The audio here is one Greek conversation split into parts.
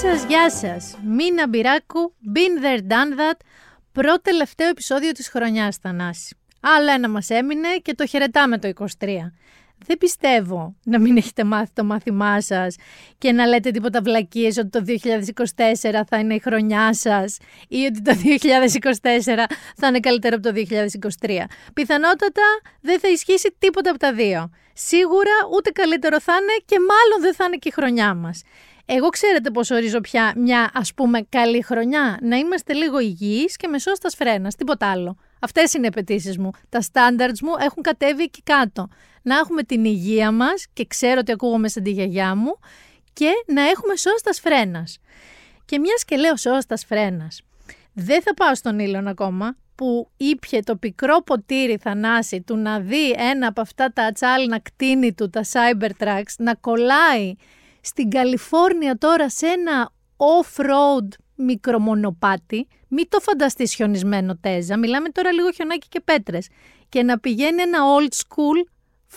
σας, γεια σας. Μίνα Μπυράκου, been there, done that. Προτελευταίο επεισόδιο της χρονιάς, Θανάση. Αλλά ένα μας έμεινε και το χαιρετάμε το 23. Δεν πιστεύω να μην έχετε μάθει το μάθημά σας και να λέτε τίποτα βλακίες ότι το 2024 θα είναι η χρονιά σας ή ότι το 2024 θα είναι καλύτερο από το 2023. Πιθανότατα δεν θα ισχύσει τίποτα από τα δύο. Σίγουρα ούτε καλύτερο θα είναι και μάλλον δεν θα είναι και η χρονιά μας. Εγώ ξέρετε πώς ορίζω πια μια ας πούμε καλή χρονιά. Να είμαστε λίγο υγιείς και με σώστας φρένας, τίποτα άλλο. Αυτές είναι οι απαιτήσεις μου. Τα standards μου έχουν κατέβει εκεί κάτω. Να έχουμε την υγεία μας και ξέρω ότι ακούγομαι σαν τη γιαγιά μου και να έχουμε σώστας φρένας. Και μιας και λέω σώστας φρένας. Δεν θα πάω στον Ήλον ακόμα που ήπιε το πικρό ποτήρι, Θανάση, του να δει ένα από αυτά τα ατσάλινα κτίνη του, τα Cybertrucks, να κολλάει στην Καλιφόρνια τώρα σε ένα off-road μικρομονοπάτι. Μην το φανταστείς χιονισμένο τέζα, μιλάμε τώρα λίγο χιονάκι και πέτρες. Και να πηγαίνει ένα old school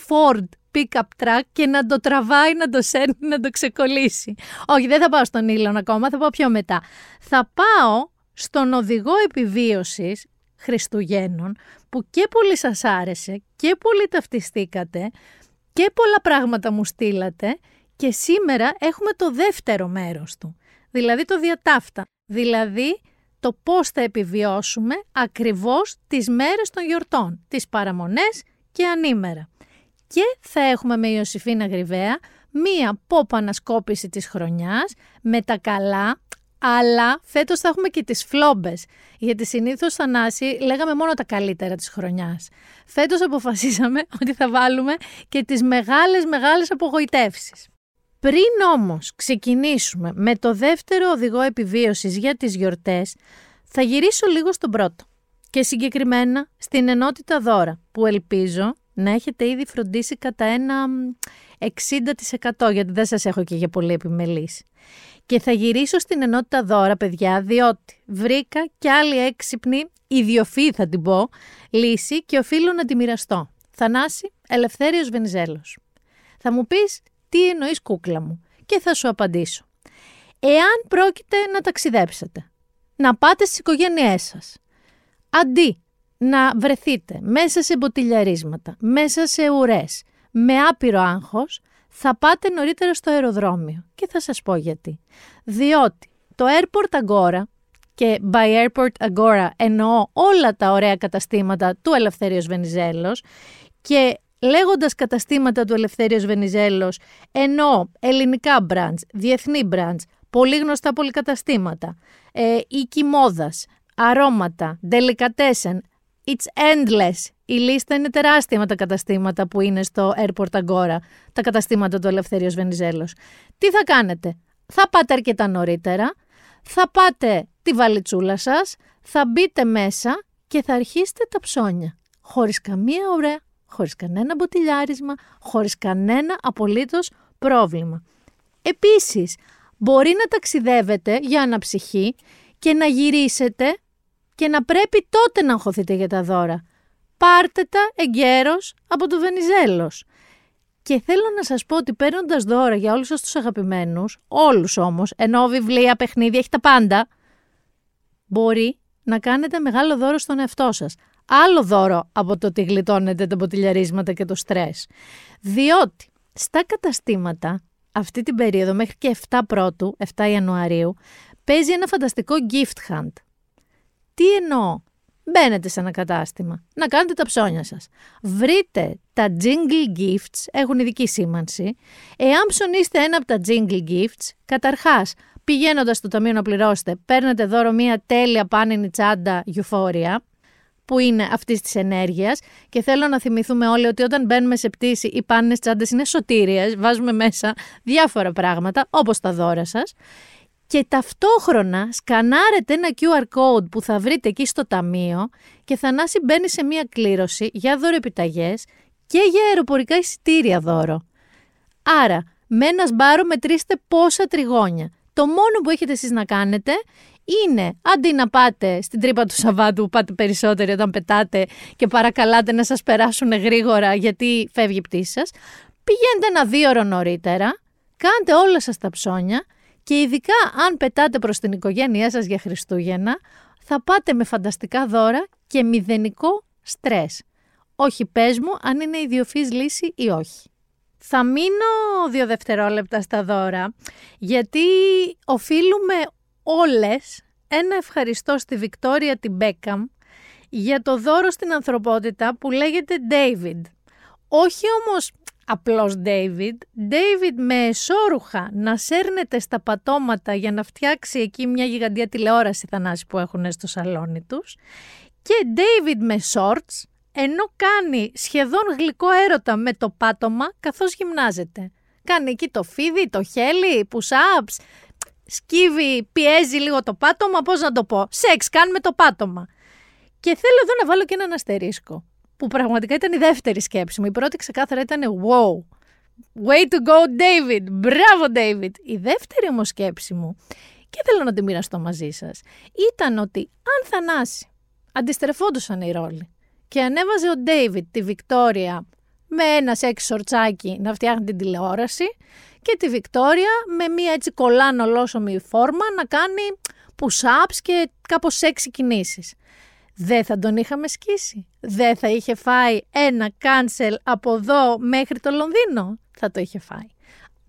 Ford pickup truck και να το τραβάει, να το σέρνει, να το ξεκολλήσει. Όχι, δεν θα πάω στον Ήλον ακόμα, θα πάω πιο μετά. Θα πάω στον οδηγό επιβίωσης Χριστουγέννων που και πολύ σας άρεσε και πολύ ταυτιστήκατε και πολλά πράγματα μου στείλατε και σήμερα έχουμε το δεύτερο μέρος του. Δηλαδή το διατάφτα, δηλαδή το πώς θα επιβιώσουμε ακριβώς τις μέρες των γιορτών, τις παραμονές και ανήμερα. Και θα έχουμε με Ιωσηφίνα Γριβέα μία pop ανασκόπηση της χρονιάς με τα καλά, αλλά φέτος θα έχουμε και τις φλόμπες, γιατί συνήθως, Θανάση, λέγαμε μόνο τα καλύτερα της χρονιάς. Φέτος αποφασίσαμε ότι θα βάλουμε και τις μεγάλες απογοητεύσεις. Πριν όμως ξεκινήσουμε με το δεύτερο οδηγό επιβίωσης για τις γιορτές, θα γυρίσω λίγο στον πρώτο και συγκεκριμένα στην ενότητα δώρα, που ελπίζω να έχετε ήδη φροντίσει κατά ένα 60% γιατί δεν σας έχω και για πολύ επιμελής. Και θα γυρίσω στην ενότητα δώρα, παιδιά, διότι βρήκα και άλλη έξυπνη, ιδιοφυή θα την πω, λύση και οφείλω να τη μοιραστώ. Θανάση, Ελευθέριος Βενιζέλος. Θα μου πεις, τι εννοείς κούκλα μου, και θα σου απαντήσω. Εάν πρόκειται να ταξιδέψετε, να πάτε στις οικογένειές σας, αντί να βρεθείτε μέσα σε μποτιλιαρίσματα, μέσα σε ουρές, με άπειρο άγχος, θα πάτε νωρίτερα στο αεροδρόμιο. Και θα σας πω γιατί. Διότι το Airport Agora, και by Airport Agora εννοώ όλα τα ωραία καταστήματα του Ελευθέριος Βενιζέλος, και λέγοντας καταστήματα του Ελευθέριος Βενιζέλος, εννοώ ελληνικά brands, διεθνή brands, πολύ γνωστά πολυκαταστήματα, οίκοι μόδας, αρώματα, delicatessen, it's endless. Η λίστα είναι τεράστια με τα καταστήματα που είναι στο Airport Agora, τα καταστήματα του Ελευθέριος Βενιζέλος. Τι θα κάνετε? Θα πάτε αρκετά νωρίτερα, θα πάτε τη βαλιτσούλα σας, θα μπείτε μέσα και θα αρχίσετε τα ψώνια. Χωρίς καμία ωραία, χωρίς κανένα μποτιλιάρισμα, χωρίς κανένα απολύτως πρόβλημα. Επίσης, μπορεί να ταξιδεύετε για αναψυχή και να γυρίσετε και να πρέπει τότε να αγχωθείτε για τα δώρα. Πάρτε τα εγκαίρως από το Βενιζέλος. Και θέλω να σας πω ότι παίρνοντας δώρα για όλους σας τους αγαπημένους, όλους όμως, ενώ βιβλία, παιχνίδια, έχει τα πάντα, μπορεί να κάνετε μεγάλο δώρο στον εαυτό σας. Άλλο δώρο από το ότι γλιτώνετε τα μποτιλιαρίσματα και το στρες. Διότι στα καταστήματα αυτή την περίοδο μέχρι και 7 Ιανουαρίου παίζει ένα φανταστικό gift hunt. Τι εννοώ? Μπαίνετε σε ένα κατάστημα, να κάνετε τα ψώνια σας. Βρείτε τα jingle gifts, έχουν ειδική σήμανση. Εάν ψωνίστε ένα από τα jingle gifts, καταρχάς πηγαίνοντας στο ταμείο να πληρώσετε, παίρνετε δώρο μία τέλεια πάνινη τσάντα Euphoria, που είναι αυτής της ενέργειας, και θέλω να θυμηθούμε όλοι ότι όταν μπαίνουμε σε πτήση οι πάνινες τσάντες είναι σωτήριες, βάζουμε μέσα διάφορα πράγματα όπως τα δώρα σας, και ταυτόχρονα σκανάρετε ένα QR code που θα βρείτε εκεί στο ταμείο και Θανάση μπαίνει σε μία κλήρωση για δωρεπιταγές και για αεροπορικά εισιτήρια δώρο. Άρα με ένα σπάρο μετρήστε πόσα τριγώνια. Το μόνο που έχετε εσείς να κάνετε είναι, αντί να πάτε στην τρύπα του Σαββάτου που πάτε περισσότεροι όταν πετάτε και παρακαλάτε να σας περάσουν γρήγορα γιατί φεύγει η πτήση σας, πηγαίνετε 1-2 ώρες νωρίτερα, κάντε όλα σας τα ψώνια Και ειδικά αν πετάτε προς την οικογένειά σας για Χριστούγεννα, θα πάτε με φανταστικά δώρα και μηδενικό στρες. Όχι, πες μου αν είναι ιδιοφυής λύση ή όχι. Θα μείνω 2 δευτερόλεπτα στα δώρα, γιατί οφείλουμε όλες ένα ευχαριστώ στη Βικτόρια την Μπέκαμ για το δώρο στην ανθρωπότητα που λέγεται Ντέιβιντ. Όχι όμως απλώς Ντέιβιντ, Ντέιβιντ με εσώρουχα να σέρνεται στα πατώματα για να φτιάξει εκεί μια γιγαντιά τηλεόραση, Θανάση, που έχουν στο σαλόνι τους, και Ντέιβιντ με shorts, ενώ κάνει σχεδόν γλυκό έρωτα με το πάτωμα καθώς γυμνάζεται. Κάνει εκεί το φίδι, το χέλι, push-ups, σκύβει, πιέζει λίγο το πάτωμα, πώς να το πω, σεξ κάνουμε το πάτωμα. Και θέλω εδώ να βάλω και έναν αστερίσκο, που πραγματικά ήταν η δεύτερη σκέψη μου. Η πρώτη ξεκάθαρα ήταν wow, way to go David, μπράβο David. Η δεύτερη όμως σκέψη μου, και θέλω να την μοιραστώ μαζί σας, ήταν ότι αν Θανάση αντιστρεφόντουσαν οι ρόλοι και ανέβαζε ο David τη Βικτόρια με ένα σεξ σορτσάκι να φτιάχνει την τηλεόραση και τη Βικτόρια με μια έτσι κολλάν ολόσωμη φόρμα να κάνει push-ups και κάπως σεξι κινήσεις, δεν θα τον είχαμε σκίσει. Δεν θα είχε φάει ένα cancel από εδώ μέχρι το Λονδίνο. Θα το είχε φάει.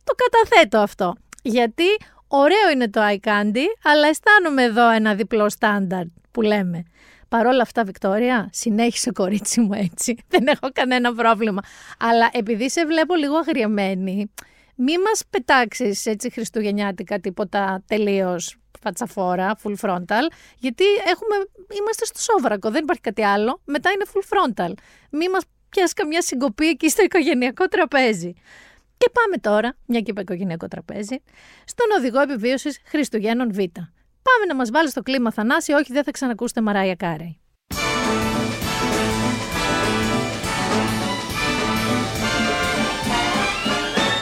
Το καταθέτω αυτό. Γιατί ωραίο είναι το eye candy, αλλά αισθάνομαι εδώ ένα διπλό στάνταρ που λέμε. Παρ' όλα αυτά, Βικτόρια, συνέχισε κορίτσι μου έτσι. Δεν έχω κανένα πρόβλημα. Αλλά επειδή σε βλέπω λίγο αγριεμένη, μη μας πετάξεις έτσι χριστουγεννιάτικα τίποτα τελείως πατσαφόρα, full frontal, γιατί είμαστε στο σόβρακο, δεν υπάρχει κάτι άλλο, μετά είναι full frontal. Μη μας πιάσει καμιά συγκοπή εκεί στο οικογενειακό τραπέζι. Και πάμε τώρα, μια και είπα οικογενειακό τραπέζι, στον οδηγό επιβίωσης Χριστουγέννων Β. Πάμε να μας βάλει στο κλίμα, Θανάση, όχι δεν θα ξανακούσετε Μαράια Κάρι.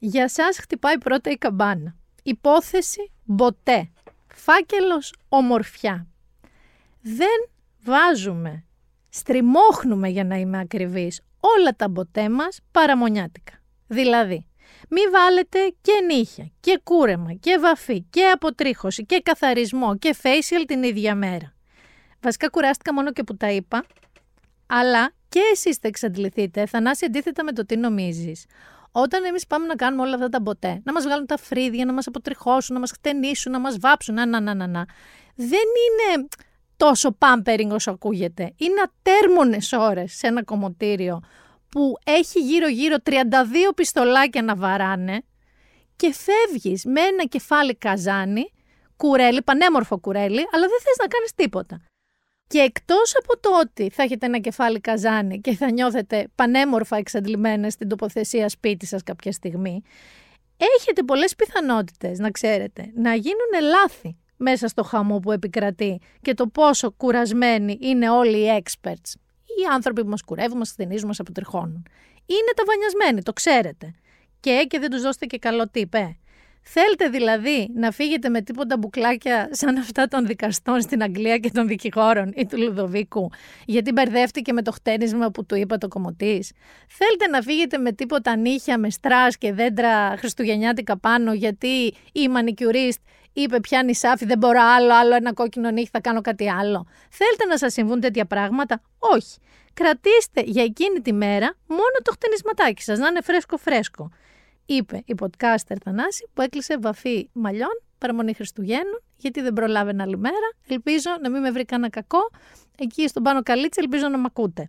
για σας χτυπάει πρώτα η καμπάνα. Υπόθεση μποτέ. Φάκελος ομορφιά. Δεν βάζουμε, στριμώχνουμε για να είμαι ακριβής, όλα τα μποτέ μας παραμονιάτικα. Δηλαδή, μη βάλετε και νύχια, και κούρεμα, και βαφή, και αποτρίχωση, και καθαρισμό, και facial την ίδια μέρα. Βασικά κουράστηκα μόνο και που τα είπα, αλλά και εσείς θα εξαντληθείτε, Θανάση, αντίθετα με το τι νομίζεις. Όταν εμείς πάμε να κάνουμε όλα αυτά τα μποτέ, να μας βγάλουν τα φρύδια, να μας αποτριχώσουν, να μας χτενίσουν, να μας βάψουν, δεν είναι τόσο pampering όσο ακούγεται. Είναι ατέρμονες ώρες σε ένα κομμωτήριο που έχει γύρω-γύρω 32 πιστολάκια να βαράνε και φεύγεις με ένα κεφάλι καζάνι, κουρέλι, πανέμορφο κουρέλι, αλλά δεν θες να κάνεις τίποτα. Και εκτός από το ότι θα έχετε ένα κεφάλι καζάνι και θα νιώθετε πανέμορφα εξαντλημένες στην τοποθεσία σπίτι σας κάποια στιγμή, έχετε πολλές πιθανότητες, να ξέρετε, να γίνουν λάθη μέσα στο χαμό που επικρατεί και το πόσο κουρασμένοι είναι όλοι οι experts. Οι άνθρωποι που μας κουρεύουν, μας χτενίζουν, μας αποτριχώνουν. Είναι ταβανιασμένοι, το ξέρετε. Και δεν τους δώσετε και καλό τύπε. Θέλετε δηλαδή να φύγετε με τίποτα μπουκλάκια σαν αυτά των δικαστών στην Αγγλία και των δικηγόρων ή του Λουδοβίκου, γιατί μπερδεύτηκε με το χτένισμα που του είπα το κομμωτής. Θέλετε να φύγετε με τίποτα νύχια με στράς και δέντρα χριστουγεννιάτικα πάνω, γιατί η μανικιουρίστ είπε πιάνει σάφι, δεν μπορώ άλλο ένα κόκκινο νύχι, θα κάνω κάτι άλλο. Θέλετε να σας συμβούν τέτοια πράγματα? Όχι. Κρατήστε για εκείνη τη μέρα μόνο το χτενισματάκι σας, να είναι φρέσκο-φρέσκο. Είπε η podcaster Θανάση που έκλεισε βαφή μαλλιών, παραμονή Χριστουγέννων, γιατί δεν προλάβαινε άλλη μέρα. Ελπίζω να μην με βρει κανένα κακό. Εκεί στον πάνω καλύτσι, ελπίζω να μ' ακούτε.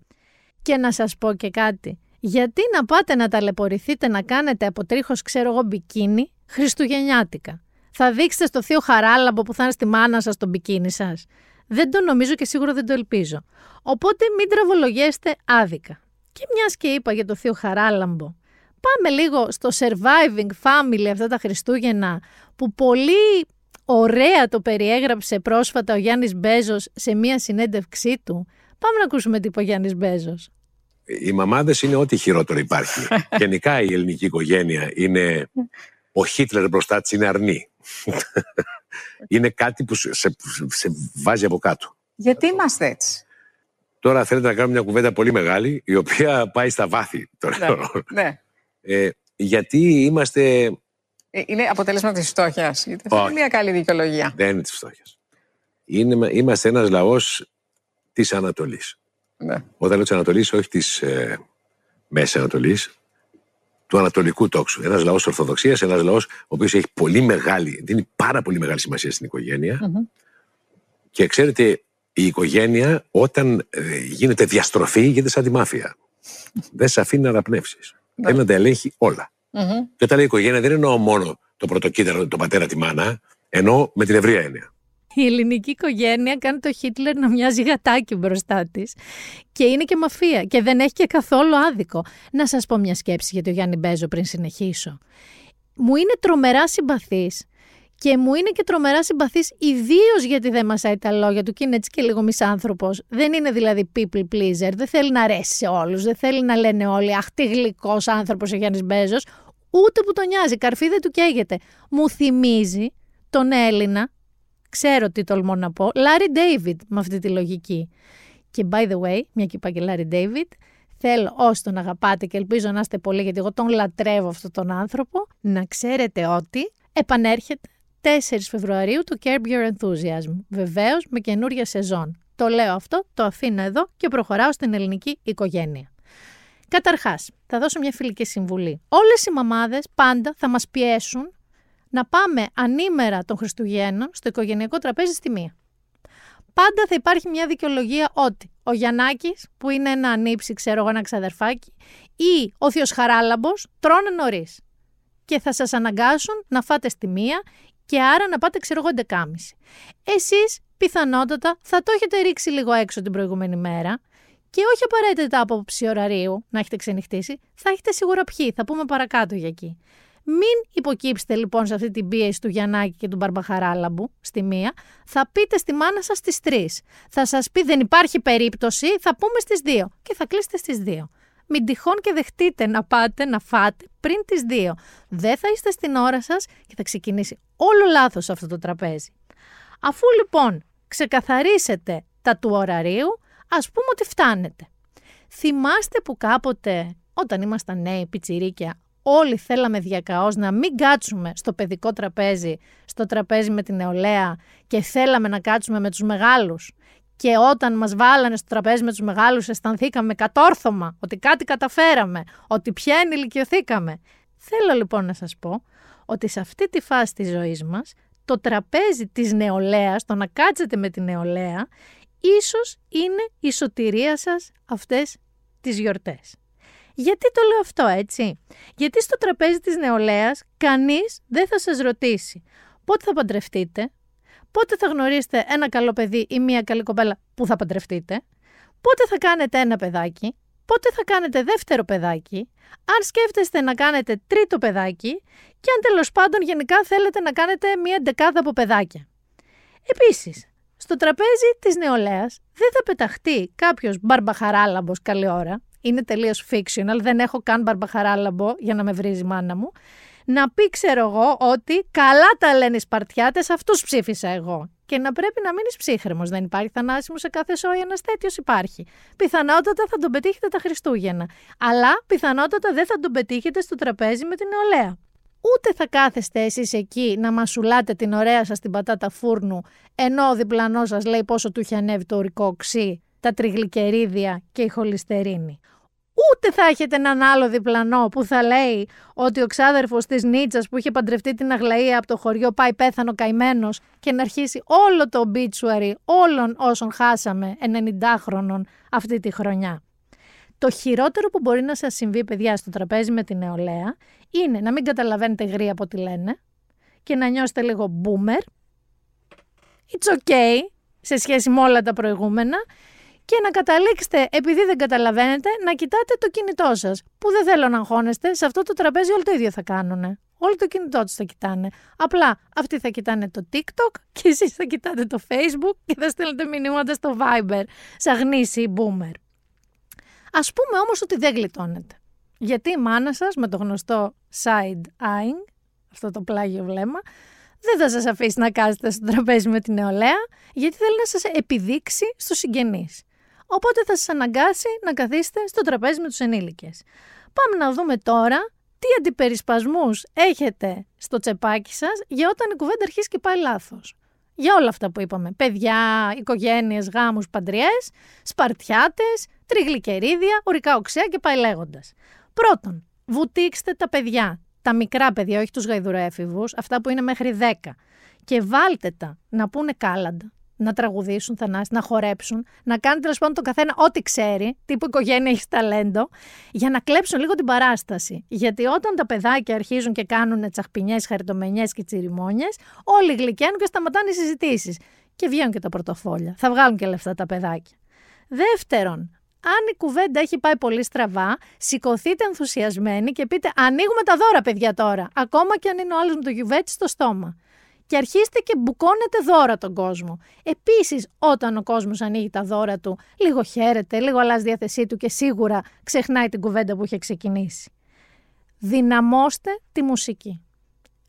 Και να σας πω και κάτι. Γιατί να πάτε να ταλαιπωρηθείτε να κάνετε αποτρίχως, ξέρω εγώ, μπικίνι χριστουγεννιάτικα? Θα δείξετε στο θείο χαράλαμπο που θα είναι στη μάνα σας τον μπικίνι σας? Δεν το νομίζω και σίγουρα δεν το ελπίζω. Οπότε μην τραβολογέστε άδικα. Και μιας και είπα για το θείο χαράλαμπο, πάμε λίγο στο surviving family αυτά τα Χριστούγεννα που πολλοί Ωραία το περιέγραψε πρόσφατα ο Γιάννης Μπέζος σε μία συνέντευξή του. Πάμε να ακούσουμε τι είπε ο Γιάννης Μπέζος. Οι μαμάδες είναι ό,τι χειρότερο υπάρχει. Γενικά η ελληνική οικογένεια είναι... Ο Χίτλερ μπροστά της είναι αρνή. Είναι κάτι που σε βάζει από κάτω. Γιατί είμαστε έτσι? Τώρα θέλετε να κάνουμε μια κουβέντα πολύ μεγάλη, η οποία πάει στα βάθη. Ναι. Γιατί είμαστε... Είναι αποτέλεσμα της φτώχειας. Είναι μια καλή δικαιολογία. Δεν είναι της φτώχειας. Είμαστε ένας λαός της Ανατολής. Ναι. Όταν λέω της Ανατολής, όχι της Μέσης Ανατολής, του ανατολικού τόξου. Ένας λαός ορθοδοξίας, ένας λαός ο οποίος έχει πολύ μεγάλη, δίνει πάρα πολύ μεγάλη σημασία στην οικογένεια. Mm-hmm. Και ξέρετε, η οικογένεια όταν γίνεται διαστροφή, γίνεται σαν τη μάφια. Δεν σε αφήνει να αναπνεύσεις. Mm-hmm. Θέλει να τα ελέγχει όλα. Mm-hmm. Και όταν λέει οικογένεια, δεν εννοώ μόνο το πρωτοκύτταρο, τον πατέρα, τη μάνα, εννοώ με την ευρεία έννοια. Η ελληνική οικογένεια κάνει το Χίτλερ να μοιάζει γατάκι μπροστά της. Και είναι και μαφία. Και δεν έχει και καθόλου άδικο. Να σας πω μια σκέψη για τον Γιάννη Μπέζο πριν συνεχίσω. Μου είναι τρομερά συμπαθής. Και μου είναι και τρομερά συμπαθής, ιδίως γιατί δεν μασάει τα λόγια του και είναι έτσι και λίγο μισάνθρωπος. Δεν είναι δηλαδή people pleaser, δεν θέλει να αρέσει σε όλους, δεν θέλει να λένε όλοι «Αχ, τι γλυκός άνθρωπος ο Γιάννης Μπέζος», ούτε που τον νοιάζει, καρφί δεν του καίγεται. Μου θυμίζει τον Έλληνα, ξέρω τι τολμώ να πω, Λάρι Ντέιβιντ με αυτή τη λογική. Και by the way, μια και είπα και Λάρι Ντέιβιντ, θέλω όσοι τον αγαπάτε και ελπίζω να είστε πολλοί, γιατί εγώ τον λατρεύω αυτόν τον άνθρωπο, να ξέρετε ότι επανέρχεται 4 Φεβρουαρίου του Curb Your Enthusiasm. Βεβαίως με καινούρια σεζόν. Το λέω αυτό, το αφήνω εδώ και προχωράω στην ελληνική οικογένεια. Καταρχάς, θα δώσω μια φιλική συμβουλή. Όλες οι μαμάδες πάντα θα μας πιέσουν να πάμε ανήμερα των Χριστουγέννων στο οικογενειακό τραπέζι στη μία. Πάντα θα υπάρχει μια δικαιολογία ότι ο Γιαννάκης, που είναι ένα ανήψι, ξέρω εγώ, ένα ξαδερφάκι, ή ο Θείος Χαράλαμπος τρώνε νωρίς. Και θα σας αναγκάσουν να φάτε στη μία. Και άρα να πάτε, ξέρω εγώ, 11.30. Εσείς πιθανότατα θα το έχετε ρίξει λίγο έξω την προηγούμενη μέρα και όχι απαραίτητα από ψιωραρίου να έχετε ξενυχτήσει, θα έχετε σίγουρα πιει, θα πούμε παρακάτω για εκεί. Μην υποκύψετε λοιπόν σε αυτή την πίεση του Γιαννάκη και του Μπαρμπαχαράλαμπου στη μία, θα πείτε στη μάνα σας στις 3. Θα σας πει δεν υπάρχει περίπτωση, θα πούμε στις 2 και θα κλείσετε στις 2. Μην τυχόν και δεχτείτε να πάτε να φάτε πριν τις 2. Δεν θα είστε στην ώρα σας και θα ξεκινήσει όλο λάθος αυτό το τραπέζι. Αφού λοιπόν ξεκαθαρίσετε τα του ωραρίου, ας πούμε ότι φτάνετε. Θυμάστε που κάποτε, όταν ήμασταν νέοι πιτσιρίκια, όλοι θέλαμε διακαώς να μην κάτσουμε στο παιδικό τραπέζι, στο τραπέζι με την νεολαία και θέλαμε να κάτσουμε με τους μεγάλους. Και όταν μας βάλανε στο τραπέζι με τους μεγάλους αισθανθήκαμε κατόρθωμα, ότι κάτι καταφέραμε, ότι πια ενηλικιωθήκαμε. Θέλω λοιπόν να σας πω ότι σε αυτή τη φάση της ζωής μας, το τραπέζι της νεολαίας, το να κάτσετε με τη νεολαία, ίσως είναι η σωτηρία σας αυτές τις γιορτές. Γιατί το λέω αυτό έτσι? Γιατί στο τραπέζι της νεολαίας κανείς δεν θα σας ρωτήσει πότε θα παντρευτείτε, πότε θα γνωρίσετε ένα καλό παιδί ή μια καλή κοπέλα που θα παντρευτείτε, πότε θα κάνετε ένα παιδάκι, πότε θα κάνετε δεύτερο παιδάκι, αν σκέφτεστε να κάνετε τρίτο παιδάκι και αν τέλος πάντων γενικά θέλετε να κάνετε μια δεκάδα από παιδάκια. Επίσης, στο τραπέζι της νεολαίας δεν θα πεταχτεί κάποιος μπαρμπαχαράλαμπος καλή ώρα, είναι τελείως fictional, δεν έχω καν μπαρμπαχαράλαμπο για να με βρίζει η μάνα μου, να πει, ξέρω εγώ, ότι καλά τα λένε οι Σπαρτιάτες, αυτούς ψήφισα εγώ. Και να πρέπει να μείνεις ψύχρεμος. Δεν υπάρχει Θανάση μου σε κάθε σόι, ένας τέτοιος υπάρχει. Πιθανότατα θα τον πετύχετε τα Χριστούγεννα. Αλλά πιθανότατα δεν θα τον πετύχετε στο τραπέζι με την νεολαία. Ούτε θα κάθεστε εσείς εκεί να μασουλάτε την ωραία σας την πατάτα φούρνου, ενώ ο διπλανός σας λέει πόσο του είχε ανέβει το ουρικό οξύ, τα τριγλικερίδια και η χολυστερίνη. Ούτε θα έχετε έναν άλλο διπλανό που θα λέει ότι ο ξάδερφος της Νίτσας που είχε παντρευτεί την Αγλαία από το χωριό πάει πέθανο καημένος και να αρχίσει όλο το obituary όλων όσων χάσαμε 90χρονων αυτή τη χρονιά. Το χειρότερο που μπορεί να σας συμβεί, παιδιά, στο τραπέζι με την νεολαία είναι να μην καταλαβαίνετε γρία από τι λένε και να νιώσετε λίγο boomer. It's okay σε σχέση με όλα τα προηγούμενα. Και να καταλήξετε, επειδή δεν καταλαβαίνετε, να κοιτάτε το κινητό σας. Που δεν θέλω να αγχώνεστε, σε αυτό το τραπέζι όλο το ίδιο θα κάνουνε. Όλοι το κινητό τους θα κοιτάνε. Απλά αυτοί θα κοιτάνε το TikTok και εσείς θα κοιτάτε το Facebook και θα στέλνετε μηνύματα στο Viber, σαν γνήσιοι boomer. Ας πούμε όμως ότι δεν γλιτώνετε. Γιατί η μάνα σας με το γνωστό side-eyeing, αυτό το πλάγιο βλέμμα, δεν θα σας αφήσει να κάθετε στο τραπέζι με την νεολαία, γιατί θέλει να σας επιδείξει στους συγγενείς. Οπότε θα σας αναγκάσει να καθίσετε στο τραπέζι με τους ενήλικες. Πάμε να δούμε τώρα τι αντιπερισπασμούς έχετε στο τσεπάκι σας για όταν η κουβέντα αρχίζει και πάει λάθος. Για όλα αυτά που είπαμε. Παιδιά, οικογένειες, γάμους, παντριές, σπαρτιάτες, τριγλικερίδια, ορικά οξέα και πάει λέγοντας. Πρώτον, βουτήξτε τα παιδιά. Τα μικρά παιδιά, όχι τους γαϊδουρέφηβους, αυτά που είναι μέχρι 10. Και βάλτε τα να πούνε κάλαντα, να τραγουδήσουν, Θανάση, να χορέψουν, να κάνουν τέλος πάντων το καθένα ό,τι ξέρει, τύπου οικογένεια έχει ταλέντο, για να κλέψουν λίγο την παράσταση. Γιατί όταν τα παιδάκια αρχίζουν και κάνουν τσαχπινιές, χαριτομενιές και τσιριμόνιες, όλοι γλυκαίνουν και σταματάνε οι συζητήσεις. Και βγαίνουν και τα πορτοφόλια. Θα βγάλουν και λεφτά τα παιδάκια. Δεύτερον, αν η κουβέντα έχει πάει πολύ στραβά, σηκωθείτε ενθουσιασμένοι και πείτε: ανοίγουμε τα δώρα, παιδιά, τώρα. Ακόμα και αν είναι ο άλλος με το γιουβέτσι στο στόμα. Και αρχίστε και μπουκώνετε δώρα τον κόσμο. Επίσης, όταν ο κόσμος ανοίγει τα δώρα του, λίγο χαίρεται, λίγο αλλάζει διάθεσή του και σίγουρα ξεχνάει την κουβέντα που είχε ξεκινήσει. Δυναμώστε τη μουσική.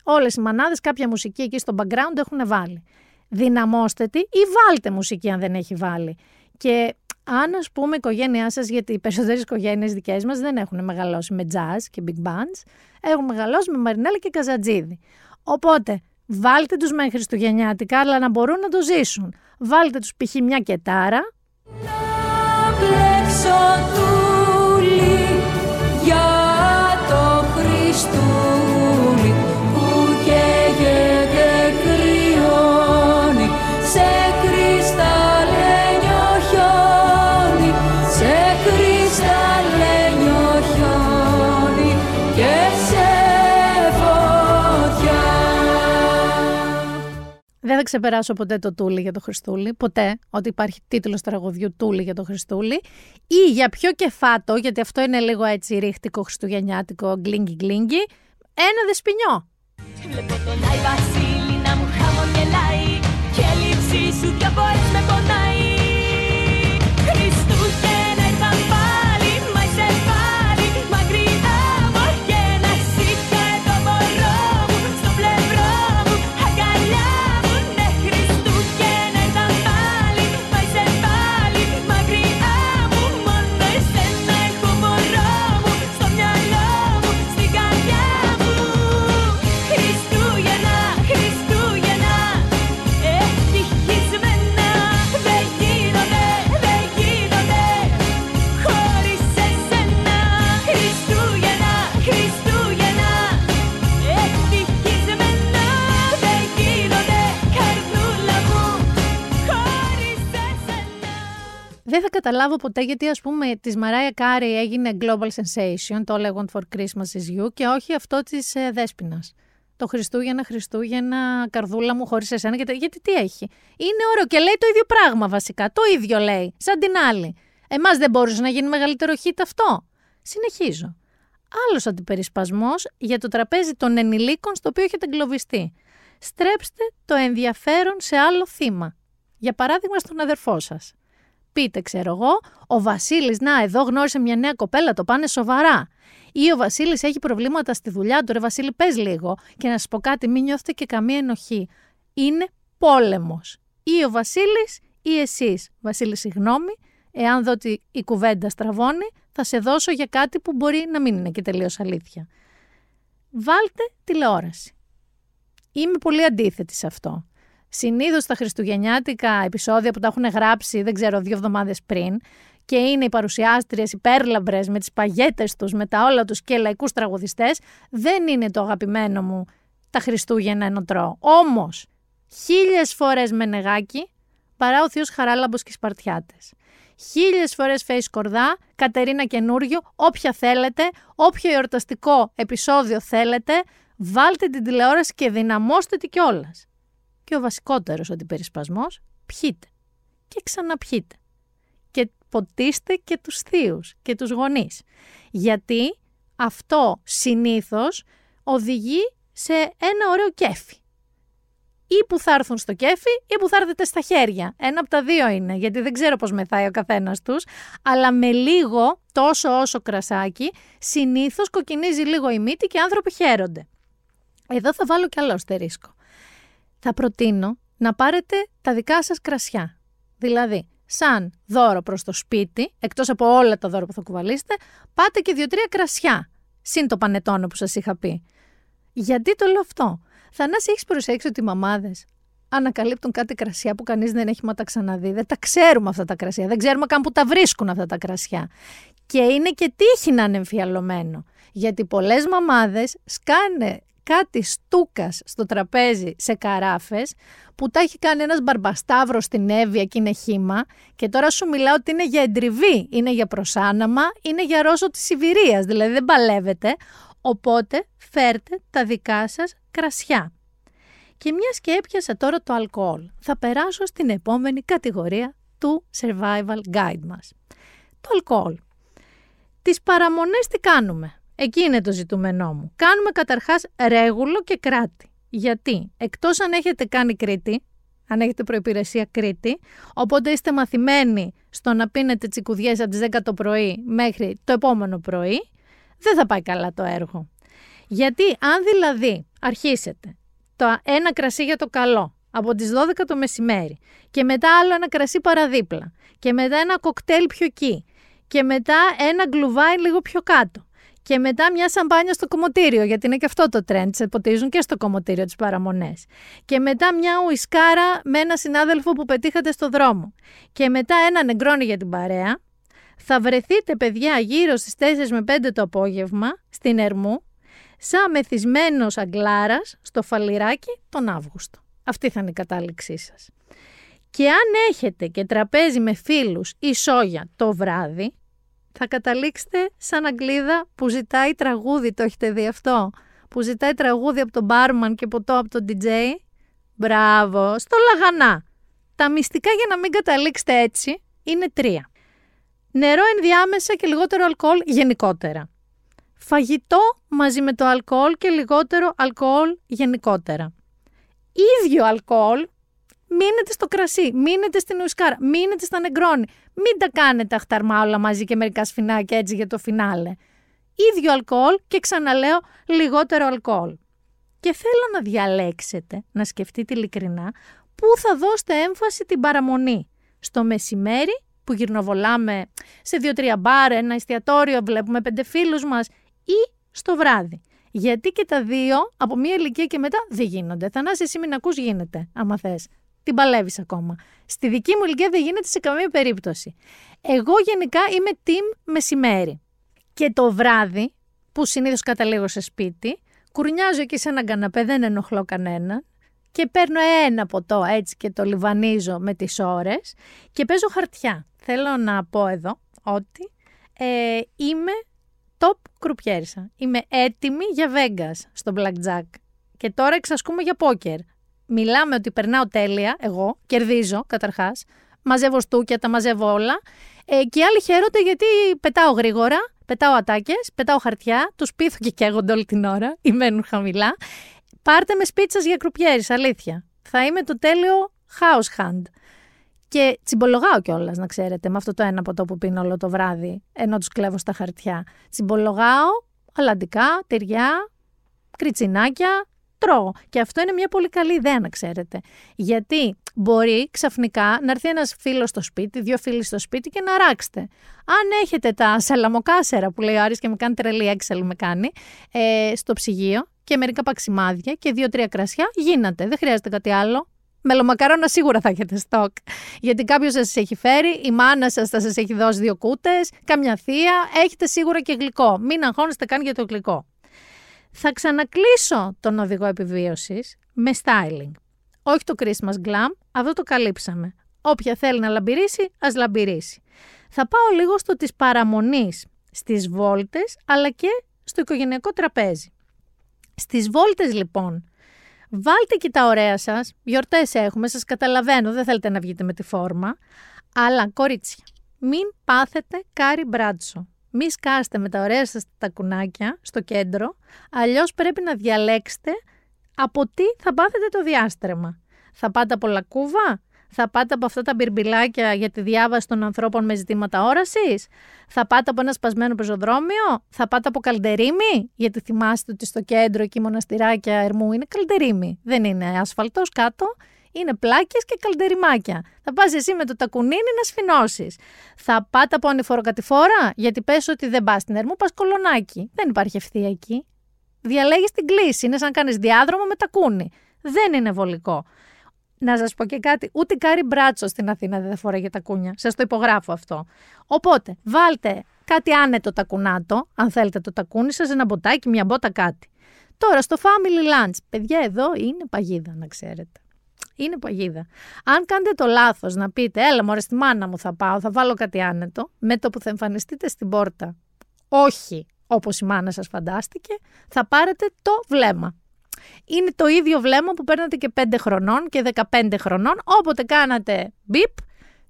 Όλες οι μανάδες κάποια μουσική εκεί στο background έχουν βάλει. Δυναμώστε τη ή βάλτε μουσική αν δεν έχει βάλει. Και αν, ας πούμε, η οικογένειά σας, γιατί οι περισσότερες οικογένειες δικές μας δεν έχουν μεγαλώσει με jazz και big bands, έχουν μεγαλώσει με Μαρινέλη και Καζατζίδη. Οπότε, βάλτε τους μέχρι χριστουγεννιάτικα, αλλά να μπορούν να το ζήσουν. Βάλτε τους π.χ. μια κετάρα. Να πλέξω τούλι για το Χριστούλι που καίγεται κρυώνει σε κρυσταλλένιο χιόνι, σε κρυσταλλένιο χιόνι και σε... Δεν θα ξεπεράσω ποτέ το τούλι για το Χριστούλι, ποτέ, ότι υπάρχει τίτλος τραγουδιού τούλι για το Χριστούλι ή για πιο κεφάτο, γιατί αυτό είναι λίγο έτσι ρίχτικο, χριστουγεννιάτικο, γκλίνγκι γκλίνγκι, ένα δεσποινιό. Βλέπω τον Άι Βασίλη να μου χαμογελάει και λήψη σου δυο φορές με πονάει. Χριστούγεννα ήρθαν πάλι, μα είσαι πάλι μακρινά μοργένα, σήκε το μωρό μου στο πλευρό μου, αγκαλιά. Δεν θα καταλάβω ποτέ γιατί, ας πούμε, της Μαράια Κάρι έγινε global sensation, το All I Want for Christmas is You, και όχι αυτό της Δέσποινας. Το Χριστούγεννα, Χριστούγεννα, καρδούλα μου, χωρίς εσένα, γιατί τι έχει. Είναι ωραίο και λέει το ίδιο πράγμα βασικά, το ίδιο λέει, σαν την άλλη. Εμάς δεν μπορούσε να γίνει μεγαλύτερο hit αυτό. Συνεχίζω. Άλλος αντιπερισπασμός για το τραπέζι των ενηλίκων στο οποίο έχετε εγκλωβιστεί. Στρέψτε το ενδιαφέρον σε άλλο θύμα. Για παράδειγμα, στον αδερφό σας. Πείτε, ξέρω εγώ, ο Βασίλης, να, εδώ γνώρισε μια νέα κοπέλα, το πάνε σοβαρά. Ή ο Βασίλης έχει προβλήματα στη δουλειά του, ρε Βασίλη, πες λίγο. Και να σας πω κάτι, μην νιώθετε και καμία ενοχή. Είναι πόλεμος. Ή ο Βασίλης ή εσείς. Βασίλη, συγγνώμη, εάν δω ότι η κουβέντα στραβώνει, θα σε δώσω για κάτι που μπορεί να μην είναι και τελείως αλήθεια. Βάλτε τηλεόραση. Είμαι πολύ αντίθετη σε αυτό. Συνήθως τα χριστουγεννιάτικα επεισόδια που τα έχουν γράψει, δεν ξέρω, 2 εβδομάδες πριν, και είναι οι παρουσιάστριες υπέρλαμπρες με τις παγιέτες τους, με τα όλα τους και λαϊκούς τραγουδιστές, δεν είναι το αγαπημένο μου τα Χριστούγεννα ενώ τρώω. Όμως, 1000 φορές με νεγάκι παρά ο Θείος Χαράλαμπος και οι Σπαρτιάτες. 1000 φορές Φέη Σκορδά, Κατερίνα Καινούριο, όποια θέλετε, όποιο εορταστικό επεισόδιο θέλετε, βάλτε την τηλεόραση και δυναμώστε τη κιόλας. Και ο βασικότερος αντιπερισπασμός, πιείτε και ξαναπιείτε και ποτίστε και τους θείους και τους γονείς. Γιατί αυτό συνήθως οδηγεί σε ένα ωραίο κέφι. Ή που θα έρθουν στο κέφι ή που θα έρθετε στα χέρια. Ένα από τα δύο είναι, γιατί δεν ξέρω πώς μεθάει ο καθένας τους, αλλά με λίγο, τόσο όσο κρασάκι, συνήθως κοκκινίζει λίγο η μύτη και οι άνθρωποι χαίρονται. Εδώ θα βάλω κι άλλο αστερίσκο. Θα προτείνω να πάρετε τα δικά σας κρασιά. Δηλαδή, σαν δώρο προς το σπίτι, εκτός από όλα τα δώρα που θα κουβαλήσετε, πάτε και 2-3 κρασιά, συν το πανετόνο που σας είχα πει. Γιατί το λέω αυτό? Θανάση, έχεις προσέξει ότι οι μαμάδες ανακαλύπτουν κάτι κρασιά που κανείς δεν έχει μα τα ξαναδεί? Δεν τα ξέρουμε αυτά τα κρασιά, δεν ξέρουμε καν που τα βρίσκουν αυτά τα κρασιά. Και είναι και τύχη να είναι εμφιαλωμένο, γιατί πολλές μαμάδες σκάνε κάτι στούκας στο τραπέζι σε καράφες που τα έχει κάνει ένας μπαρμπασταύρος στην Εύβοια και είναι χύμα, και τώρα σου μιλάω ότι είναι για εντριβή, είναι για προσάναμα, είναι για ρόσο της Σιβηρίας, δηλαδή δεν παλεύετε. Οπότε φέρτε τα δικά σας κρασιά. Και μιας και έπιασα τώρα το αλκοόλ, θα περάσω στην επόμενη κατηγορία του survival guide μας. Το αλκοόλ. Τις παραμονές τι κάνουμε? Εκεί είναι το ζητούμενό μου. Κάνουμε καταρχάς ρέγουλο και κράτη. Γιατί εκτός αν έχετε κάνει Κρήτη, αν έχετε προϋπηρεσία Κρήτη, οπότε είστε μαθημένοι στο να πίνετε τσικουδιές από τις 10 το πρωί μέχρι το επόμενο πρωί, δεν θα πάει καλά το έργο. Γιατί αν δηλαδή αρχίσετε το ένα κρασί για το καλό από τις 12 το μεσημέρι και μετά άλλο ένα κρασί παραδίπλα και μετά ένα κοκτέιλ πιο εκεί και μετά ένα γκλουβάιν λίγο πιο κάτω και μετά μια σαμπάνια στο κομμωτήριο, γιατί είναι και αυτό το τρέντ, τις ποτίζουν και στο κομμωτήριο τις παραμονές, και μετά μια ουισκάρα με ένα συνάδελφο που πετύχατε στο δρόμο και μετά ένα νεγκρόνι για την παρέα, θα βρεθείτε, παιδιά, γύρω στις 4 με 5 το απόγευμα στην Ερμού, σαν μεθυσμένος αγκλάρας στο Φαλιράκι τον Αύγουστο. Αυτή θα είναι η κατάληξή σας. Και αν έχετε και τραπέζι με φίλους ή σόγια το βράδυ, θα καταλήξετε σαν Αγγλίδα που ζητάει τραγούδι, το έχετε δει αυτό, που ζητάει τραγούδι από τον μπάρμαν και ποτό από τον DJ. Μπράβο, στο Λαγανά. Τα μυστικά για να μην καταλήξετε έτσι είναι 3. Νερό ενδιάμεσα και λιγότερο αλκοόλ γενικότερα. Φαγητό μαζί με το αλκοόλ και λιγότερο αλκοόλ γενικότερα. Ίδιο αλκοόλ, μείνετε στο κρασί, μείνετε στην ουσκάρα, μείνετε στα νεγκρόνι. Μην τα κάνετε αχταρμά όλα μαζί και μερικά σφινάκια έτσι για το φινάλε. Ίδιο αλκοόλ και ξαναλέω λιγότερο αλκοόλ. Και θέλω να διαλέξετε, να σκεφτείτε ειλικρινά, πού θα δώσετε έμφαση την παραμονή. Στο μεσημέρι, που γυρνοβολάμε σε 2-3 μπαρ, ένα εστιατόριο, βλέπουμε 5 φίλους μας, ή στο βράδυ. Γιατί και τα δύο από μία ηλικία και μετά δεν γίνονται. Θανάση, εσύ μην ακούς, γίνεται, άμα θες. Την παλεύεις ακόμα. Στη δική μου ηλικία δεν γίνεται σε καμία περίπτωση. Εγώ γενικά είμαι team μεσημέρι. Και το βράδυ, που συνήθως καταλήγω σε σπίτι, κουρνιάζω εκεί σε έναν καναπέ, δεν ενοχλώ κανένα. Και παίρνω ένα ποτό έτσι και το λιβανίζω με τις ώρες και παίζω χαρτιά. Θέλω να πω εδώ ότι είμαι top κρουπιέρσα. Είμαι έτοιμη για Vegas στο blackjack και τώρα εξασκούμε για πόκερ. Μιλάμε ότι περνάω τέλεια, εγώ κερδίζω καταρχάς, μαζεύω στούκια, τα μαζεύω όλα και οι άλλοι χαίρονται γιατί πετάω γρήγορα, πετάω ατάκες, πετάω χαρτιά, τους πείθω και καίγονται όλη την ώρα ή μένουν χαμηλά. Πάρτε με σπίτι σας για κρουπιέρης, αλήθεια. Θα είμαι το τέλειο house hand. Και τσιμπολογάω κιόλας, να ξέρετε, με αυτό το ένα ποτό που πίνω όλο το βράδυ, ενώ τους κλέβω στα χαρτιά. Τσιμπολογάω, αλλαντικά, τυριά, κριτσινάκια, τρώω. Και αυτό είναι μια πολύ καλή ιδέα, να ξέρετε. Γιατί μπορεί ξαφνικά να έρθει ένας φίλος στο σπίτι, 2 φίλοι στο σπίτι και να αράξετε. Αν έχετε τα σαλαμοκάσερα που λέει ο Άρης και με κάνει τρελή έξαλλη με κάνει, στο ψυγείο, και μερικά παξιμάδια και 2-3 κρασιά, γίνατε. Δεν χρειάζεται κάτι άλλο. Μελομακαρόνα σίγουρα θα έχετε στόκ. Γιατί κάποιος σας έχει φέρει, η μάνα σας θα σας έχει δώσει 2 κούτες, καμιά θεία, έχετε σίγουρα και γλυκό. Μην αγχώνεστε καν για το γλυκό. Θα ξανακλείσω τον οδηγό επιβίωσης με styling. Όχι το Christmas glam, αυτό το καλύψαμε. Όποια θέλει να λαμπυρίσει, ας λαμπυρίσει. Θα πάω λίγο στο της παραμονής, στις βόλτες, αλλά και στο οικογενειακό τραπέζι. Στις βόλτες λοιπόν, βάλτε και τα ωραία σας, γιορτές έχουμε, σας καταλαβαίνω, δεν θέλετε να βγείτε με τη φόρμα, αλλά κορίτσια, μην πάθετε Κάρι Μπράτσο. Μη σκάστε με τα ωραία σας τα κουνάκια στο κέντρο, αλλιώς πρέπει να διαλέξετε από τι θα πάθετε το διάστρεμα. Θα πάτε από λακκούβα, θα πάτε από αυτά τα μπιρμπιλάκια για τη διάβαση των ανθρώπων με ζητήματα όρασης, θα πάτε από ένα σπασμένο πεζοδρόμιο, θα πάτε από καλντερίμι, γιατί θυμάστε ότι στο κέντρο εκεί μοναστηράκια Ερμού είναι καλντερίμι, δεν είναι ασφαλτός κάτω. Είναι πλάκες και καλντεριμάκια. Θα πας εσύ με το τακουνίνι να σφινώσεις. Θα πάτε από ανηφοροκατηφόρα, γιατί πες ότι δεν πας στην Ερμού, πας Κολονάκι. Δεν υπάρχει ευθεία εκεί. Διαλέγεις την κλίση. Είναι σαν κάνεις διάδρομο με τακούνι. Δεν είναι βολικό. Να σας πω και κάτι, ούτε Κάρι Μπράτσο στην Αθήνα δεν φοράγε τακούνια. Σας το υπογράφω αυτό. Οπότε, βάλτε κάτι άνετο τακουνάτο, αν θέλετε το τακούνι σας, ένα μποτάκι, μια μπότα κάτι. Τώρα στο family lunch. Παιδιά, εδώ είναι παγίδα, να ξέρετε. Είναι παγίδα. Αν κάνετε το λάθος να πείτε, έλα μωρέ στη μάνα μου θα πάω, θα βάλω κάτι άνετο, με το που θα εμφανιστείτε στην πόρτα, όχι όπως η μάνα σας φαντάστηκε, θα πάρετε το βλέμμα. Είναι το ίδιο βλέμμα που παίρνατε και 5 χρονών και 15 χρονών, όποτε κάνατε μπιπ,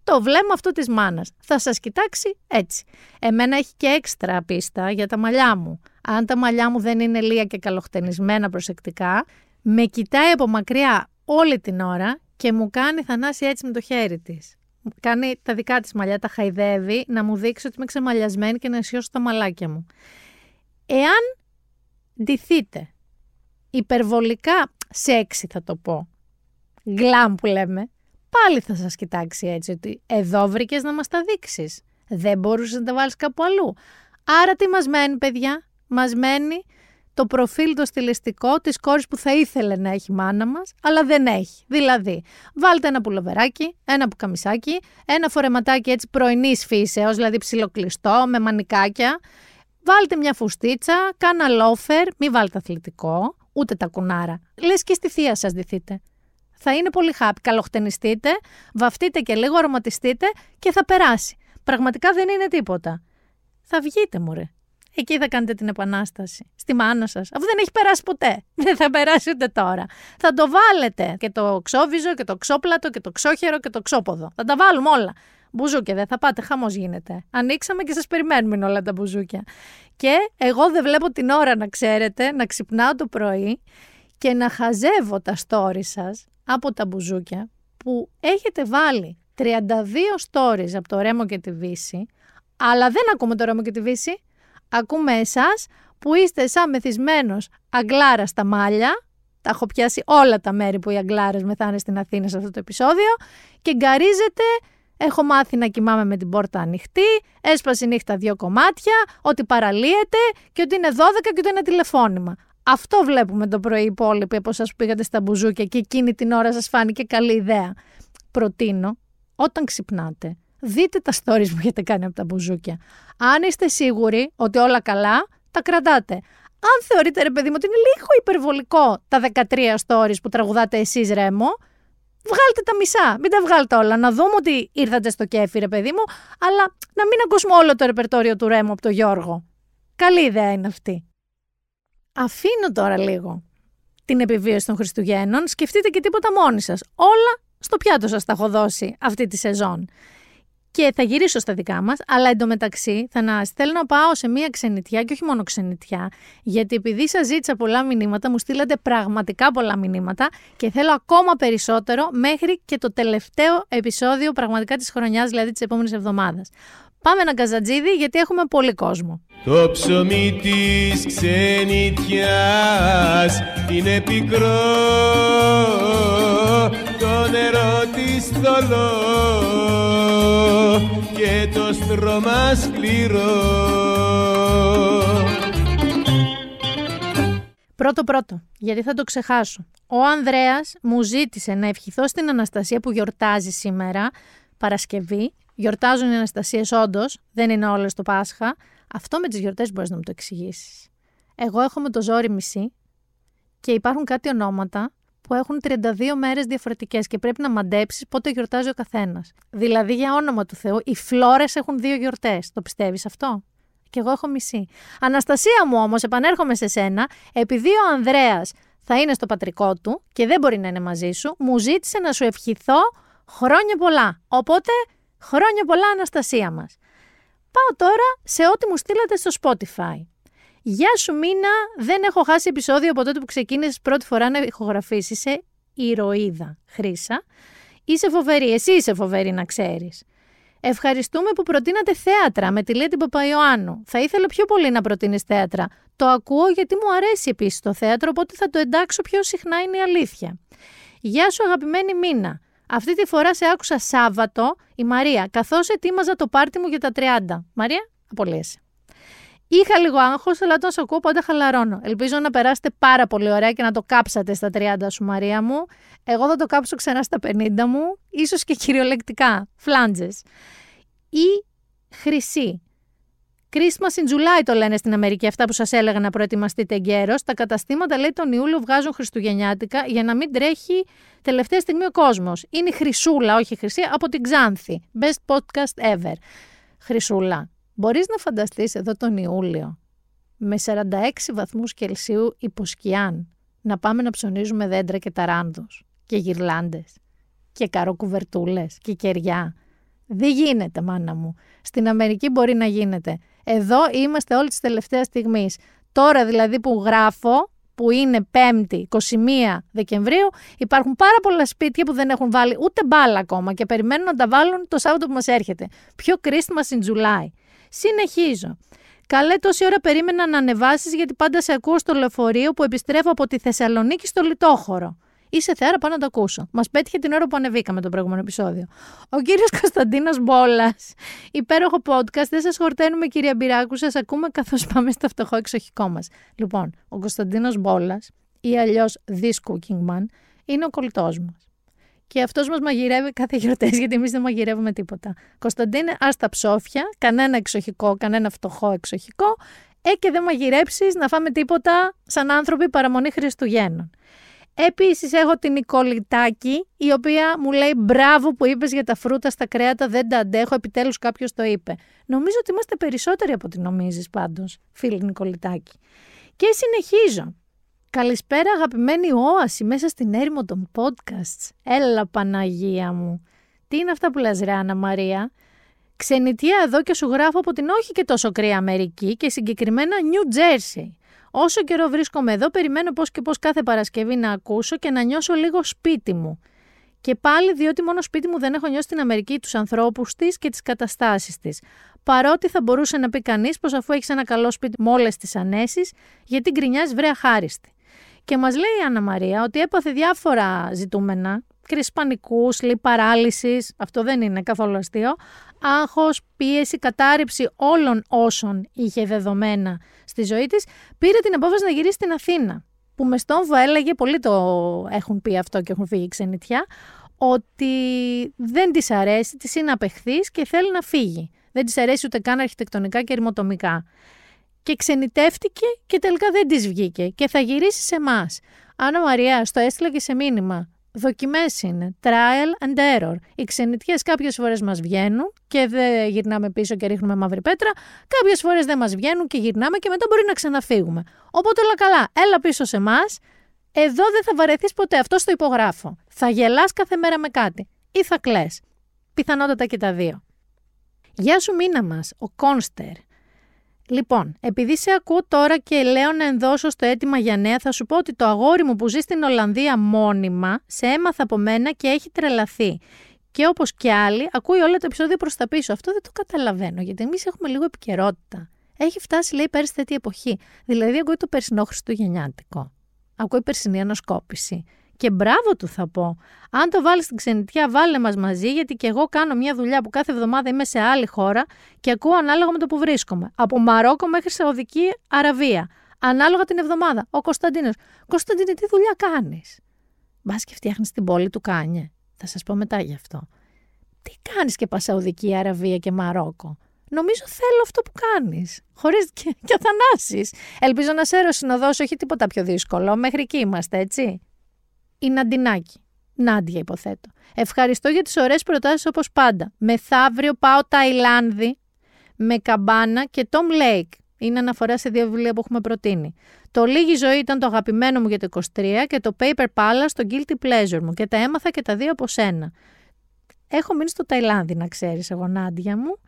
το βλέμμα αυτό της μάνας. Θα σας κοιτάξει έτσι. Εμένα έχει και έξτρα πίστα για τα μαλλιά μου. Αν τα μαλλιά μου δεν είναι λία και καλοχτενισμένα προσεκτικά, με κοιτάει από μακριά όλη την ώρα και μου κάνει Θανάση έτσι με το χέρι της. Κάνει τα δικά της μαλλιά, τα χαϊδεύει, να μου δείξει ότι είμαι ξεμαλλιασμένη και να αισιώσω τα μαλάκια μου. Εάν ντυθείτε υπερβολικά σεξι, θα το πω, γκλάμ που λέμε, πάλι θα σας κοιτάξει έτσι, ότι εδώ βρήκες να μας τα δείξεις. Δεν μπορούσες να τα βάλεις κάπου αλλού. Άρα τι μας μένει, παιδιά? Μας μένει το προφίλ το στιλιστικό της κόρης που θα ήθελε να έχει η μάνα μας, αλλά δεν έχει. Δηλαδή, βάλτε ένα πουλοβεράκι, ένα πουκαμισάκι, ένα φορεματάκι έτσι πρωινής φύσεως, δηλαδή ψιλοκλειστό, με μανικάκια. Βάλτε μια φουστίτσα, κάνα λόφερ, μη βάλτε αθλητικό, ούτε τα κουνάρα. Λες και στη θεία σας ντυθείτε. Θα είναι πολύ χάπι. Καλοχτενιστείτε, βαφτείτε και λίγο, αρωματιστείτε και θα περάσει. Πραγματικά δεν είναι τίποτα. Θα βγείτε, μωρέ. Εκεί θα κάνετε την επανάσταση. Στη μάνα σας. Αφού δεν έχει περάσει ποτέ. Δεν θα περάσει ούτε τώρα. Θα το βάλετε. Και το ξόβιζο και το ξόπλατο και το ξόχερο και το ξόποδο. Θα τα βάλουμε όλα. Μπουζούκια δεν θα πάτε. Χαμός γίνεται. Ανοίξαμε και σας περιμένουμε όλα τα μπουζούκια. Και εγώ δεν βλέπω την ώρα, να ξέρετε, να ξυπνάω το πρωί και να χαζεύω τα stories σας από τα μπουζούκια που έχετε βάλει 32 stories από το Ρέμο και τη Βύση. Αλλά δεν ακούμε το Ρέμο και τη Βύση. Ακούμε εσάς που είστε σαν μεθυσμένος αγκλάρα στα μάλια. Τα έχω πιάσει όλα τα μέρη που οι αγκλάρες μεθάνε στην Αθήνα σε αυτό το επεισόδιο. Και γκαρίζετε, έχω μάθει να κοιμάμαι με την πόρτα ανοιχτή, έσπασε η νύχτα 2 κομμάτια, ότι παραλύεται και ότι είναι 12 και ότι είναι τηλεφώνημα. Αυτό βλέπουμε το πρωί οι υπόλοιποι από εσάς που πήγατε στα μπουζούκια και εκείνη την ώρα σας φάνηκε καλή ιδέα. Προτείνω, όταν ξυπνάτε, δείτε τα stories που έχετε κάνει από τα μπουζούκια. Αν είστε σίγουροι ότι όλα καλά, τα κρατάτε. Αν θεωρείτε, ρε παιδί μου, ότι είναι λίγο υπερβολικό τα 13 stories που τραγουδάτε εσείς Ρέμο, βγάλτε τα μισά, μην τα βγάλτε όλα. Να δούμε ότι ήρθατε στο κέφι, ρε παιδί μου, αλλά να μην ακούσουμε όλο το ρεπερτόριο του Ρέμο από τον Γιώργο. Καλή ιδέα είναι αυτή. Αφήνω τώρα λίγο την επιβίωση των Χριστουγέννων. Σκεφτείτε και τίποτα μόνοι σας. Όλα στο πιάτο σας τα έχω δώσει αυτή τη σεζόν. Και θα γυρίσω στα δικά μας, αλλά εντωμεταξύ, Θανάση, θέλω να πάω σε μία ξενιτιά και όχι μόνο ξενιτιά, γιατί επειδή σας ζήτησα πολλά μηνύματα, μου στείλατε πραγματικά πολλά μηνύματα και θέλω ακόμα περισσότερο μέχρι και το τελευταίο επεισόδιο πραγματικά της χρονιάς, δηλαδή της επόμενης εβδομάδας. Πάμε ένα καζατζίδι, γιατί έχουμε πολύ κόσμο. Το ψωμί της ξενιτιάς είναι πικρό, το νερό της θολό και το στρώμα σκληρό. Πρώτο, γιατί θα το ξεχάσω. Ο Ανδρέας μου ζήτησε να ευχηθώ στην Αναστασία που γιορτάζει σήμερα, Παρασκευή. Γιορτάζουν οι Αναστασίες όντως, δεν είναι όλες το Πάσχα. Αυτό με τις γιορτές μπορείς να μου το εξηγήσεις. Εγώ έχω με το ζόρι μισή και υπάρχουν κάτι ονόματα που έχουν 32 μέρες διαφορετικές και πρέπει να μαντέψεις πότε γιορτάζει ο καθένας. Δηλαδή, για όνομα του Θεού, οι φλόρες έχουν 2 γιορτές. Το πιστεύεις αυτό? Και εγώ έχω μισή. Αναστασία μου όμως, επανέρχομαι σε σένα, επειδή ο Ανδρέας θα είναι στο πατρικό του και δεν μπορεί να είναι μαζί σου, μου ζήτησε να σου ευχηθώ χρόνια πολλά. Οπότε, χρόνια πολλά, Αναστασία μας. πάω τώρα σε ό,τι μου στείλατε στο Spotify. Γεια σου Μίνα, δεν έχω χάσει επεισόδιο από τότε που ξεκίνησες πρώτη φορά να ηχογραφήσεις. Είσαι ηρωίδα, Χρύσα. Είσαι φοβερή, εσύ είσαι φοβερή να ξέρεις. Ευχαριστούμε που προτείνατε θέατρα με τη Λέτη Παπαϊωάννου. Θα ήθελα πιο πολύ να προτείνεις θέατρα. Το ακούω γιατί μου αρέσει επίσης το θέατρο, οπότε θα το εντάξω πιο συχνά, είναι η αλήθεια. Γεια σου αγαπημένη Μίνα. Αυτή τη φορά σε άκουσα Σάββατο, η Μαρία, καθώς ετοίμαζα το πάρτι μου για τα 30. Μαρία, απολύεσαι. Είχα λίγο άγχος, αλλά όταν σε ακούω πάντα χαλαρώνω. Ελπίζω να περάσετε πάρα πολύ ωραία και να το κάψατε στα 30 σου, Μαρία μου. Εγώ θα το κάψω ξανά στα 50 μου, ίσως και κυριολεκτικά, φλάντζες. Η Χρυσή. Christmas in July το λένε στην Αμερική, αυτά που σας έλεγα να προετοιμαστείτε εγκαίρως. Τα καταστήματα λέει τον Ιούλιο βγάζουν χριστουγεννιάτικα για να μην τρέχει τελευταία στιγμή ο κόσμος. Είναι η Χρυσούλα, όχι η Χρυσή, από την Ξάνθη. Best podcast ever. Χρυσούλα. Μπορείς να φανταστείς εδώ τον Ιούλιο με 46 βαθμούς Κελσίου υποσκιάν να πάμε να ψωνίζουμε δέντρα και ταράνδους και γυρλάντες και καροκουβερτούλες και κεριά. Δεν γίνεται μάνα μου. Στην Αμερική μπορεί να γίνεται. Εδώ είμαστε όλοι της τελευταίας στιγμής. Τώρα δηλαδή που γράφω, που είναι 5η 21 Δεκεμβρίου, υπάρχουν πάρα πολλά σπίτια που δεν έχουν βάλει ούτε μπάλα ακόμα και περιμένουν να τα βάλουν το Σάββατο που μας έρχεται. Πιο Christmas in July. Συνεχίζω. Καλέ, τόση ώρα περίμενα να ανεβάσεις γιατί πάντα σε ακούω στο λεωφορείο που επιστρέφω από τη Θεσσαλονίκη στο Λιτόχωρο. Είσαι θεάρα, πάω να το ακούσω. Μας πέτυχε την ώρα που ανεβήκαμε το προηγούμενο επεισόδιο. Ο κύριος Κωνσταντίνος Μπόλας. Υπέροχο podcast. Δεν σας χορταίνουμε, κυρία Μπυράκου. Σας ακούμε καθώς πάμε στο φτωχό εξοχικό μας. Λοιπόν, ο Κωνσταντίνος Μπόλας ή αλλιώς This Cooking Man είναι ο κολλητός μας. Και αυτός μας μαγειρεύει κάθε γιορτές, γιατί εμείς δεν μαγειρεύουμε τίποτα. Κωνσταντίνε, ας τα ψόφια, κανένα εξοχικό, κανένα φτωχό εξοχικό, και δεν μαγειρέψεις να φάμε τίποτα σαν άνθρωποι παραμονή Χριστουγέννων. Επίσης έχω την Νικολιτάκη, η οποία μου λέει «Μπράβο που είπες για τα φρούτα στα κρέατα, δεν τα αντέχω, επιτέλους κάποιος το είπε». Νομίζω ότι είμαστε περισσότεροι από ό,τι νομίζεις πάντως, φίλη Νικολιτάκη. Και συνεχίζω. Καλησπέρα αγαπημένη Όαση μέσα στην έρημο των podcasts. Έλα Παναγία μου. Τι είναι αυτά που λες ρε Άννα Μαρία. Ξενιτιά εδώ και σου γράφω από την όχι και τόσο κρύα Αμερική και συγκεκριμένα New Jersey. Όσο καιρό βρίσκομαι εδώ περιμένω πώς και πώς κάθε Παρασκευή να ακούσω και να νιώσω λίγο σπίτι μου. Και πάλι διότι μόνο σπίτι μου δεν έχω νιώσει την Αμερική, τους ανθρώπους της και τις καταστάσεις της. Παρότι θα μπορούσε να πει κανείς πως αφού έχεις ένα καλό σπίτι με όλες τις ανέσεις, γιατί γκρινιάζεις βρε αχάριστη. Και μας λέει η Άννα Μαρία ότι έπαθε διάφορα ζητούμενα, κρίση πανικού, σλιπ παράλυσης, αυτό δεν είναι καθόλου αστείο, άγχος, πίεση, κατάρριψη όλων όσων είχε δεδομένα στη ζωή της, πήρε την απόφαση να γυρίσει στην Αθήνα. Που με στόμβα έλεγε, πολλοί το έχουν πει αυτό και έχουν φύγει ξενιτιά, ότι δεν της αρέσει, της είναι απεχθής και θέλει να φύγει. Δεν της αρέσει ούτε καν αρχιτεκτονικά και ερημοτομικά. Και ξενιτεύτηκε και τελικά δεν της βγήκε και θα γυρίσει σε εμάς. Άννα Μαρία, στο έστειλα και σε μήνυμα. Δοκιμές είναι. Trial and error. Οι ξενιτιές κάποιες φορές μας βγαίνουν και δεν γυρνάμε πίσω και ρίχνουμε μαύρη πέτρα. Κάποιες φορές δεν μας βγαίνουν και γυρνάμε και μετά μπορεί να ξαναφύγουμε. Οπότε όλα καλά. Έλα πίσω σε εμάς. Εδώ δεν θα βαρεθείς ποτέ. Αυτό στο υπογράφω. Θα γελάς κάθε μέρα με κάτι. Ή θα κλαις. Πιθανότατα και τα δύο. Γεια σου Μίνα μας, ο Κόνστερ. Λοιπόν, επειδή σε ακούω τώρα και λέω να ενδώσω στο αίτημα για νέα, θα σου πω ότι το αγόρι μου που ζει στην Ολλανδία μόνιμα σε έμαθα από μένα και έχει τρελαθεί. Και όπως και άλλοι, ακούει όλα τα επεισόδια προς τα πίσω. Αυτό δεν το καταλαβαίνω, γιατί εμείς έχουμε λίγο επικαιρότητα. Έχει φτάσει, λέει, πέρσι τέτοια εποχή. Δηλαδή, ακούει το περσινό Χριστουγεννιάτικο. Ακούει περσινή ανασκόπηση. Και μπράβο του θα πω. Αν το βάλεις στην ξενιτιά, βάλε μας μαζί, γιατί και εγώ κάνω μια δουλειά που κάθε εβδομάδα είμαι σε άλλη χώρα και ακούω ανάλογα με το που βρίσκομαι. Από Μαρόκο μέχρι Σαουδική Αραβία. Ανάλογα την εβδομάδα. Ο Κωνσταντίνος. Κωνσταντίνε, τι δουλειά κάνεις? Μπας και φτιάχνεις την πόλη του Κάνιε. Θα σας πω μετά γι' αυτό. Τι κάνεις και πας Σαουδική Αραβία και Μαρόκο? Νομίζω θέλω αυτό που κάνεις. Χωρίς και Θανάσεις. Ελπίζω να σε αεροσυνοδός, όχι τίποτα πιο δύσκολο. Μέχρι εκεί είμαστε, έτσι. Η Ναντινάκη. Νάντια υποθέτω. Ευχαριστώ για τις ωραίες προτάσεις όπως πάντα. Μεθαύριο πάω Ταϊλάνδη με Καμπάνα και Τόμ Λέικ. Είναι αναφορά σε δύο βιβλία που έχουμε προτείνει. Το Λίγη Ζωή ήταν το αγαπημένο μου για το 23 και το Paper Palace το Guilty Pleasure μου. Και τα έμαθα και τα δύο από σένα. Έχω μείνει στο Ταϊλάνδη να ξέρεις εγώ Νάντια μου.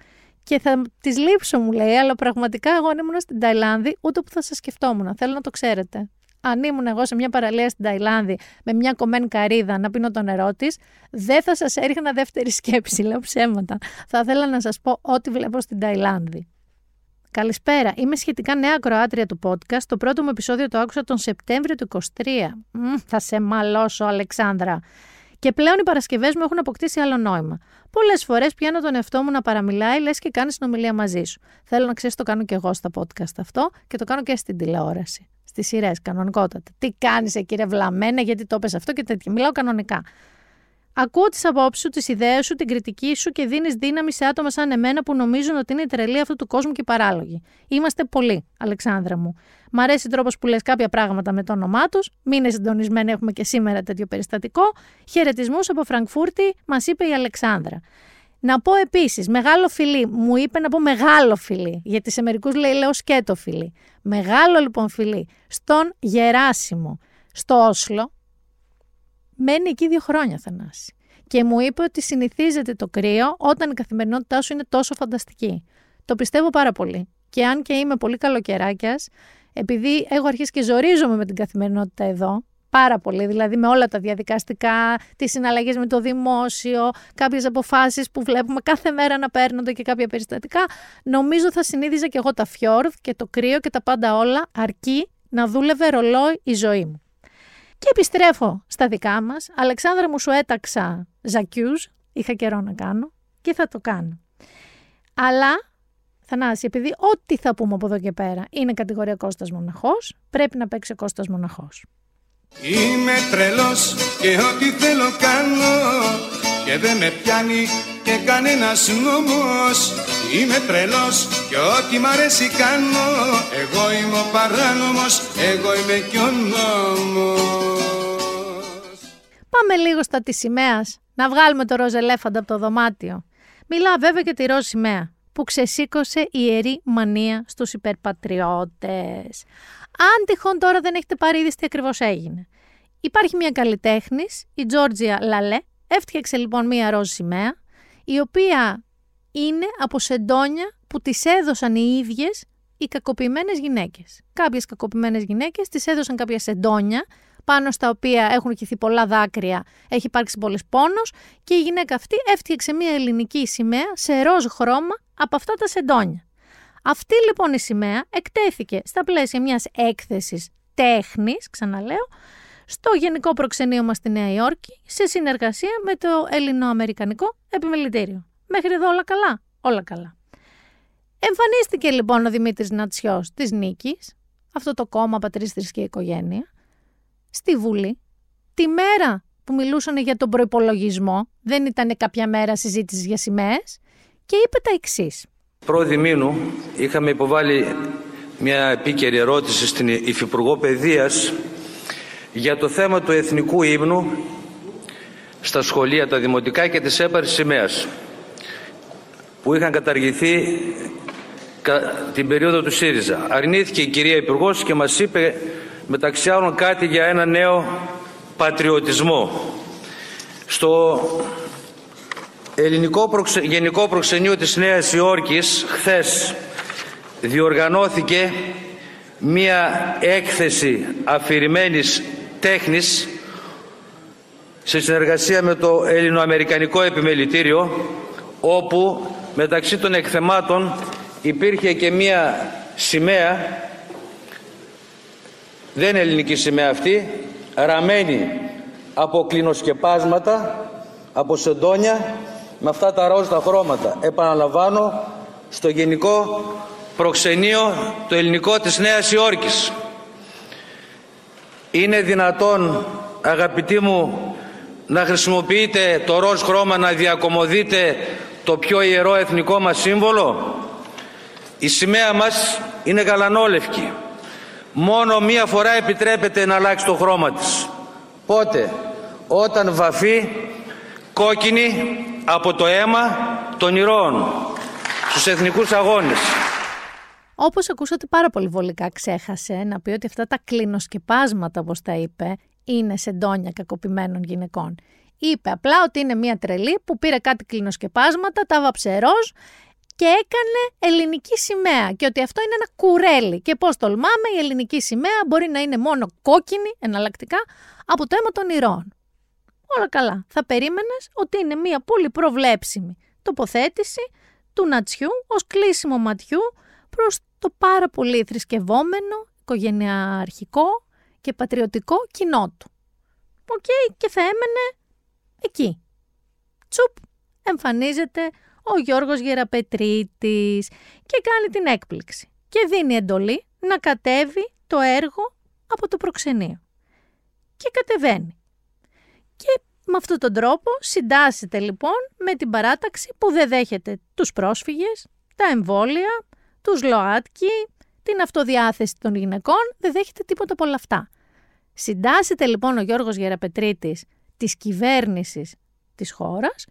και θα τις λείψω, μου λέει, αλλά πραγματικά εγώ αν ήμουν στην Ταϊλάνδη, ούτε που θα σας σκεφτόμουν. Θέλω να το ξέρετε. Αν ήμουν εγώ σε μια παραλία στην Ταϊλάνδη με μια κομμένη καρύδα να πίνω το νερό της, δεν θα σας έριχνα δεύτερη σκέψη. Λέω ψέματα. Θα ήθελα να σας πω ό,τι βλέπω στην Ταϊλάνδη. Καλησπέρα. Είμαι σχετικά νέα ακροάτρια του podcast. Το πρώτο μου επεισόδιο το άκουσα τον Σεπτέμβριο του 23. Θα σε μαλώσω, Αλεξάνδρα. Και πλέον οι Παρασκευές μου έχουν αποκτήσει άλλο νόημα. Πολλές φορές πιάνω τον εαυτό μου να παραμιλάει, λες και κάνει συνομιλία μαζί σου. Θέλω να ξέρεις, το κάνω και εγώ στα podcast αυτό και το κάνω και στην τηλεόραση. Στις σειρές, κανονικότατα. Τι κάνεις, κύριε Βλαμμένα, γιατί το πες αυτό και τέτοια. Μιλάω κανονικά. Ακούω τις απόψεις σου, τις ιδέες σου, την κριτική σου και δίνεις δύναμη σε άτομα σαν εμένα που νομίζουν ότι είναι η τρελή αυτού του κόσμου και οι παράλογοι. Είμαστε πολλοί, Αλεξάνδρα μου. Μ' αρέσει ο τρόπος που λες κάποια πράγματα με το όνομά τους. Μείνε συντονισμένοι, έχουμε και σήμερα τέτοιο περιστατικό. Χαιρετισμούς από Φραγκφούρτη, μας είπε η Αλεξάνδρα. Να πω επίσης, μεγάλο φιλί. Μου είπε να πω μεγάλο φιλί, γιατί σε μερικούς λέω σκέτο φιλί. Μεγάλο λοιπόν φιλί στον Γεράσιμο, στο Όσλο. Μένει εκεί 2 χρόνια, Θανάση. Και μου είπε ότι συνηθίζεται το κρύο όταν η καθημερινότητά σου είναι τόσο φανταστική. Το πιστεύω πάρα πολύ. Και αν και είμαι πολύ καλοκαιράκιας, επειδή έχω αρχίσει και ζορίζομαι με την καθημερινότητα εδώ, πάρα πολύ, δηλαδή με όλα τα διαδικαστικά, τις συναλλαγές με το δημόσιο, κάποιες αποφάσεις που βλέπουμε κάθε μέρα να παίρνονται και κάποια περιστατικά, νομίζω θα συνείδηζα και εγώ τα φιόρδ και το κρύο και τα πάντα όλα, αρκεί να δούλευε ρολόι η ζωή μου. Και επιστρέφω στα δικά μας. Αλεξάνδρα μου, σου έταξα ζακιούς, είχα καιρό να κάνω και θα το κάνω. Αλλά, Θανάση, επειδή ό,τι θα πούμε από εδώ και πέρα είναι κατηγορία Κώστας Μοναχός, πρέπει να παίξει ο Κώστας Μοναχός. Είμαι τρελός και ό,τι θέλω κάνω και δεν με πιάνει και κανένας νόμος. Είμαι τρελός και ό,τι μ' αρέσει κάνω. Εγώ είμαι ο παράνομος, εγώ είμαι και ο νόμος. Πάμε λίγο στα της σημαίας, να βγάλουμε το ροζ ελέφαντα από το δωμάτιο. Μιλά βέβαια και τη ροζ σημαία που ξεσήκωσε η ιερή μανία στους υπερπατριώτες. Αν τυχόν τώρα δεν έχετε πάρει είδηση τι ακριβώς έγινε. Υπάρχει μια καλλιτέχνης, η Τζόρτζια Λαλέ, έφτιαξε λοιπόν μια ροζ σημαία, η οποία είναι από σεντόνια που τις έδωσαν οι ίδιες οι κακοποιημένες γυναίκες. Κάποιες κακοποιημένες γυναίκες τις έδωσαν κάποια σεντόνια, πάνω στα οποία έχουν χυθεί πολλά δάκρυα, έχει υπάρξει πολλής πόνος και η γυναίκα αυτή έφτιαξε μια ελληνική σημαία σε ροζ χρώμα από αυτά τα σεντόνια. Αυτή λοιπόν η σημαία εκτέθηκε στα πλαίσια μιας έκθεσης τέχνης, ξαναλέω, στο Γενικό Προξενείο μας στη Νέα Υόρκη, σε συνεργασία με το Ελληνοαμερικανικό Επιμελητήριο. Μέχρι εδώ όλα καλά, όλα καλά. Εμφανίστηκε λοιπόν ο Δημήτρης Νατσιός της Νίκης, αυτό το κόμμα Πατρίς, Θρησκεία, Οικογένεια, στη Βουλή, τη μέρα που μιλούσαν για τον προϋπολογισμό, δεν ήταν κάποια μέρα συζήτησης για σημαίες, και είπε τα εξής. Πρώτη μήνου είχαμε υποβάλει μια επίκαιρη ερώτηση στην Υφυπουργό Παιδείας για το θέμα του εθνικού ύμνου στα σχολεία, τα δημοτικά και της έπαρσης σημαίας που είχαν καταργηθεί την περίοδο του ΣΥΡΙΖΑ. Αρνήθηκε η κυρία Υπουργός και μας είπε μεταξύ άλλων κάτι για ένα νέο πατριωτισμό. Στο Γενικό Προξενείο της Νέας Υόρκης χθες διοργανώθηκε μία έκθεση αφηρημένης τέχνης σε συνεργασία με το Ελληνοαμερικανικό Επιμελητήριο, όπου μεταξύ των εκθεμάτων υπήρχε και μία σημαία, δεν ελληνική σημαία αυτή, ραμμένη από κλινοσκεπάσματα, από σεντόνια, με αυτά τα ροζ τα χρώματα. Επαναλαμβάνω, στο Γενικό Προξενείο το Ελληνικό της Νέας Υόρκης. Είναι δυνατόν, αγαπητοί μου, να χρησιμοποιείτε το ροζ χρώμα να διακομωδείτε το πιο ιερό εθνικό μας σύμβολο? Η σημαία μας είναι γαλανόλευκη. Μόνο μία φορά επιτρέπεται να αλλάξει το χρώμα της. Πότε? Όταν βαφεί κόκκινη από το αίμα των ηρώων στους εθνικούς αγώνες. Όπως ακούσατε, πάρα πολύ βολικά ξέχασε να πει ότι αυτά τα κλινοσκεπάσματα, όπως τα είπε, είναι σεντόνια κακοποιημένων γυναικών. Είπε απλά ότι είναι μια τρελή που πήρε κάτι κλινοσκεπάσματα, τα βάψε ροζ και έκανε ελληνική σημαία και ότι αυτό είναι ένα κουρέλι και πώς τολμάμε η ελληνική σημαία μπορεί να είναι μόνο κόκκινη εναλλακτικά από το αίμα των ηρώων. Όλα καλά. Θα περίμενες ότι είναι μια πολύ προβλέψιμη τοποθέτηση του νατσιού ως κλείσιμο ματιού προς το πάρα πολύ θρησκευόμενο, οικογενειάρχικό και πατριωτικό κοινό του. Οκ, και θα έμενε εκεί. Τσουπ, εμφανίζεται ο Γιώργος Γεραπετρίτης και κάνει την έκπληξη και δίνει εντολή να κατέβει το έργο από το προξενείο. Και κατεβαίνει. Και με αυτόν τον τρόπο συντάσσεται λοιπόν με την παράταξη που δεν δέχεται τους πρόσφυγες, τα εμβόλια, τους ΛΟΑΤΚΙ, την αυτοδιάθεση των γυναικών, δεν δέχεται τίποτα από όλα αυτά. Συντάσσεται λοιπόν ο Γιώργος Γεραπετρίτης της κυβέρνησης της χώρας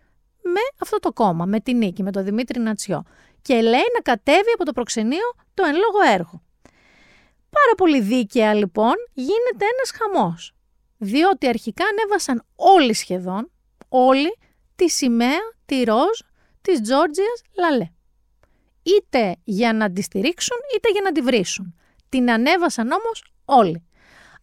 με αυτό το κόμμα, με την Νίκη, με τον Δημήτρη Νατσιό και λέει να κατέβει από το προξενείο το εν λόγω έργο. Πάρα πολύ δίκαια λοιπόν γίνεται ένας χαμός, διότι αρχικά ανέβασαν όλοι σχεδόν, όλοι, τη σημαία, τη ροζ, της Τζόρτζιας Λαλέ. Είτε για να τη στηρίξουν, είτε για να τη βρίσουν. Την ανέβασαν όμως όλοι.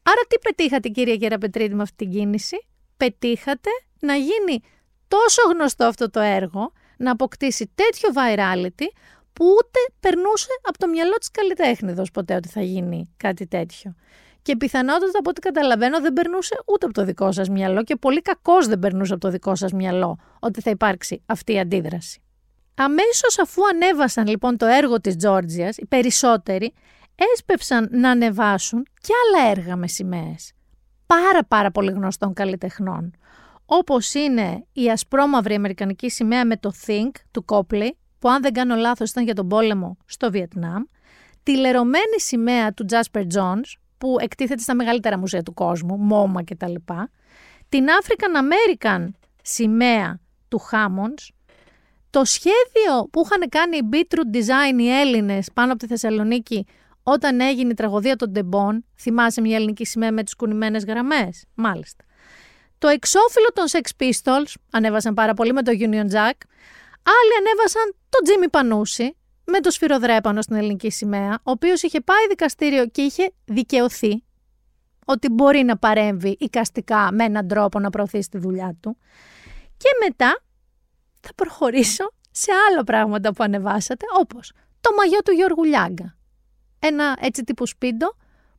Άρα τι πετύχατε κυρία Γεραπετρίτη με αυτή την κίνηση? Πετύχατε να γίνει τόσο γνωστό αυτό το έργο, να αποκτήσει τέτοιο virality που ούτε περνούσε από το μυαλό της καλλιτέχνηδος ποτέ ότι θα γίνει κάτι τέτοιο. Και πιθανότατα από ό,τι καταλαβαίνω δεν περνούσε ούτε από το δικό σας μυαλό και πολύ κακώς δεν περνούσε από το δικό σας μυαλό ότι θα υπάρξει αυτή η αντίδραση. Αμέσως αφού ανέβασαν λοιπόν το έργο της Τζόρτζιας, οι περισσότεροι έσπευσαν να ανεβάσουν και άλλα έργα με σημαίες πάρα πολύ γνωστών καλλιτεχνών, όπως είναι η ασπρόμαυρη αμερικανική σημαία με το Think του Κόπλη, που αν δεν κάνω λάθος ήταν για τον πόλεμο στο Βιετνάμ, τη λερωμένη σημαία του Τζάσπερ Τζόνς, που εκτίθεται στα μεγαλύτερα μουσεία του κόσμου, Μόμα κτλ. Την African-American σημαία του Χάμονς, το σχέδιο που είχαν κάνει οι Beetroot Design οι Έλληνες πάνω από τη Θεσσαλονίκη όταν έγινε η τραγωδία των Τεμπών, θυμάσαι μια ελληνική σημαία με τις κουνημένες γραμμές, μάλιστα. Το εξώφυλλο των Sex Pistols, ανέβασαν πάρα πολύ με το Union Jack, άλλοι ανέβασαν τον Τζίμι Πανούση με το σφυροδρέπανο στην ελληνική σημαία, ο οποίος είχε πάει δικαστήριο και είχε δικαιωθεί ότι μπορεί να παρέμβει οικαστικά με έναν τρόπο να προωθήσει τη δουλειά του. Και μετά θα προχωρήσω σε άλλα πράγματα που ανεβάσατε, όπως το μαγιό του Γιώργου Λιάγκα. Ένα έτσι τύπου σπίντο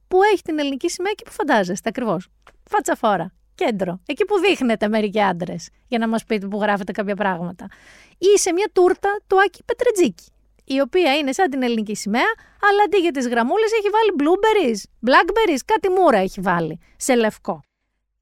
που έχει την ελληνική σημαία και που φαντάζεστε ακριβώς. Φατσαφόρα, κέντρο, εκεί που δείχνετε μερικοί άντρες για να μας πείτε που γράφετε κάποια πράγματα. Ή σε μια τούρτα του Άκη Πετρετζίκη, η οποία είναι σαν την ελληνική σημαία, αλλά αντί για τις γραμμούλες έχει βάλει blueberries, blackberries, κάτι μούρα έχει βάλει σε λευκό.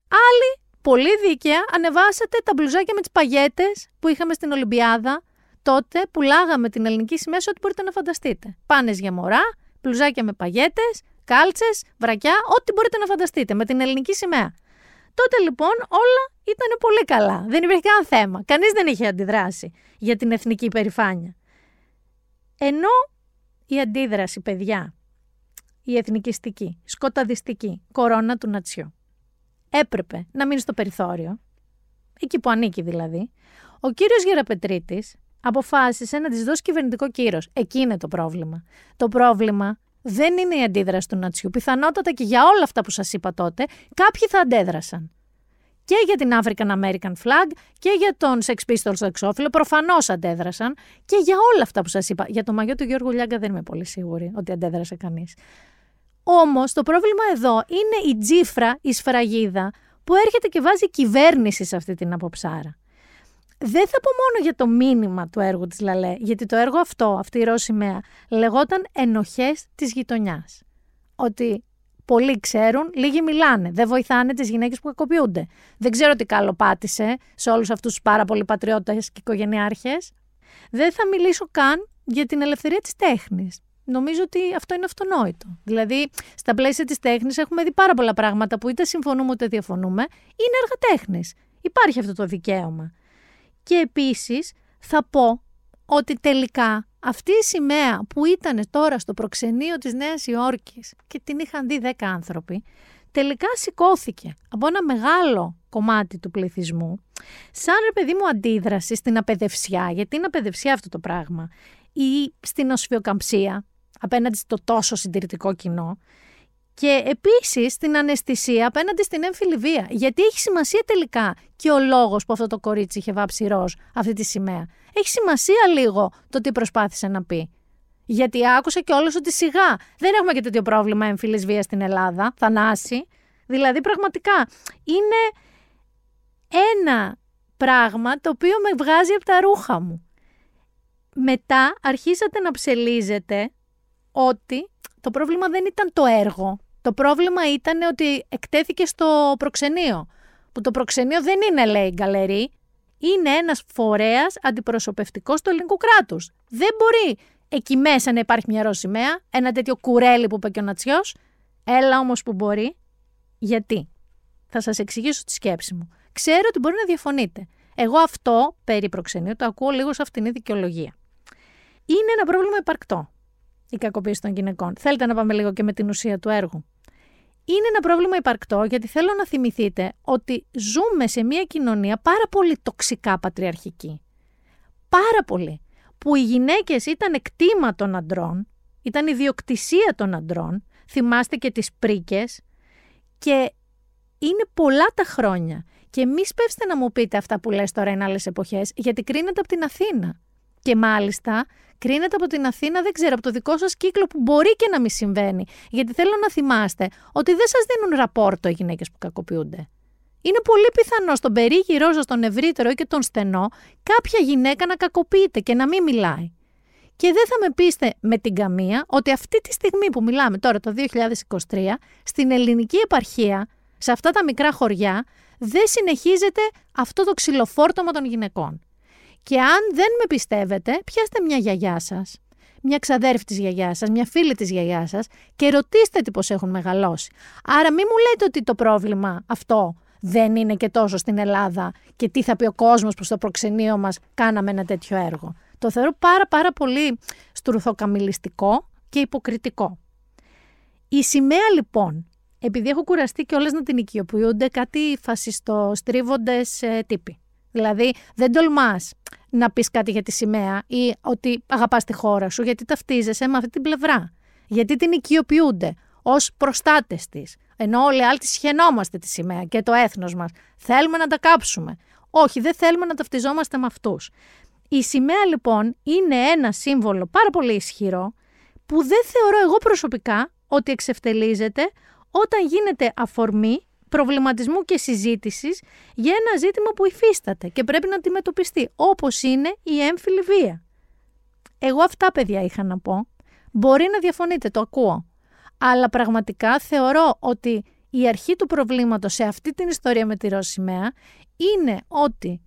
Άλλοι, πολύ δίκαια, ανεβάσατε τα μπλουζάκια με τις παγιέτες που είχαμε στην Ολυμπιάδα. Τότε πουλάγαμε την ελληνική σημαία σε ό,τι μπορείτε να φανταστείτε. Πάνες για μωρά, μπλουζάκια με παγιέτες, κάλτσες, βρακιά, ό,τι μπορείτε να φανταστείτε με την ελληνική σημαία. Τότε λοιπόν όλα ήταν πολύ καλά. Δεν υπήρχε καν θέμα. Κανείς δεν είχε αντιδράσει για την εθνική υπερηφάνεια. Ενώ η αντίδραση, παιδιά, η εθνικιστική, σκοταδιστική, κορώνα του νατσιού, έπρεπε να μείνει στο περιθώριο, εκεί που ανήκει δηλαδή, ο κύριος Γεραπετρίτης αποφάσισε να της δώσει κυβερνητικό κύρος. Εκεί είναι το πρόβλημα. Το πρόβλημα δεν είναι η αντίδραση του νατσιού. Πιθανότατα και για όλα αυτά που σας είπα τότε, κάποιοι θα αντέδρασαν. Και για την African-American flag και για τον Sex Pistols στο εξώφυλλο, προφανώς αντέδρασαν. Και για όλα αυτά που σας είπα. Για το μαγιό του Γιώργου Λιάγκα δεν είμαι πολύ σίγουρη ότι αντέδρασε κανείς. Όμως το πρόβλημα εδώ είναι η τζίφρα, η σφραγίδα που έρχεται και βάζει κυβέρνηση σε αυτή την αποψάρα. Δεν θα πω μόνο για το μήνυμα του έργου της Λαλέ, γιατί το έργο αυτό, αυτή η ροζ σημαία, λεγόταν «Ενοχές της γειτονιάς». Ότι πολλοί ξέρουν, λίγοι μιλάνε, δεν βοηθάνε τις γυναίκες που κακοποιούνται. Δεν ξέρω τι καλοπάτησε σε όλους αυτούς τους πάρα πολλοί πατριώτες και οικογενειάρχες. Δεν θα μιλήσω καν για την ελευθερία της τέχνης. Νομίζω ότι αυτό είναι αυτονόητο. Δηλαδή, στα πλαίσια της τέχνης έχουμε δει πάρα πολλά πράγματα που είτε συμφωνούμε είτε διαφωνούμε. Είναι έργα τέχνης. Υπάρχει αυτό το δικαίωμα. Και επίσης θα πω ότι τελικά αυτή η σημαία που ήταν τώρα στο προξενείο της Νέας Υόρκης και την είχαν δει 10 άνθρωποι, τελικά σηκώθηκε από ένα μεγάλο κομμάτι του πληθυσμού, σαν ρε παιδί μου αντίδραση στην απαιδευσιά, γιατί είναι απαιδευσιά αυτό το πράγμα, ή στην νοσηφιοκαμψία απέναντι στο τόσο συντηρητικό κοινό και επίσης στην αναισθησία απέναντι στην έμφυλη βία. Γιατί έχει σημασία τελικά και ο λόγος που αυτό το κορίτσι είχε βάψει ροζ αυτή τη σημαία. Έχει σημασία λίγο το τι προσπάθησε να πει. Γιατί άκουσα κιόλας ότι σιγά δεν έχουμε και τέτοιο πρόβλημα έμφυλης βίας στην Ελλάδα, Θανάση. Δηλαδή πραγματικά είναι ένα πράγμα το οποίο με βγάζει από τα ρούχα μου. Μετά αρχίσατε να ψελίζετε ότι το πρόβλημα δεν ήταν το έργο. Το πρόβλημα ήταν ότι εκτέθηκε στο προξενείο. Που το προξενείο δεν είναι, λέει, γκαλερί. Είναι ένας φορέας αντιπροσωπευτικός του ελληνικού κράτους. Δεν μπορεί εκεί μέσα να υπάρχει μια ροζ σημαία, ένα τέτοιο κουρέλι που είπε και ο Νατσιός. Έλα όμως που μπορεί. Γιατί. Θα σας εξηγήσω τη σκέψη μου. Ξέρω ότι μπορεί να διαφωνείτε. Εγώ αυτό περί προξενείου το ακούω λίγο σε αυτήν η δικαιολογία. Είναι ένα πρόβλημα υπαρκτό. Η κακοποίηση των γυναικών. Θέλετε να πάμε λίγο και με την ουσία του έργου. Είναι ένα πρόβλημα υπαρκτό γιατί θέλω να θυμηθείτε ότι ζούμε σε μια κοινωνία πάρα πολύ τοξικά πατριαρχική. Πάρα πολύ. Που οι γυναίκες ήταν κτήμα των αντρών, ήταν ιδιοκτησία των αντρών, θυμάστε και τις πρίκες και είναι πολλά τα χρόνια. Και μη σπεύστε να μου πείτε αυτά που λες τώρα είναι άλλες εποχές, γιατί κρίνεται από την Αθήνα. Και μάλιστα κρίνεται από την Αθήνα, δεν ξέρω, από το δικό σας κύκλο που μπορεί και να μην συμβαίνει. Γιατί θέλω να θυμάστε ότι δεν σας δίνουν ραπόρτο οι γυναίκες που κακοποιούνται. Είναι πολύ πιθανό στον περίγυρό σας, τον ευρύτερο ή και τον στενό, κάποια γυναίκα να κακοποιείται και να μην μιλάει. Και δεν θα με πείστε με την καμία ότι αυτή τη στιγμή που μιλάμε τώρα το 2023, στην ελληνική επαρχία, σε αυτά τα μικρά χωριά, δεν συνεχίζεται αυτό το ξυλοφόρτωμα των γυναικών. Και αν δεν με πιστεύετε, πιάστε μια γιαγιά σας, μια ξαδέρφη της γιαγιάς σας, μια φίλη της γιαγιάς σας και ρωτήστε τι πώς έχουν μεγαλώσει. Άρα μην μου λέτε ότι το πρόβλημα αυτό δεν είναι και τόσο στην Ελλάδα και τι θα πει ο κόσμος που στο προξενείο μας κάναμε ένα τέτοιο έργο. Το θεωρώ πάρα πολύ στουρθοκαμιλιστικό και υποκριτικό. Η σημαία λοιπόν, επειδή έχω κουραστεί και όλες να την οικειοποιούνται κάτι φασιστοστρίβοντες τύποι. Δηλαδή δεν τολμάς να πεις κάτι για τη σημαία ή ότι αγαπάς τη χώρα σου γιατί ταυτίζεσαι με αυτή την πλευρά. Γιατί την οικειοποιούνται ως προστάτες της. Ενώ όλοι οι άλλοι τη σχαινόμαστε τη σημαία και το έθνος μας. Θέλουμε να τα κάψουμε. Όχι, δεν θέλουμε να ταυτιζόμαστε με αυτούς. Η σημαία λοιπόν είναι ένα σύμβολο πάρα πολύ ισχυρό που δεν θεωρώ εγώ προσωπικά ότι εξευτελίζεται όταν γίνεται αφορμή προβληματισμού και συζήτησης για ένα ζήτημα που υφίσταται και πρέπει να αντιμετωπιστεί, όπως είναι η έμφυλη βία. Εγώ αυτά, παιδιά, είχα να πω. Μπορεί να διαφωνείτε, το ακούω. Αλλά πραγματικά θεωρώ ότι η αρχή του προβλήματος σε αυτή την ιστορία με τη ροζ σημαία είναι ότι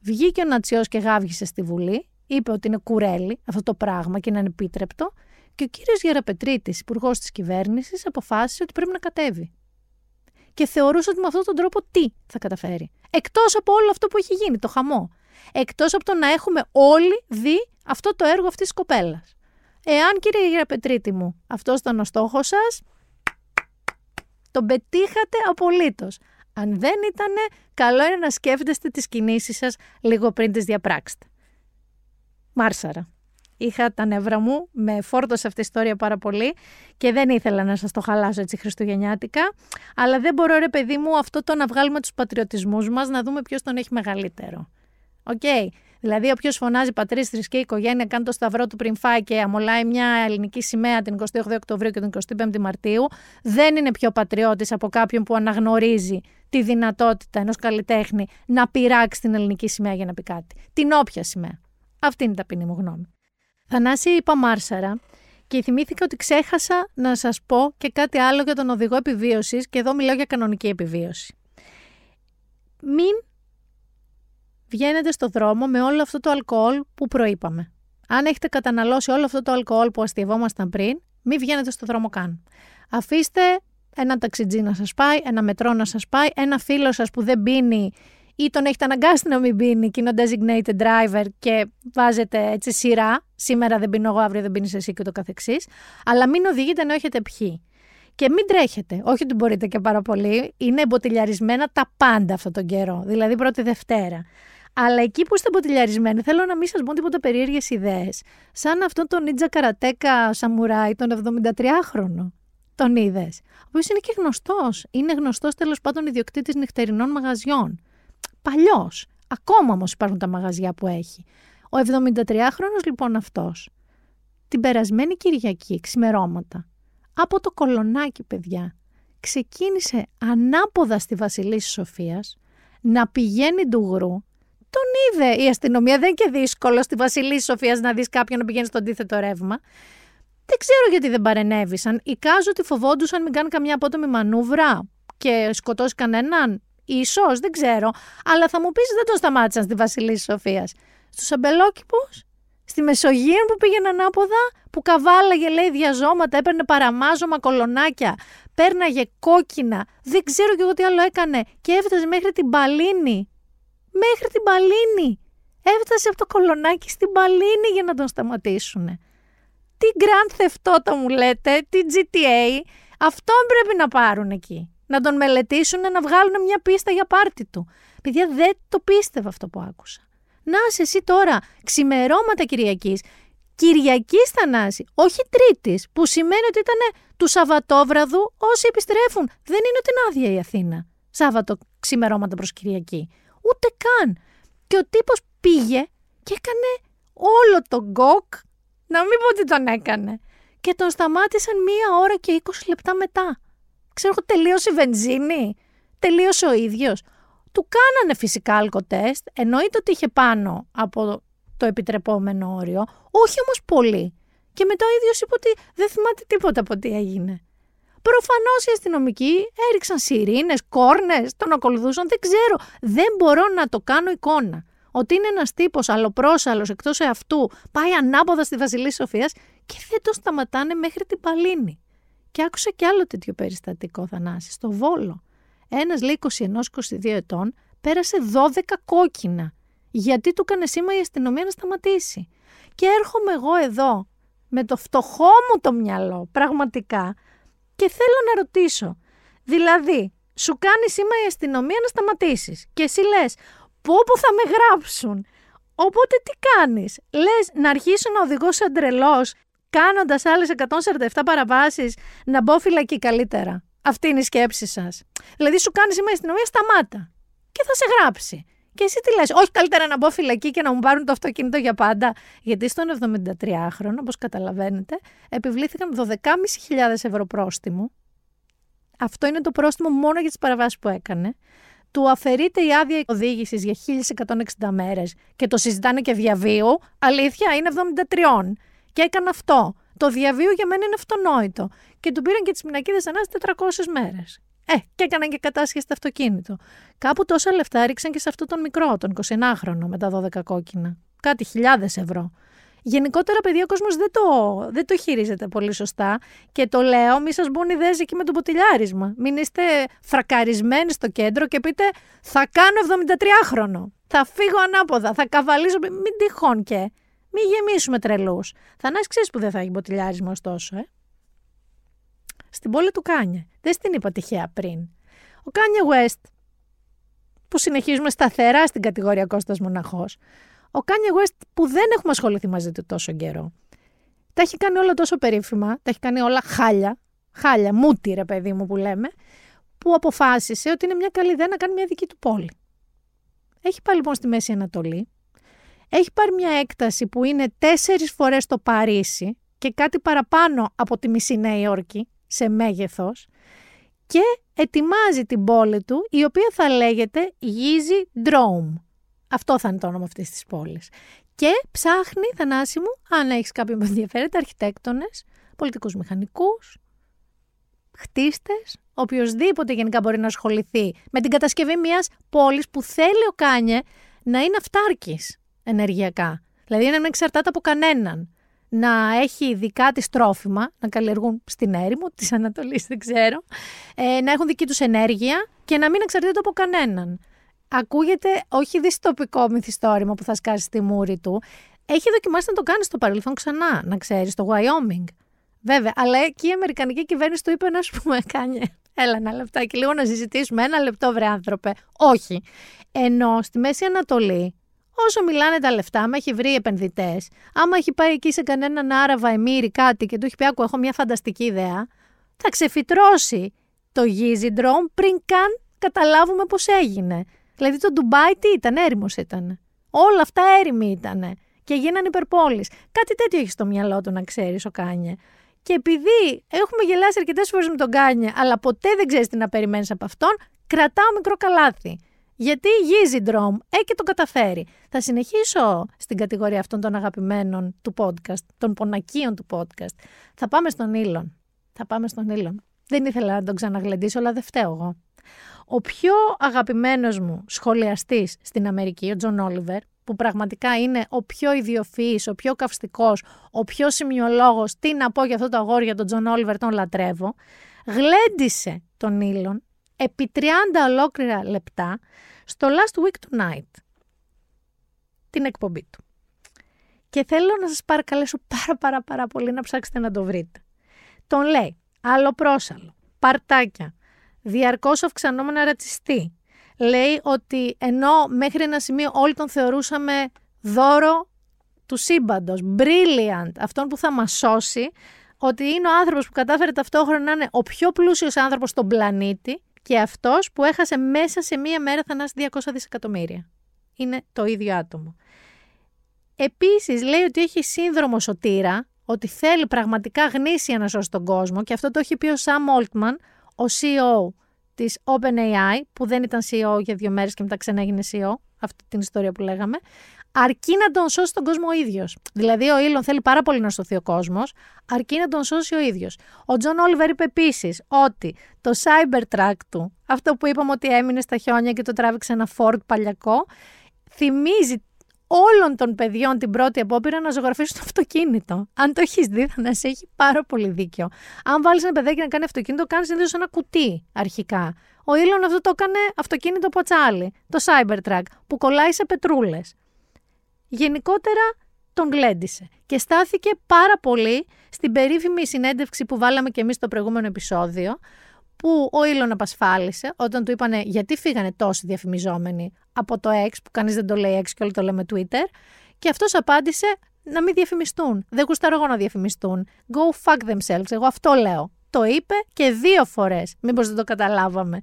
βγήκε ο Νατσιός και γάβγησε στη Βουλή, είπε ότι είναι κουρέλι αυτό το πράγμα και είναι ανεπίτρεπτο, και ο κύριος Γεραπετρίτης, υπουργός της κυβέρνησης, αποφάσισε ότι πρέπει να κατέβει. Και θεωρούσε ότι με αυτόν τον τρόπο τι θα καταφέρει. Εκτός από όλο αυτό που έχει γίνει, το χαμό. Εκτός από το να έχουμε όλοι δει αυτό το έργο αυτής της κοπέλας. Εάν, κύριε Γεραπετρίτη μου, αυτός ήταν ο στόχος σας, τον πετύχατε απολύτως. Αν δεν ήταν, καλό είναι να σκέφτεστε τις κινήσεις σας λίγο πριν τις διαπράξετε. Μάρσαρα. Είχα τα νεύρα μου, με φόρτωσε αυτή η ιστορία πάρα πολύ και δεν ήθελα να σας το χαλάσω έτσι χριστουγεννιάτικα. Αλλά δεν μπορώ, ρε παιδί μου, αυτό το να βγάλουμε τους πατριωτισμούς μας, να δούμε ποιος τον έχει μεγαλύτερο. Οκ. Δηλαδή, όποιος φωνάζει πατρίς, θρησκεία, οικογένεια, κάνει το σταυρό του πριν φάει και αμολάει μια ελληνική σημαία την 28 Οκτωβρίου και την 25 Μαρτίου, δεν είναι πιο πατριώτης από κάποιον που αναγνωρίζει τη δυνατότητα ενός καλλιτέχνη να πειράξει την ελληνική σημαία για να πει κάτι. Την όποια σημαία. Αυτή είναι η ταπεινή μου γνώμη. Θανάση, είπα Μάρσαρα και θυμήθηκα ότι ξέχασα να σας πω και κάτι άλλο για τον οδηγό επιβίωσης και εδώ μιλάω για κανονική επιβίωση. Μην βγαίνετε στο δρόμο με όλο αυτό το αλκοόλ που προείπαμε. Αν έχετε καταναλώσει όλο αυτό το αλκοόλ που αστειευόμασταν πριν, μην βγαίνετε στο δρόμο καν. Αφήστε ένα ταξιτζί να σας πάει, ένα μετρό να σας πάει, ένα φίλο σας που δεν πίνει ή τον έχετε αναγκάσει να μην πίνει και είναι designated driver και βάζετε έτσι σειρά. Σήμερα δεν πίνω εγώ, αύριο δεν πίνεις εσύ και το καθεξής. Αλλά μην οδηγείτε ενώ έχετε πιει. Και μην τρέχετε. Όχι ότι μπορείτε και πάρα πολύ. Είναι εμποτιλιαρισμένα τα πάντα αυτόν τον καιρό. Δηλαδή πρώτη Δευτέρα. Αλλά εκεί που είστε μποτιλιαρισμένοι, θέλω να μην σας πω τίποτα περίεργες ιδέες. Σαν αυτόν τον νίτζα καρατέκα σαμουράι, τον 73χρονο. Τον είδες. Ο οποίος είναι και γνωστός. Είναι γνωστός τέλος πάντων ιδιοκτήτης νυχτερινών μαγαζιών. Παλιός. Ακόμα όμως υπάρχουν τα μαγαζιά που έχει. Ο 73χρονος λοιπόν αυτός, την περασμένη Κυριακή, ξημερώματα, από το Κολονάκι, παιδιά, ξεκίνησε ανάποδα στη Βασιλίσσης Σοφίας να πηγαίνει ντουγρού. Τον είδε η αστυνομία, δεν είναι και δύσκολο στη Βασιλίσσης Σοφίας να δεις κάποιον να πηγαίνει στο αντίθετο ρεύμα. Δεν ξέρω γιατί δεν παρενέβησαν. Εικάζω ότι φοβόντουσαν μην κάνουν καμιά απότομη μανούβρα και σκοτώσει κανέναν. Ίσως, δεν ξέρω. Αλλά θα μου πεις δεν τον σταμάτησαν στη Βασιλίσσης Σοφίας. Στους αμπελόκηπους, στη Μεσογείο που πήγαινε ανάποδα, που καβάλαγε λέει διαζώματα, έπαιρνε παραμάζωμα κολονάκια, πέρναγε κόκκινα, δεν ξέρω κι εγώ τι άλλο έκανε και έφτασε μέχρι την Παλίνη. Μέχρι την Παλίνη! Έφτασε από το Κολονάκι στην Παλίνη για να τον σταματήσουνε. Τι Grand Theft Auto μου λέτε, τι GTA, αυτόν πρέπει να πάρουν εκεί. Να τον μελετήσουν, να βγάλουν μια πίστα για πάρτι του. Παιδιά, δεν το πίστευα αυτό που άκουσα. Να είσαι εσύ τώρα, ξημερώματα Κυριακής, Κυριακής Θανάση, όχι Τρίτης, που σημαίνει ότι ήταν του Σαββατόβραδου όσοι επιστρέφουν. Δεν είναι ότι είναι άδεια η Αθήνα, Σάββατο ξημερώματα προς Κυριακή. Ούτε καν. Και ο τύπος πήγε και έκανε όλο τον γκοκ, να μην πω ότι τον έκανε. Και τον σταμάτησαν 1 ώρα και 20 λεπτά μετά. Ξέρω, τελείωσε η βενζίνη, τελείωσε ο ίδιος. Του κάνανε φυσικά αλκοτέστ, εννοείται ότι είχε πάνω από το επιτρεπόμενο όριο, όχι όμως πολύ. Και μετά ο ίδιος είπε ότι δεν θυμάται τίποτα από τι έγινε. Προφανώς οι αστυνομικοί έριξαν σιρήνες, κόρνες, τον ακολουθούσαν, δεν ξέρω. Δεν μπορώ να το κάνω εικόνα. Ότι είναι ένας τύπος αλλοπρόσαλλος εκτός εαυτού, πάει ανάποδα στη Βασιλίσσης Σοφίας και δεν το σταματάνε μέχρι την Παλίνη. Και άκουσα κι άλλο τέτοιο περιστατικό, Θανάση, στο Βόλο. Ένας λέει 21-22 ετών πέρασε 12 κόκκινα. Γιατί του έκανε σήμα η αστυνομία να σταματήσει. Και έρχομαι εγώ εδώ με το φτωχό μου το μυαλό, πραγματικά. Και θέλω να ρωτήσω, δηλαδή, σου κάνει σήμα η αστυνομία να σταματήσεις και εσύ λες, πόπο θα με γράψουν. Οπότε τι κάνεις, λες να αρχίσω να οδηγώ σαν τρελός, κάνοντας άλλες 147 παραβάσεις, να μπω φυλακή καλύτερα. Αυτή είναι η σκέψη σας. Δηλαδή σου κάνει σήμα η αστυνομία, σταμάτα και θα σε γράψει. Και εσύ τι λες, όχι καλύτερα να μπω φυλακή και να μου πάρουν το αυτοκίνητο για πάντα. Γιατί στον 73χρονο, όπως καταλαβαίνετε, επιβλήθηκαν 12.500 ευρώ πρόστιμο. Αυτό είναι το πρόστιμο μόνο για τις παραβάσεις που έκανε. Του αφαιρείται η άδεια οδήγησης για 1.160 μέρες και το συζητάνε και διαβίου. Αλήθεια, είναι 73 και έκανε αυτό. Το διαβίου για μένα είναι αυτονόητο. Και του πήραν και τις πινακίδες ανάσης 400 μέρες. Και έκαναν και κατάσχεση στο αυτοκίνητο. Κάπου τόσα λεφτά ρίξαν και σε αυτό τον μικρό, τον 21χρονο με τα 12 κόκκινα. Κάτι 1.000 ευρώ. Γενικότερα, παιδιά, ο κόσμος δεν το χειρίζεται πολύ σωστά. Και το λέω, μη σας μπουν ιδέες εκεί με το ποτηλιάρισμα. Μην είστε φρακαρισμένοι στο κέντρο και πείτε θα κάνω 73χρονο. Θα φύγω ανάποδα, θα καβαλίζω. Μην τυχόν και. Μην γεμίσουμε τρελούς. Θανάση, ξέρεις που δεν θα έχει ποτηλιάρισμα ωστόσο, Στην πόλη του Κάνιε. Δεν στην είπα τυχαία πριν. Ο Κάνιε Γουέστ, που συνεχίζουμε σταθερά στην κατηγορία Κώστας Μοναχός, ο Κάνιε Γουέστ που δεν έχουμε ασχοληθεί μαζί του τόσο καιρό, τα έχει κάνει όλα τόσο περίφημα, τα έχει κάνει όλα χάλια, χάλια, μούτι ρε παιδί μου που λέμε, που αποφάσισε ότι είναι μια καλή ιδέα να κάνει μια δική του πόλη. Έχει πάει λοιπόν στη Μέση Ανατολή, έχει πάρει μια έκταση που είναι 4 φορές το Παρίσι και κάτι παραπάνω από τη μισή Νέα Υόρκη σε μέγεθος, και ετοιμάζει την πόλη του, η οποία θα λέγεται Yeezy Drome. Αυτό θα είναι το όνομα αυτής της πόλης. Και ψάχνει, Θανάση μου, αν έχεις κάποιον που ενδιαφέρεται, αρχιτέκτονες, πολιτικούς μηχανικούς, χτίστες, οποιοσδήποτε γενικά μπορεί να ασχοληθεί με την κατασκευή μιας πόλης που θέλει ο Κάνιε να είναι αυτάρκης ενεργειακά. Δηλαδή να μην εξαρτάται από κανέναν. Να έχει δικά της τρόφιμα, να καλλιεργούν στην έρημο της Ανατολής, δεν ξέρω, να έχουν δική τους ενέργεια και να μην εξαρτάται από κανέναν. Ακούγεται όχι δυστοπικό μυθιστόρημα που θα σκάσει στη μούρη του. Έχει δοκιμάσει να το κάνει στο παρελθόν ξανά, να ξέρεις, στο Wyoming. Βέβαια, αλλά εκεί η Αμερικανική κυβέρνηση του είπε να σου πούμε, Κάνιε, έλα ένα λεπτάκι λίγο να συζητήσουμε, 1 λεπτό βρε άνθρωπε. Όχι. Ενώ στη Μέση Ανατολή Όσο μιλάνε τα λεφτά, άμα έχει βρει επενδυτές, άμα έχει πάει εκεί σε κανέναν Άραβα εμίρη κάτι και του έχει πει: Άκου, έχω μια φανταστική ιδέα, θα ξεφυτρώσει το γίζιντρομ πριν καν καταλάβουμε πώς έγινε. Δηλαδή το Ντουμπάι τι ήταν, έρημος ήταν. Όλα αυτά έρημοι ήταν. Και γίνανε υπερπόλεις. Κάτι τέτοιο έχει στο μυαλό του, να ξέρεις, ο Κάνιε. Και επειδή έχουμε γελάσει αρκετές φορές με τον Κάνιε, αλλά ποτέ δεν ξέρεις τι να περιμένεις από αυτόν, κρατάω μικρό καλάθι. Γιατί γίζιντρομ, και τον καταφέρει. Θα συνεχίσω στην κατηγορία αυτών των αγαπημένων του podcast, των πονακίων του podcast. Θα πάμε στον Ήλον. Δεν ήθελα να τον ξαναγλεντήσω, αλλά δεν φταίω εγώ. Ο πιο αγαπημένος μου σχολιαστής στην Αμερική, ο Τζον Όλιβερ, που πραγματικά είναι ο πιο ιδιοφυής, ο πιο καυστικός, ο πιο σημειολόγος, τι να πω για αυτό το αγόρι, για τον Τζον Όλιβερ, τον λατρεύω, γλέντισε τον Ήλον επί 30 ολόκληρα λεπτά στο Last Week Tonight, την εκπομπή του. Και θέλω να σας παρακαλέσω πάρα πολύ να ψάξετε να το βρείτε. Τον λέει άλλο πρόσαλο, παρτάκια, διαρκώς αυξανόμενα ρατσιστή. Λέει ότι ενώ μέχρι ένα σημείο όλοι τον θεωρούσαμε δώρο του σύμπαντος, brilliant, αυτόν που θα μας σώσει, ότι είναι ο άνθρωπος που κατάφερε ταυτόχρονα να είναι ο πιο πλούσιος άνθρωπος στον πλανήτη και αυτός που έχασε μέσα σε μία μέρα, Θανάση, 200 δισεκατομμύρια. Είναι το ίδιο άτομο. Επίσης λέει ότι έχει σύνδρομο σωτήρα, ότι θέλει πραγματικά γνήσια να σώσει τον κόσμο, και αυτό το έχει πει ο Σαμ Όλτμαν, ο CEO της OpenAI, που δεν ήταν CEO για 2 μέρες και μετά ξανά έγινε CEO, αυτή την ιστορία που λέγαμε, αρκεί να τον σώσει τον κόσμο ο ίδιος. Δηλαδή ο Ήλον θέλει πάρα πολύ να σωθεί ο κόσμος, αρκεί να τον σώσει ο ίδιος. Ο Τζον Όλιβερ είπε επίσης ότι το Cybertruck του, αυτό που είπαμε ότι έμεινε στα χιόνια και το τράβηξε ένα Ford παλιακό, θυμίζει όλων των παιδιών την πρώτη απόπειρα να ζωγραφίσουν το αυτοκίνητο. Αν το έχεις δει, θα σε έχει πάρα πολύ δίκιο. Αν βάλεις ένα παιδάκι να κάνει αυτοκίνητο, κάνει συνήθως ένα κουτί αρχικά. Ο Ήλον αυτό το έκανε αυτοκίνητο ποτσάλι, το Cybertruck, που κολλάει σε πετρούλες. Γενικότερα τον γλέντισε και στάθηκε πάρα πολύ στην περίφημη συνέντευξη που βάλαμε και εμείς στο προηγούμενο επεισόδιο, που ο Ήλον απασφάλισε όταν του είπανε γιατί φύγανε τόσοι διαφημιζόμενοι από το X, που κανείς δεν το λέει X και όλοι το λέμε Twitter, και αυτός απάντησε να μην διαφημιστούν. Δεν γουστάρω εγώ να διαφημιστούν. Go fuck themselves, εγώ αυτό λέω. Το είπε και 2 φορές, μήπως δεν το καταλάβαμε.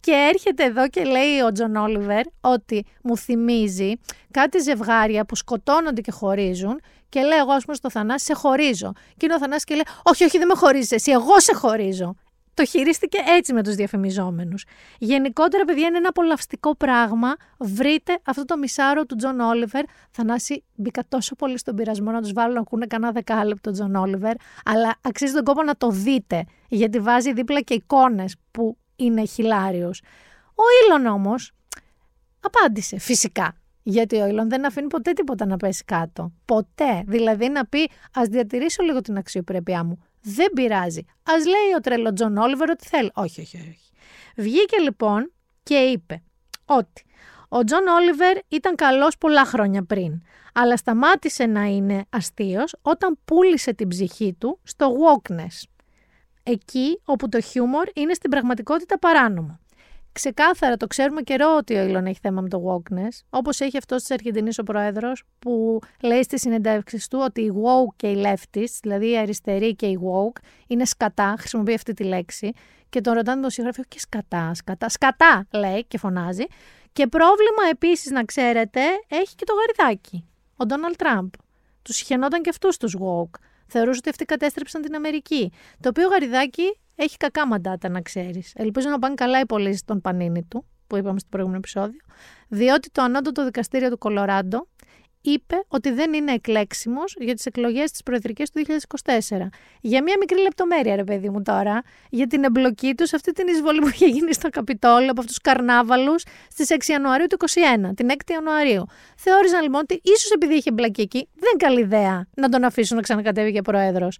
Και έρχεται εδώ και λέει ο Τζον Όλιβερ ότι μου θυμίζει κάτι ζευγάρια που σκοτώνονται και χωρίζουν, και λέει εγώ ας πούμε στο Θανάση σε χωρίζω. Και είναι ο Θανάσης και λέει όχι, όχι, δεν με χωρίζεις εσύ, εγώ σε χωρίζω. Το χειρίστηκε έτσι με τους διαφημιζόμενους. Γενικότερα, παιδιά, είναι ένα απολαυστικό πράγμα. Βρείτε αυτό το μισάρο του Τζον Όλιβερ. Θανάση, μπήκα τόσο πολύ στον πειρασμό να τους βάλω να ακούνε κανένα 10 λεπτό Τζον Όλιβερ, αλλά αξίζει τον κόπο να το δείτε, γιατί βάζει δίπλα και εικόνες που είναι χιλάριος. Ο Ήλον όμως απάντησε φυσικά. Γιατί ο Ήλον δεν αφήνει ποτέ τίποτα να πέσει κάτω. Ποτέ. Δηλαδή να πει ας διατηρήσω λίγο την αξιοπρέπειά μου. Δεν πειράζει. Ας λέει ο τρελό Τζον Όλιβερ ότι θέλει. Όχι, όχι, όχι. Βγήκε λοιπόν και είπε ότι ο Τζον Όλιβερ ήταν καλός πολλά χρόνια πριν, αλλά σταμάτησε να είναι αστείος όταν πούλησε την ψυχή του στο wokeness. Εκεί όπου το χιούμορ είναι στην πραγματικότητα παράνομο. Ξεκάθαρα το ξέρουμε καιρό ότι ο Ήλον έχει θέμα με το wokeness, όπως έχει αυτός της Αργεντινής ο Πρόεδρος, που λέει στις συνεντεύξεις του ότι οι woke και οι leftists, δηλαδή οι αριστεροί και οι woke, είναι σκατά, χρησιμοποιεί αυτή τη λέξη, και τον ρωτάνε τον συγγραφέα και σκατά λέει και φωνάζει. Και πρόβλημα επίσης, να ξέρετε, έχει και το γαριδάκι, ο Ντόναλντ Τραμπ. Τους συχαινόταν και αυτούς τους woke, θεωρούσε ότι αυτοί κατέστρεψαν την Αμερική, το οποίο γαριδάκι έχει κακά μαντάτα, να ξέρεις. Ελπίζω να πάνε καλά οι πωλήσεις των πανίνι του, που είπαμε στο προηγούμενο επεισόδιο, διότι το ανώτατο δικαστήριο του Κολοράντο είπε ότι δεν είναι εκλέξιμος για τις εκλογές της προεδρικής του 2024. Για μια μικρή λεπτομέρεια, ρε παιδί μου τώρα, για την εμπλοκή του σε αυτή την εισβολή που είχε γίνει στο Καπιτόλιο από αυτούς τους καρνάβαλους στις 6 Ιανουαρίου του 2021, την 6η Ιανουαρίου. Θεώρησαν λοιπόν ότι ίσως επειδή είχε εμπλακεί εκεί, δεν είναι καλή ιδέα να τον αφήσουν να ξανακατέβει για πρόεδρος.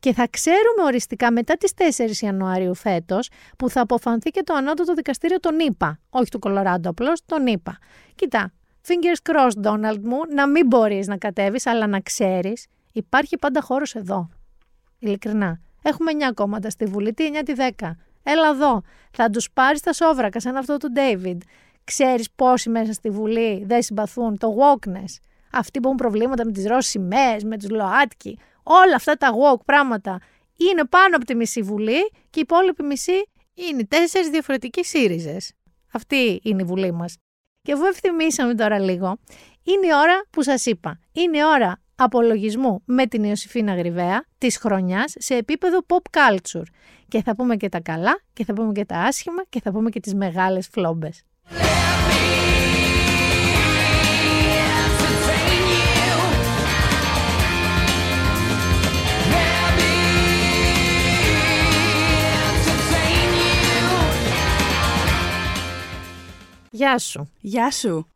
Και θα ξέρουμε οριστικά μετά τις 4 Ιανουαρίου φέτος, που θα αποφανθεί και το ανώτατο δικαστήριο των ΗΠΑ. Όχι του Κολοράντο απλώς, των ΗΠΑ. Κοιτά. Fingers crossed, Donald μου, να μην μπορείς να κατέβεις, αλλά να ξέρεις, υπάρχει πάντα χώρος εδώ. Ειλικρινά. Έχουμε 9 κόμματα στη Βουλή, τι 9 τη 10. Έλα εδώ. Θα τους πάρεις τα σόβρακα σαν αυτό του Ντέιβιντ. Ξέρεις πόσοι μέσα στη Βουλή δεν συμπαθούν το wokeness. Αυτοί που έχουν προβλήματα με τις ρώσες σημαίες, με τους ΛΟΑΤΚΙ. Όλα αυτά τα woke πράγματα είναι πάνω από τη μισή Βουλή και η υπόλοιπη μισή είναι 4 διαφορετικοί ΣΥΡΙΖΕΣ. Αυτή είναι η Βουλή μας. Και αφού ευθυμίσαμε τώρα λίγο, είναι η ώρα που σας είπα. Είναι η ώρα απολογισμού με την Ιωσηφίνα Γριβέα της χρονιάς σε επίπεδο pop culture. Και θα πούμε και τα καλά, και θα πούμε και τα άσχημα, και θα πούμε και τις μεγάλες φλόμπες. Γεια σου. Γεια σου.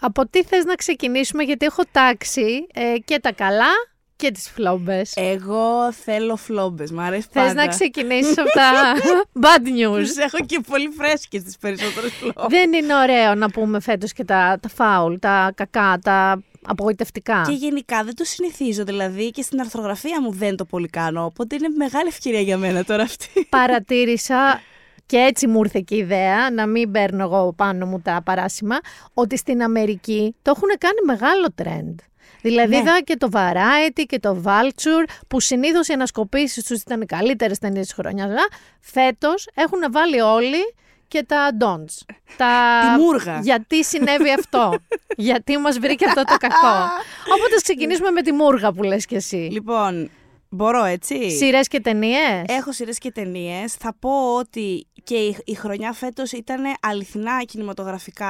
Από τι θες να ξεκινήσουμε, γιατί έχω τάξει και τα καλά και τις φλόμπες. Εγώ θέλω φλόμπες, μου αρέσει πάντα. Θες να ξεκινήσεις από τα bad news. Τους έχω και πολύ φρέσκες τις περισσότερες φλόμπες. Δεν είναι ωραίο να πούμε φέτος και τα φάουλ, τα κακά, τα απογοητευτικά. Και γενικά δεν το συνηθίζω, δηλαδή και στην αρθρογραφία μου δεν το πολύ κάνω, οπότε είναι μεγάλη ευκαιρία για μένα τώρα αυτή. Παρατήρησα... Και έτσι μου ήρθε και η ιδέα, να μην παίρνω εγώ πάνω μου τα παράσημα, ότι στην Αμερική το έχουν κάνει μεγάλο τρέντ. Δηλαδή ναι. Είδα και το Variety και το Vulture, που συνήθως οι ανασκοπήσεις τους ήταν οι καλύτερες ταινίες της χρονιάς. Φέτος έχουν βάλει όλοι και τα don'ts. Τη μούργα. Γιατί συνέβη αυτό. Γιατί μας βρήκε αυτό το κακό. Οπότε ξεκινήσουμε με τη μούργα που λες κι εσύ. Λοιπόν... Μπορώ έτσι. Σειρές και ταινίες. Έχω σειρές και ταινίες. Θα πω ότι και η χρονιά φέτος ήταν αληθινά κινηματογραφικά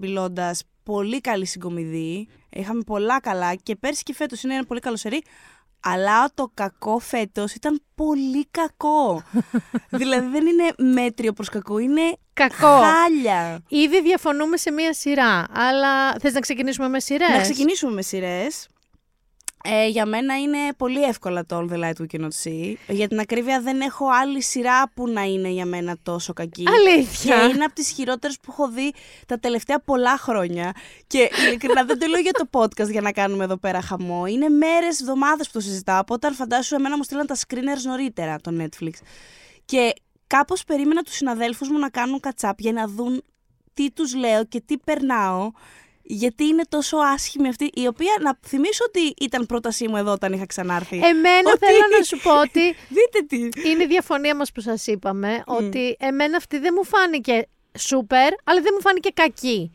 μιλώντας πολύ καλή συγκομιδή. Είχαμε πολλά καλά και πέρσι και φέτος είναι ένα πολύ καλό σερί. Αλλά το κακό φέτος ήταν πολύ κακό. Δηλαδή δεν είναι μέτριο προς κακό, είναι κακό. Χάλια. Ήδη διαφωνούμε σε μία σειρά, αλλά θες να ξεκινήσουμε με σειρές. Να ξεκινήσουμε με σειρές. Για μένα είναι πολύ εύκολα το All the Light We Cannot See. Για την ακρίβεια δεν έχω άλλη σειρά που να είναι για μένα τόσο κακή. Αλήθεια. Και είναι από τις χειρότερες που έχω δει τα τελευταία πολλά χρόνια. Και ειλικρινά δεν το λέω για το podcast για να κάνουμε εδώ πέρα χαμό. Είναι μέρες, εβδομάδες που το συζητάω. Όταν φαντάσου εμένα μου στείλαν τα screeners νωρίτερα το Netflix. Και κάπως περίμενα τους συναδέλφους μου να κάνουν κατσάπ για να δουν τι τους λέω και τι περνάω. Γιατί είναι τόσο άσχημη αυτή, η οποία να θυμίσω ότι ήταν πρότασή μου εδώ όταν είχα ξανάρθει. Εμένα ότι... θέλω να σου πω ότι δείτε τι. Είναι η διαφωνία μας που σας είπαμε, ότι εμένα αυτή δεν μου φάνηκε σούπερ, αλλά δεν μου φάνηκε κακή.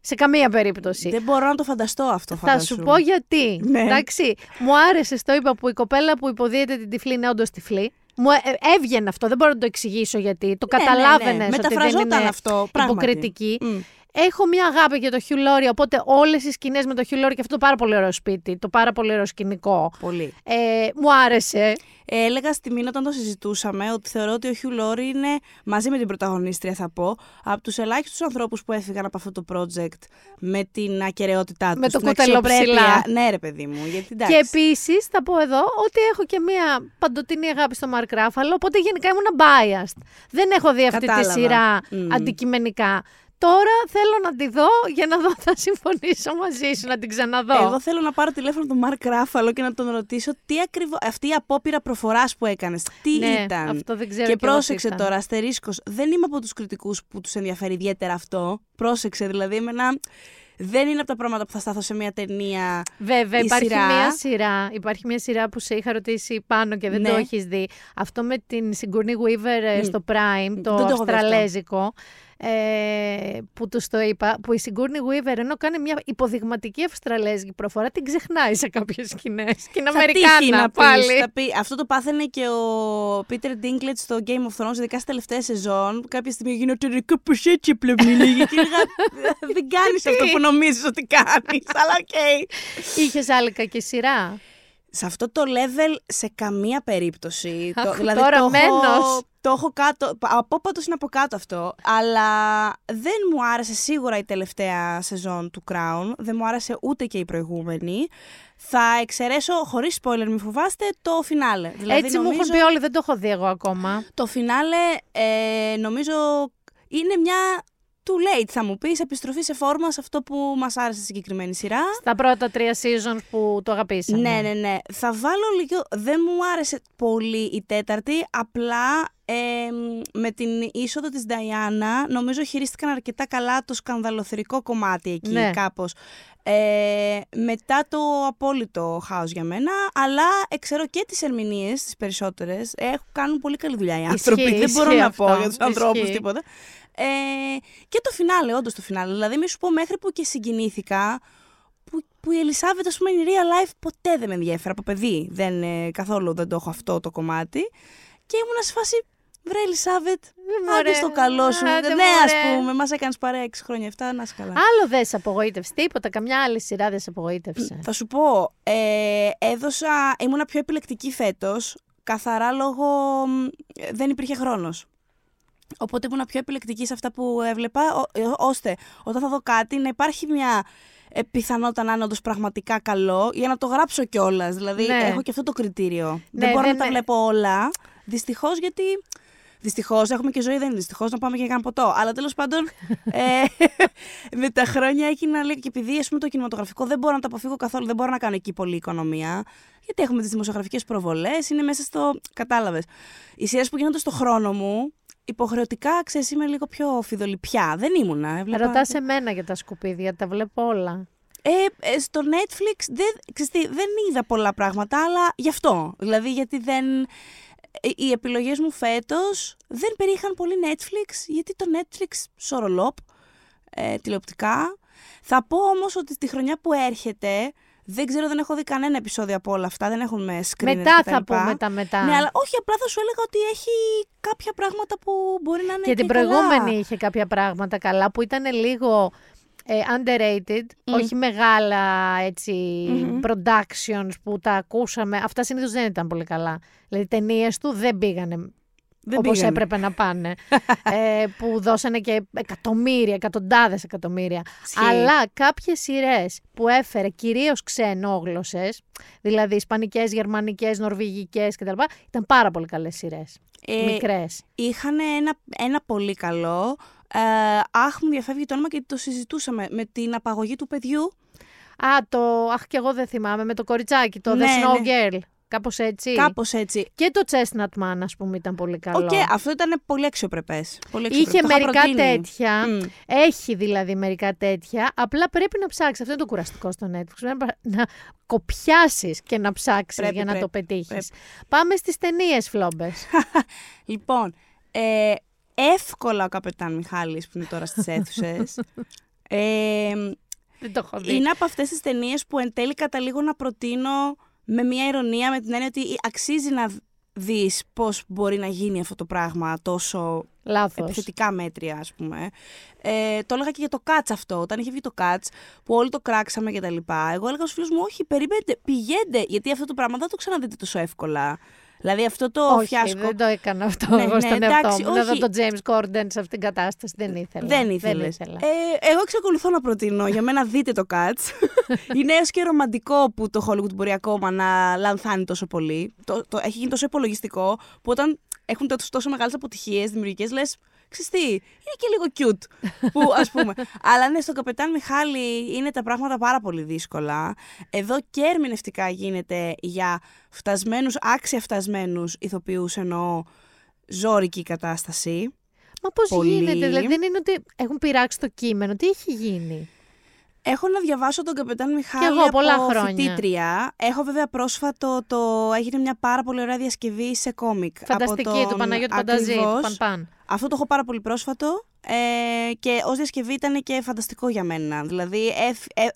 Σε καμία περίπτωση. Δεν μπορώ να το φανταστώ αυτό. Θα σου πω γιατί. Ναι. Εντάξει, μου άρεσε, το είπα, που η κοπέλα που υποδίεται την τυφλή είναι όντως τυφλή. Μου έβγαινε αυτό, δεν μπορώ να το εξηγήσω γιατί. Το καταλάβαινες ότι δεν είναι αυτό, υποκριτική. Έχω μια αγάπη για το Χιου Λόρι, οπότε όλες οι σκηνές με το Χιου Λόρι και αυτό το πάρα πολύ ωραίο σπίτι, το πάρα πολύ ωραίο σκηνικό. Πολύ. Μου άρεσε. Έλεγα στη Μίνα όταν το συζητούσαμε ότι θεωρώ ότι ο Χιου Λόρι είναι, μαζί με την πρωταγωνίστρια θα πω, από τους ελάχιστους ανθρώπους που έφυγαν από αυτό το project με την ακεραιότητά τους. Με το κούτελο ψηλά. Ναι, ρε παιδί μου. Γιατί, εντάξει. Και επίσης θα πω εδώ ότι έχω και μια παντοτινή αγάπη στο Μαρκ Ράφαλο, οπότε γενικά ήμουν biased. Δεν έχω δει αυτή τη σειρά αντικειμενικά. Τώρα θέλω να τη δω για να δω, θα συμφωνήσω μαζί σου να την ξαναδώ. Εγώ θέλω να πάρω τηλέφωνο του Μαρκ Ράφαλο και να τον ρωτήσω τι ακριβώς. Αυτή η απόπειρα προφοράς που έκανες, τι ήταν. Αυτό δεν ξέρω. Και πρόσεξε τώρα, αστερίσκος. Δεν είμαι από τους κριτικούς που τους ενδιαφέρει ιδιαίτερα αυτό. Πρόσεξε, δηλαδή, εμένα. Δεν είναι από τα πράγματα που θα στάθω σε μια ταινία. Βέβαια, υπάρχει μια σειρά που σε είχα ρωτήσει πάνω και δεν το έχεις δει. Αυτό με την Σιγκούρνι Γουίβερ στο Prime, το αυστραλέζικο. Που τους το είπα, που η Σιγκούρνι Γουίβερ ενώ κάνει μια υποδειγματική αυστραλέζικη προφορά, την ξεχνάει σε κάποιες σκηνές. Και είναι Αμερικάνα πάλι. Αυτό το πάθαινε και ο Πίτερ Ντίνκλετ στο Game of Thrones, ειδικά στα τελευταία σεζόν, που κάποια στιγμή γίνονται κάπως έτσι πλεμμύλη. Δεν κάνεις αυτό που νομίζεις ότι κάνεις, αλλά οκ. Είχες άλλη κακή σειρά. Σε αυτό το level σε καμία περίπτωση. Δηλαδή τώρα μένος. Το έχω κάτω, απόπατος είναι από κάτω αυτό, αλλά δεν μου άρεσε σίγουρα η τελευταία σεζόν του Crown, δεν μου άρεσε ούτε και η προηγούμενη. Θα εξαιρέσω, χωρίς spoiler μη φοβάστε, το φινάλε. Δηλαδή, έτσι νομίζω, μου έχουν πει όλοι, δεν το έχω δει εγώ ακόμα. Το φινάλε νομίζω είναι μια... Too late θα μου πεις, επιστροφή σε φόρμα σε αυτό που μας άρεσε στη συγκεκριμένη σειρά. Στα πρώτα 3 seasons που το αγαπήσαμε. Ναι. Θα βάλω λίγο, δεν μου άρεσε πολύ η τέταρτη, απλά με την είσοδο της Νταϊάννα, νομίζω χειρίστηκαν αρκετά καλά το σκανδαλοθερικό κομμάτι εκεί, ναι, κάπως. Μετά το απόλυτο χάος για μένα, αλλά ξέρω και τις ερμηνείες, τις περισσότερες, κάνουν πολύ καλή δουλειά οι άνθρωποι. Δεν μπορώ να πω για τους ανθρώπους τίποτα. Και το φινάλε, όντως το φινάλε. Δηλαδή, μη σου πω μέχρι που και συγκινήθηκα, που η Ελισάβετ, ας πούμε, in real life ποτέ δεν με ενδιέφερε από παιδί. Καθόλου δεν το έχω αυτό το κομμάτι. Και ήμουν σε φάση, βρε Ελισάβετ, άντε στο καλό σου. Ας πούμε, μας έκανες παρέα 6 χρόνια, 7, να είσαι καλά. Άλλο δεν σε απογοήτευσε τίποτα, καμιά άλλη σειρά δεν σε απογοήτευσε? Θα σου πω, ήμουνα πιο επιλεκτική φέτος, καθαρά λόγω δεν υπήρχε χρόνος. Οπότε ήμουνα πιο επιλεκτική σε αυτά που έβλεπα, ώστε όταν θα δω κάτι να υπάρχει μια πιθανότητα να είναι όντως πραγματικά καλό, για να το γράψω κιόλας. Δηλαδή, έχω και αυτό το κριτήριο. Δεν μπορώ να τα βλέπω όλα. Δυστυχώς, γιατί. Δυστυχώς, έχουμε και ζωή, δεν είναι δυστυχώς να πάμε και κάνα ποτό. Αλλά τέλος πάντων, με τα χρόνια έγινα λίγο. Και επειδή, ας πούμε, το κινηματογραφικό δεν μπορώ να το αποφύγω καθόλου, δεν μπορώ να κάνω εκεί πολλή οικονομία. Γιατί έχουμε τις δημοσιογραφικές προβολές, είναι μέσα στο. Κατάλαβες. Οι σειρές που γίνονται στο χρόνο μου. Υποχρεωτικά, ξέρεις, είμαι λίγο πιο φιδωλιπιά. Δεν ήμουνα. Ρωτάς εμένα για τα σκουπίδια, τα βλέπω όλα. Στο Netflix δεν είδα πολλά πράγματα, αλλά γι' αυτό. Δηλαδή, γιατί οι επιλογές μου φέτος δεν περιείχαν πολύ Netflix, γιατί το Netflix σορολόπ, τηλεοπτικά. Θα πω όμως ότι τη χρονιά που έρχεται, δεν έχω δει κανένα επεισόδιο από όλα αυτά, δεν έχουμε screener. Μετά θα πούμε μετά. Ναι, αλλά όχι, απλά θα σου έλεγα ότι έχει κάποια πράγματα που μπορεί να είναι και την προηγούμενη καλά. Είχε κάποια πράγματα καλά που ήταν λίγο underrated, όχι μεγάλα productions που τα ακούσαμε. Αυτά συνήθως δεν ήταν πολύ καλά. Δηλαδή ταινίες του δεν πήγανε. Όπως έπρεπε να πάνε, που δώσανε και εκατοντάδες εκατομμύρια. Αλλά κάποιες σειρές που έφερε κυρίως ξενόγλωσσες, δηλαδή ισπανικές, γερμανικές, νορβηγικές κτλ. Ήταν πάρα πολύ καλές σειρές, μικρές. Είχαν ένα πολύ καλό, μου διαφεύγει το όνομα και το συζητούσαμε, με την απαγωγή του παιδιού. Και εγώ δεν θυμάμαι, με το κοριτσάκι, το The Snow Girl. Κάπως έτσι. Και το Chestnut Man, ας πούμε, ήταν πολύ καλό. Αυτό ήταν πολύ αξιοπρεπές. Είχε μερικά τέτοια. Έχει δηλαδή μερικά τέτοια. Απλά πρέπει να ψάξεις. Αυτό είναι το κουραστικό στο Netflix. Πρέπει να κοπιάσεις και να ψάξεις για να το πετύχεις. Πάμε στις ταινίες, Φλόμπες. Λοιπόν, εύκολα ο Καπετάν Μιχάλης που είναι τώρα στις αίθουσες. Δεν το έχω δει. Είναι από αυτές τις ταινίες που εν τέλει καταλήγω να προτείνω. Με μια ειρωνία, με την έννοια ότι αξίζει να δεις πώς μπορεί να γίνει αυτό το πράγμα τόσο επιθετικά μέτρια, ας πούμε. Το έλεγα και για το Cats αυτό, όταν είχε βγει το Cats, που όλοι το κράξαμε κτλ. Εγώ έλεγα στους φίλους μου, όχι, περιμένετε, πηγαίνετε, γιατί αυτό το πράγμα δεν το ξαναδείτε τόσο εύκολα. Δηλαδή αυτό το φιάσκο. Δεν το έκανα αυτό εγώ στον εαυτό μου. Δηλαδή τον James Corden σε αυτήν την κατάσταση δεν ήθελα. Εγώ εξακολουθώ να προτείνω. Για μένα δείτε το Cats. Είναι έως και ρομαντικό που το Hollywood μπορεί ακόμα να λανθάνει τόσο πολύ. Το έχει γίνει τόσο υπολογιστικό που όταν έχουν τόσο μεγάλες αποτυχίες δημιουργικές λες, ξέρεις τι, είναι και λίγο cute που ας πούμε. Αλλά ναι, στον Καπετάν Μιχάλη είναι τα πράγματα πάρα πολύ δύσκολα. Εδώ και ερμηνευτικά γίνεται για φτασμένους, άξια φτασμένους ηθοποιούς, εννοώ ζώρικη κατάσταση. Μα πώς γίνεται, δηλαδή δεν είναι ότι έχουν πειράξει το κείμενο, τι έχει γίνει? Έχω να διαβάσω τον Καπετάν Μιχάλη από φοιτήτρια. Έχω βέβαια πρόσφατο, έγινε μια πάρα πολύ ωραία διασκευή σε κόμικ. Φανταστική, του Παναγιώτη Πανταζή, του Παν-Παν. Αυτό το έχω πάρα πολύ πρόσφατο και ως διασκευή ήταν και φανταστικό για μένα. Δηλαδή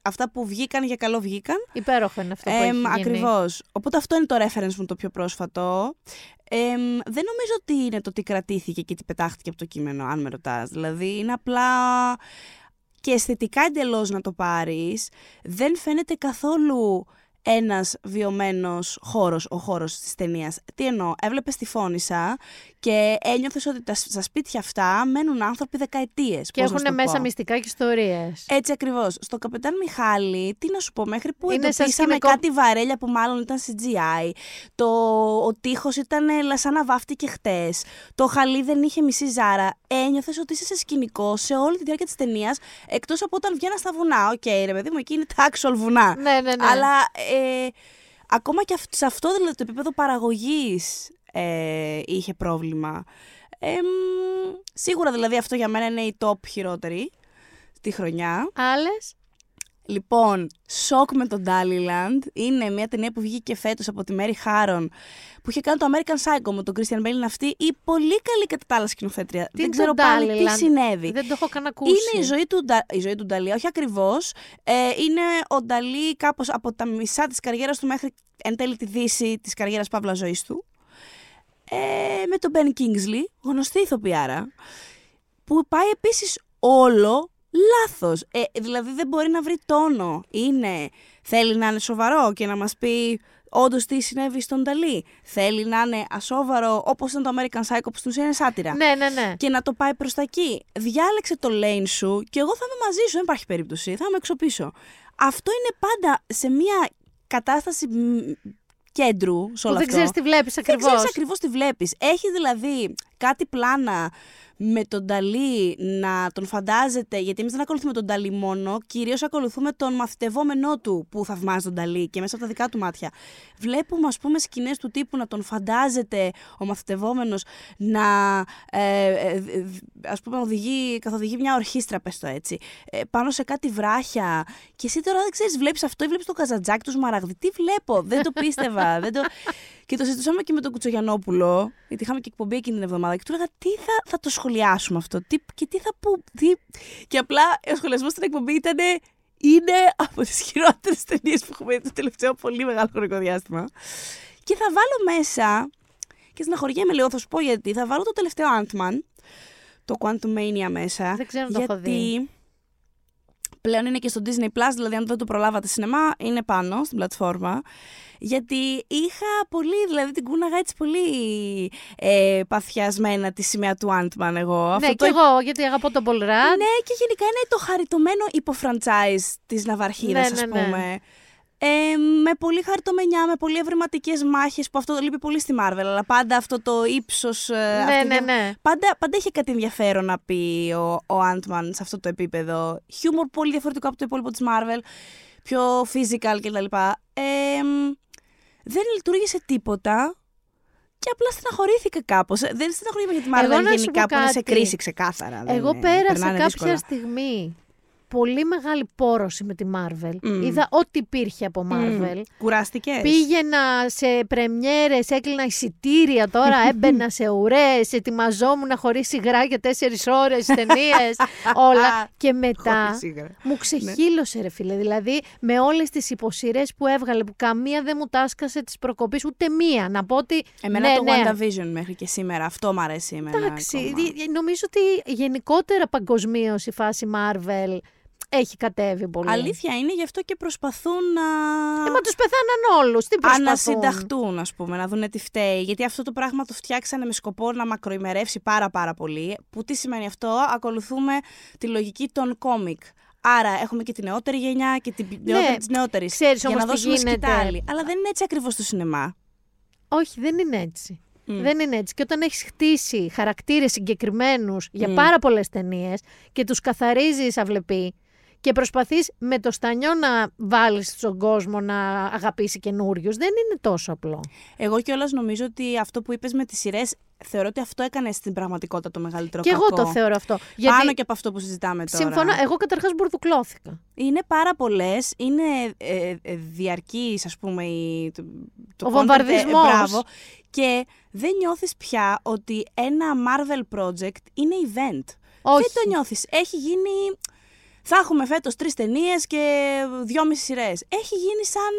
αυτά που βγήκαν για καλό βγήκαν. Υπέροχο είναι αυτό που έχει γίνει. Ακριβώς. Οπότε αυτό είναι το reference μου το πιο πρόσφατο. Δεν νομίζω ότι είναι το τι κρατήθηκε και τι πετάχτηκε από το κείμενο, αν με ρωτάς. Δηλαδή είναι απλά... Και αισθητικά εντελώς να το πάρεις, δεν φαίνεται καθόλου ένας βιωμένος χώρος, ο χώρος της ταινίας. Τι εννοώ, έβλεπες τη Φόνισσα και ένιωθες ότι στα σπίτια αυτά μένουν άνθρωποι δεκαετίες. Και έχουν μέσα μυστικά και ιστορίες. Έτσι ακριβώς. Στο Καπετάν Μιχάλη, τι να σου πω, μέχρι που εντοπίσαμε κάτι βαρέλια που μάλλον ήταν CGI, ο τείχος ήταν σαν να βάφτηκε χτες, το χαλί δεν είχε μισή ζάρα. Ένιωθες ότι είσαι σε σκηνικό σε όλη τη διάρκεια της ταινίας, εκτός από όταν βγαίνα στα βουνά. Ρε παιδί μου, εκεί είναι τα actual βουνά. Ναι. Αλλά, ακόμα και σε αυτό δηλαδή, το επίπεδο παραγωγής είχε πρόβλημα. Σίγουρα δηλαδή αυτό για μένα είναι η top χειρότερη τη χρονιά. Άλλες. Λοιπόν, σοκ με τον Ντάλιλαντ. Είναι μια ταινία που βγήκε φέτος από τη Μέρι Χάρον, που είχε κάνει το American Psycho με τον Κρίστιαν Μπέιλ. Αυτή η πολύ καλή κατά τα άλλα σκηνοθέτρια. Δεν ξέρω πάλι τι συνέβη. Δεν το έχω καν ακούσει. Είναι η ζωή του Νταλή, όχι ακριβώς. Είναι ο Νταλή κάπως από τα μισά της καριέρας του μέχρι εν τέλει τη δύση της καριέρας παύλα ζωής του. Με τον Μπεν Κίνγκσλι, γνωστή ηθοποιάρα, που πάει επίσης όλο λάθος. Δηλαδή δεν μπορεί να βρει τόνο. Θέλει να είναι σοβαρό και να μας πει όντως τι συνέβη στον Νταλή. Θέλει να είναι ασόβαρο, όπως ήταν το American Psycho, που στην ουσία είναι σάτυρα. Ναι, ναι, ναι. Και να το πάει προς τα εκεί. Διάλεξε το lane σου και εγώ θα είμαι μαζί σου. Δεν υπάρχει περίπτωση. Θα είμαι εξωπίσω. Αυτό είναι πάντα σε μια κατάσταση κέντρου σε όλα αυτά. Δεν ξέρεις τι βλέπεις ακριβώς. Δεν ξέρεις ακριβώς τι βλέπεις. Έχει δηλαδή κάτι πλάνα με τον Νταλή να τον φαντάζεται, γιατί εμείς δεν ακολουθούμε τον Νταλή μόνο, κυρίως ακολουθούμε τον μαθητευόμενό του που θαυμάζει τον Νταλή και μέσα από τα δικά του μάτια. Βλέπουμε, ας πούμε, σκηνές του τύπου να τον φαντάζεται ο μαθητευόμενος να ας πούμε, καθοδηγεί μια ορχήστρα, πες το έτσι, πάνω σε κάτι βράχια. Και εσύ τώρα δεν ξέρεις, βλέπεις αυτό ή βλέπεις το Καζαντζάκ, τους Μαραγδί. Τι βλέπω, δεν το πίστευα. Και το συζητούσαμε και με τον Κουτσογιανόπουλο, γιατί είχαμε και εκπομπή εκείνη την εβδομάδα. Και του έλεγα τι θα το σχολιάσουμε αυτό, τι θα πούμε. Και απλά ο σχολιασμός στην εκπομπή ήταν. Είναι από τις χειρότερες ταινίες που έχουμε δει το τελευταίο πολύ μεγάλο χρονικό διάστημα. Και θα βάλω μέσα. Και στεναχωριέμαι λίγο, θα σου πω γιατί. Θα βάλω το τελευταίο Ant-Man, το Quantumania μέσα. Δεν ξέρω αν το έχω δει. Πλέον είναι και στο Disney Plus, δηλαδή αν δεν το προλάβατε σινεμά, είναι πάνω στην πλατφόρμα. Γιατί είχα πολύ, δηλαδή την κούναγα έτσι πολύ παθιασμένα τη σημαία του Ant-Man εγώ. Ναι, αυτό και εγώ, γιατί αγαπώ τον Paul Rudd. Ναι, και γενικά είναι το χαριτωμένο υποφραντσάιζ της Ναυαρχίδας, ναι, ναι, ναι, ας πούμε. Με πολύ χαρτομενιά, με πολύ ευρηματικές μάχες, που αυτό το λείπει πολύ στη Marvel, αλλά πάντα αυτό το ύψος. Ναι, ναι, ναι. Πάντα είχε κάτι ενδιαφέρον να πει ο Ant-Man σε αυτό το επίπεδο. Χιούμορ πολύ διαφορετικό από το υπόλοιπο της Marvel, πιο physical κτλ. Δεν λειτουργήσε τίποτα και απλά στεναχωρήθηκα κάπως. Δεν στεναχωρήθηκα για τη Marvel γενικά που είναι σε κρίση ξεκάθαρα. Εγώ πέρασα κάποια στιγμή πολύ μεγάλη πόρωση με τη Marvel. Είδα ό,τι υπήρχε από Marvel. Κουράστηκες. Πήγαινα σε πρεμιέρες, έκλεινα εισιτήρια τώρα, έμπαινα σε ουρές, ετοιμαζόμουν χωρίς υγρά για 4 ώρες ταινίες, όλα. Και μετά μου ξεχύλωσε, ρε φίλε. Δηλαδή, με όλες τις υποσειρές που έβγαλε, που καμία δεν μου τάσκασε της προκοπής, ούτε μία. Να πω ότι. Εμένα ναι, το WandaVision μέχρι και σήμερα, αυτό μου αρέσει εμένα. Εντάξει, νομίζω ότι γενικότερα παγκοσμίως η φάση Marvel έχει κατέβει πολύ. Αλήθεια είναι, γι' αυτό και προσπαθούν να. Μα τους πεθάναν όλους. Τι προσπαθούν. Ανασυνταχτούν, ας πούμε, να δουν τι φταίει. Γιατί αυτό το πράγμα το φτιάξανε με σκοπό να μακροημερεύσει πάρα πάρα πολύ. Που τι σημαίνει αυτό, ακολουθούμε τη λογική των κόμικ. Άρα έχουμε και τη νεότερη γενιά και τη νεότερη. Ξέρεις όμως τι γίνεται. Αλλά δεν είναι έτσι ακριβώς το σινεμά. Όχι, δεν είναι έτσι. Δεν είναι έτσι. Και όταν έχεις χτίσει χαρακτήρες συγκεκριμένους για πάρα πολλές ταινίες και τους καθαρίζεις αυλεπή. Και προσπαθείς με το στανιό να βάλεις στον κόσμο να αγαπήσει καινούριους. Δεν είναι τόσο απλό. Εγώ κιόλας νομίζω ότι αυτό που είπες με τις σειρές, θεωρώ ότι αυτό έκανε στην πραγματικότητα το μεγαλύτερο κακό. Και εγώ το θεωρώ αυτό. Γιατί πάνω και από αυτό που συζητάμε τώρα. Συμφωνώ. Εγώ καταρχάς μπουρδουκλώθηκα. Είναι πάρα πολλές. Είναι διαρκής, ας πούμε, ο βομβαρδισμός. Μπράβο. Και δεν νιώθεις πια ότι ένα Marvel project είναι event. Όχι. Δεν το νιώθεις. Έχει γίνει. Θα έχουμε φέτος 3 ταινίες και 2,5 σειρές. Έχει γίνει σαν